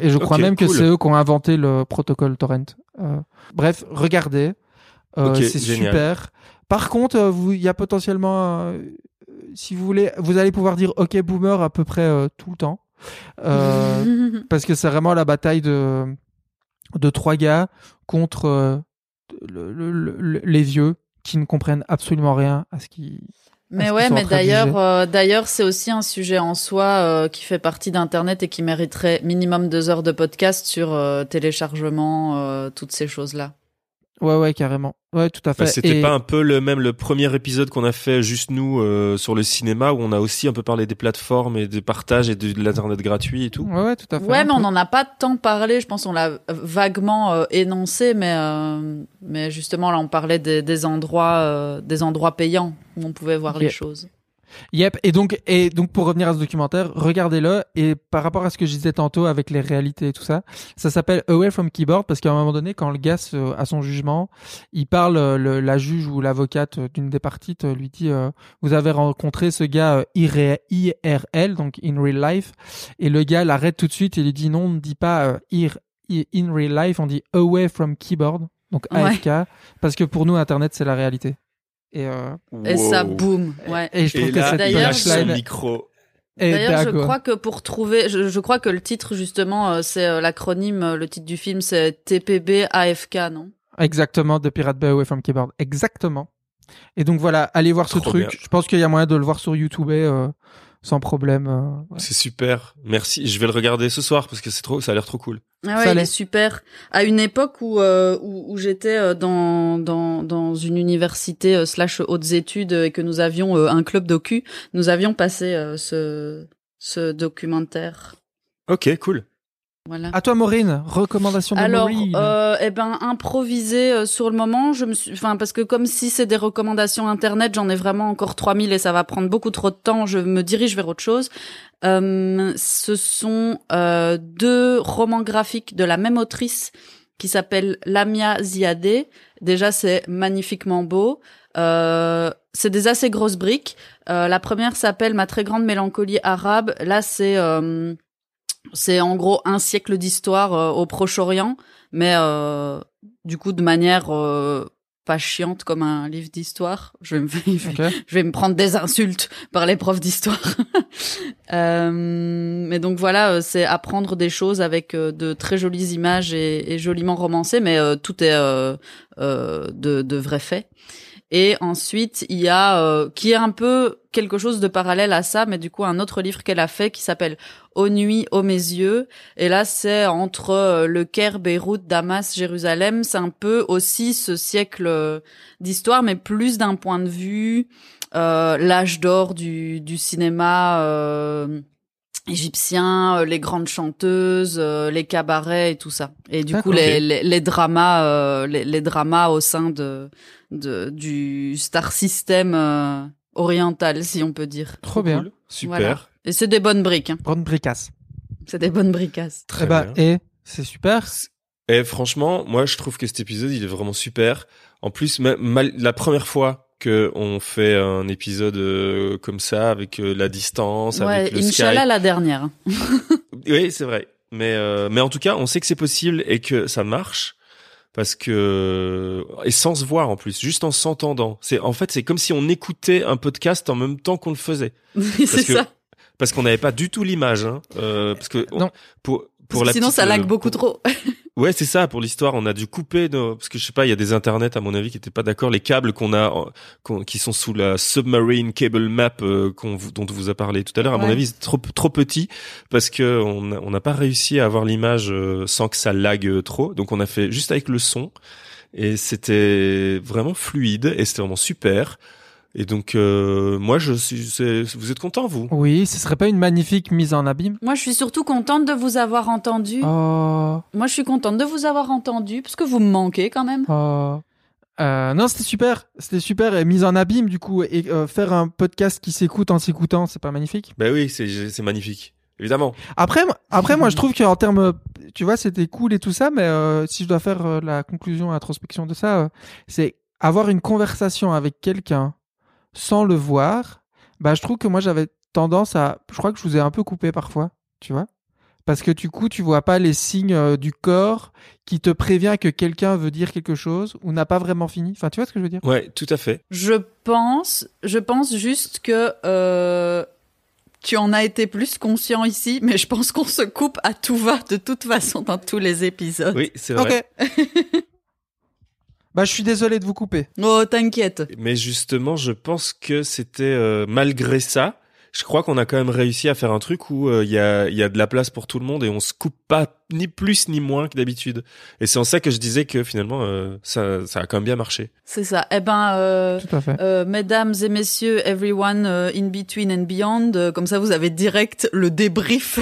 Et je crois okay, même cool. que c'est eux qui ont inventé le protocole torrent. Euh... Bref, regardez. Euh, okay, c'est génial. Super. Par contre, il euh, y a potentiellement, euh, si vous voulez, vous allez pouvoir dire OK Boomer à peu près euh, tout le temps, euh, parce que c'est vraiment la bataille de de trois gars contre euh, le, le, le, les vieux qui ne comprennent absolument rien à ce qui. Mais ouais, mais d'ailleurs, euh, d'ailleurs, c'est aussi un sujet en soi euh, qui fait partie d'Internet et qui mériterait minimum deux heures de podcast sur euh, téléchargement, euh, toutes ces choses-là. Ouais, ouais, carrément. Ouais, tout à fait. Bah, c'était et... pas un peu le même le premier épisode qu'on a fait juste nous euh, sur le cinéma, où on a aussi un peu parlé des plateformes et des partages et de, de l'internet gratuit et tout. Ouais, ouais, tout à fait. Ouais, mais peu. On n'en a pas tant parlé. Je pense qu'on l'a vaguement euh, énoncé, mais euh, mais justement là, on parlait des, des endroits, euh, des endroits payants où on pouvait voir yep. les choses. Yep. Et donc et donc pour revenir à ce documentaire, regardez-le. Et par rapport à ce que je disais tantôt avec les réalités et tout ça, ça s'appelle Away from Keyboard parce qu'à un moment donné, quand le gars se, à son jugement, il parle le, la juge ou l'avocate d'une des parties lui dit euh, vous avez rencontré ce gars I R L, donc in real life, et le gars l'arrête tout de suite et lui dit non, on ne dit pas euh, in real life, on dit Away from Keyboard, donc ouais. A F K, parce que pour nous Internet c'est la réalité. Et, euh... et wow. ça boum ouais. Et je trouve et que là, cette punchline, Et d'ailleurs, je crois que pour trouver, je, je crois que le titre justement, euh, c'est euh, l'acronyme, euh, le titre du film, c'est T P B A F K, non? Exactement, de Pirate Bay Away from Cape Horn. Exactement. Et donc voilà, allez voir ce Trop truc. Bien. Je pense qu'il y a moyen de le voir sur YouTube. Et, euh... sans problème. Euh, ouais. C'est super. Merci. Je vais le regarder ce soir parce que c'est trop, ça a l'air trop cool. Ah ouais, il est super. À une époque où, euh, où, où j'étais dans, dans, dans une université euh, slash hautes études et que nous avions euh, un club docu, nous avions passé euh, ce, ce documentaire. Ok, cool. Voilà. À toi, Maureen, recommandation de Alors, Maureen. Alors, euh, eh ben, improviser euh, sur le moment. Je me suis, enfin, parce que comme si c'est des recommandations internet, j'en ai vraiment encore trois mille et ça va prendre beaucoup trop de temps. Je me dirige vers autre chose. Euh, ce sont euh, deux romans graphiques de la même autrice qui s'appelle Lamia Ziadeh. Déjà, c'est magnifiquement beau. Euh, c'est des assez grosses briques. Euh, la première s'appelle Ma très grande mélancolie arabe. Là, c'est euh, C'est en gros un siècle d'histoire euh, au Proche-Orient, mais euh, du coup de manière euh, pas chiante comme un livre d'histoire. Je vais me, okay. je vais me prendre des insultes par les profs d'histoire. euh, mais donc voilà, c'est apprendre des choses avec euh, de très jolies images et, et joliment romancées, mais euh, tout est euh, euh, de, de vrais faits. Et ensuite, il y a euh, qui est un peu quelque chose de parallèle à ça, mais du coup un autre livre qu'elle a fait qui s'appelle Aux nuits, aux mes yeux. Et là, c'est entre euh, le Caire, Beyrouth, Damas, Jérusalem. C'est un peu aussi ce siècle euh, d'histoire, mais plus d'un point de vue euh, l'âge d'or du, du cinéma euh, égyptien, euh, les grandes chanteuses, euh, les cabarets et tout ça. Et du D'accord, coup, okay. les, les, les dramas, euh, les, les dramas au sein de De, du star system euh, oriental, si on peut dire. Trop bien, cool. Super. Voilà. Et c'est des bonnes briques. Hein. Bonnes bricasses. C'est des bonnes bricasses. Très eh bien. Bah, et c'est super. Et franchement, moi, je trouve que cet épisode, il est vraiment super. En plus, ma- ma- la première fois que on fait un épisode euh, comme ça, avec euh, la distance, ouais, avec le Skype. Inch'Allah, la dernière. Oui, c'est vrai. Mais, euh, mais en tout cas, on sait que c'est possible et que ça marche. Parce que, et sans se voir en plus, juste en s'entendant. C'est, en fait, c'est comme si on écoutait un podcast en même temps qu'on le faisait. Oui, c'est que, ça. Parce qu'on n'avait pas du tout l'image, hein. Euh, parce que, non. Pour, pour parce la que sinon, petite, ça lag beaucoup pour, trop. Ouais, c'est ça. Pour l'histoire, on a dû couper nos, parce que je sais pas, il y a des internets, à mon avis, qui étaient pas d'accord. Les câbles qu'on a, qu'on, qui sont sous la submarine cable map, euh, qu'on, dont on vous a parlé tout à l'heure, à ouais. mon avis, c'est trop, trop petit parce que on, on n'a pas réussi à avoir l'image sans que ça lague trop. Donc, on a fait juste avec le son et c'était vraiment fluide et c'était vraiment super. Et donc, euh, moi, je suis, c'est, vous êtes contents, vous? Oui, ce serait pas une magnifique mise en abîme? Moi, je suis surtout contente de vous avoir entendu. Oh. Moi, je suis contente de vous avoir entendu, parce que vous me manquez quand même. Oh. Euh, non, c'était super. C'était super. Et mise en abîme, du coup, et euh, faire un podcast qui s'écoute en s'écoutant, c'est pas magnifique? Ben oui, c'est, c'est magnifique. Évidemment. Après, après, moi, je trouve qu'en termes, tu vois, c'était cool et tout ça, mais euh, si je dois faire euh, la conclusion, l'introspection de ça, euh, c'est avoir une conversation avec quelqu'un sans le voir, bah je trouve que moi j'avais tendance à, je crois que je vous ai un peu coupé parfois, tu vois, parce que du coup tu vois pas les signes euh, du corps qui te prévient que quelqu'un veut dire quelque chose ou n'a pas vraiment fini. Enfin, tu vois ce que je veux dire? Ouais, tout à fait. Je pense, je pense juste que euh, tu en as été plus conscient ici, mais je pense qu'on se coupe à tout va de toute façon dans tous les épisodes. Oui, c'est vrai. Okay. Bah, je suis désolé de vous couper. Oh, t'inquiète. Mais justement, je pense que c'était euh, malgré ça, je crois qu'on a quand même réussi à faire un truc où il euh, y a il y a de la place pour tout le monde et on se coupe pas ni plus ni moins que d'habitude. Et c'est en ça que je disais que finalement euh, ça ça a quand même bien marché. C'est ça. Eh ben euh, Tout à fait. euh mesdames et messieurs, everyone euh, in between and beyond, euh, comme ça vous avez direct le débrief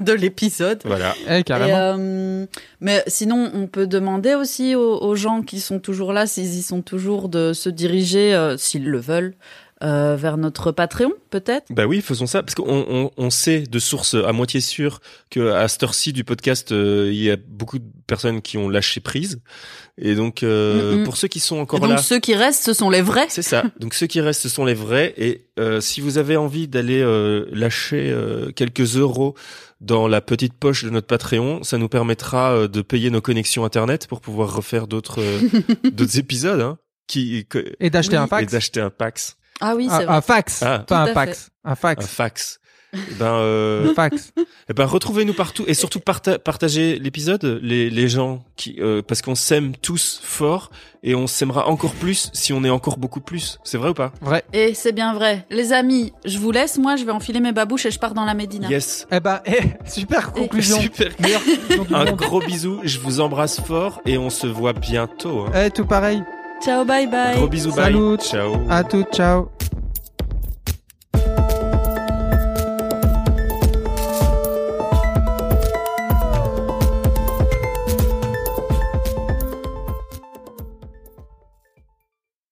de l'épisode. Voilà. Eh, carrément. Et, euh, mais sinon on peut demander aussi aux, aux gens qui sont toujours là, s'ils y sont toujours, de se diriger euh, s'ils le veulent. Euh, vers notre Patreon, peut-être? Bah oui, faisons ça, parce qu'on on, on sait de source à moitié sûre qu'à cette heure-ci du podcast, il euh, y a beaucoup de personnes qui ont lâché prise. Et donc, euh, mm-hmm. pour ceux qui sont encore donc, là... Donc, ceux qui restent, ce sont les vrais? C'est ça. Donc, ceux qui restent, ce sont les vrais. Et euh, si vous avez envie d'aller euh, lâcher euh, quelques euros dans la petite poche de notre Patreon, ça nous permettra euh, de payer nos connexions Internet pour pouvoir refaire d'autres, euh, d'autres épisodes. Hein, qui, que... Et d'acheter oui. un Pax. Et d'acheter un Pax. Ah oui, c'est un, vrai. Un fax, ah, pas un pax, un fax. Un fax. Eh ben, euh, fax. Eh ben, retrouvez-nous partout et surtout parta- partagez l'épisode, les, les gens qui, euh, parce qu'on s'aime tous fort et on s'aimera encore plus si on est encore beaucoup plus. C'est vrai ou pas? Vrai. Et c'est bien vrai. Les amis, je vous laisse. Moi, je vais enfiler mes babouches et je pars dans la Médina. Yes. Eh ben, eh, super conclusion. Et... Super. Un gros bisou. Je vous embrasse fort et on se voit bientôt. Hein. Eh, tout pareil. Ciao, bye bye. Gros bisous, bye. Salut. Ciao. À toutes, ciao.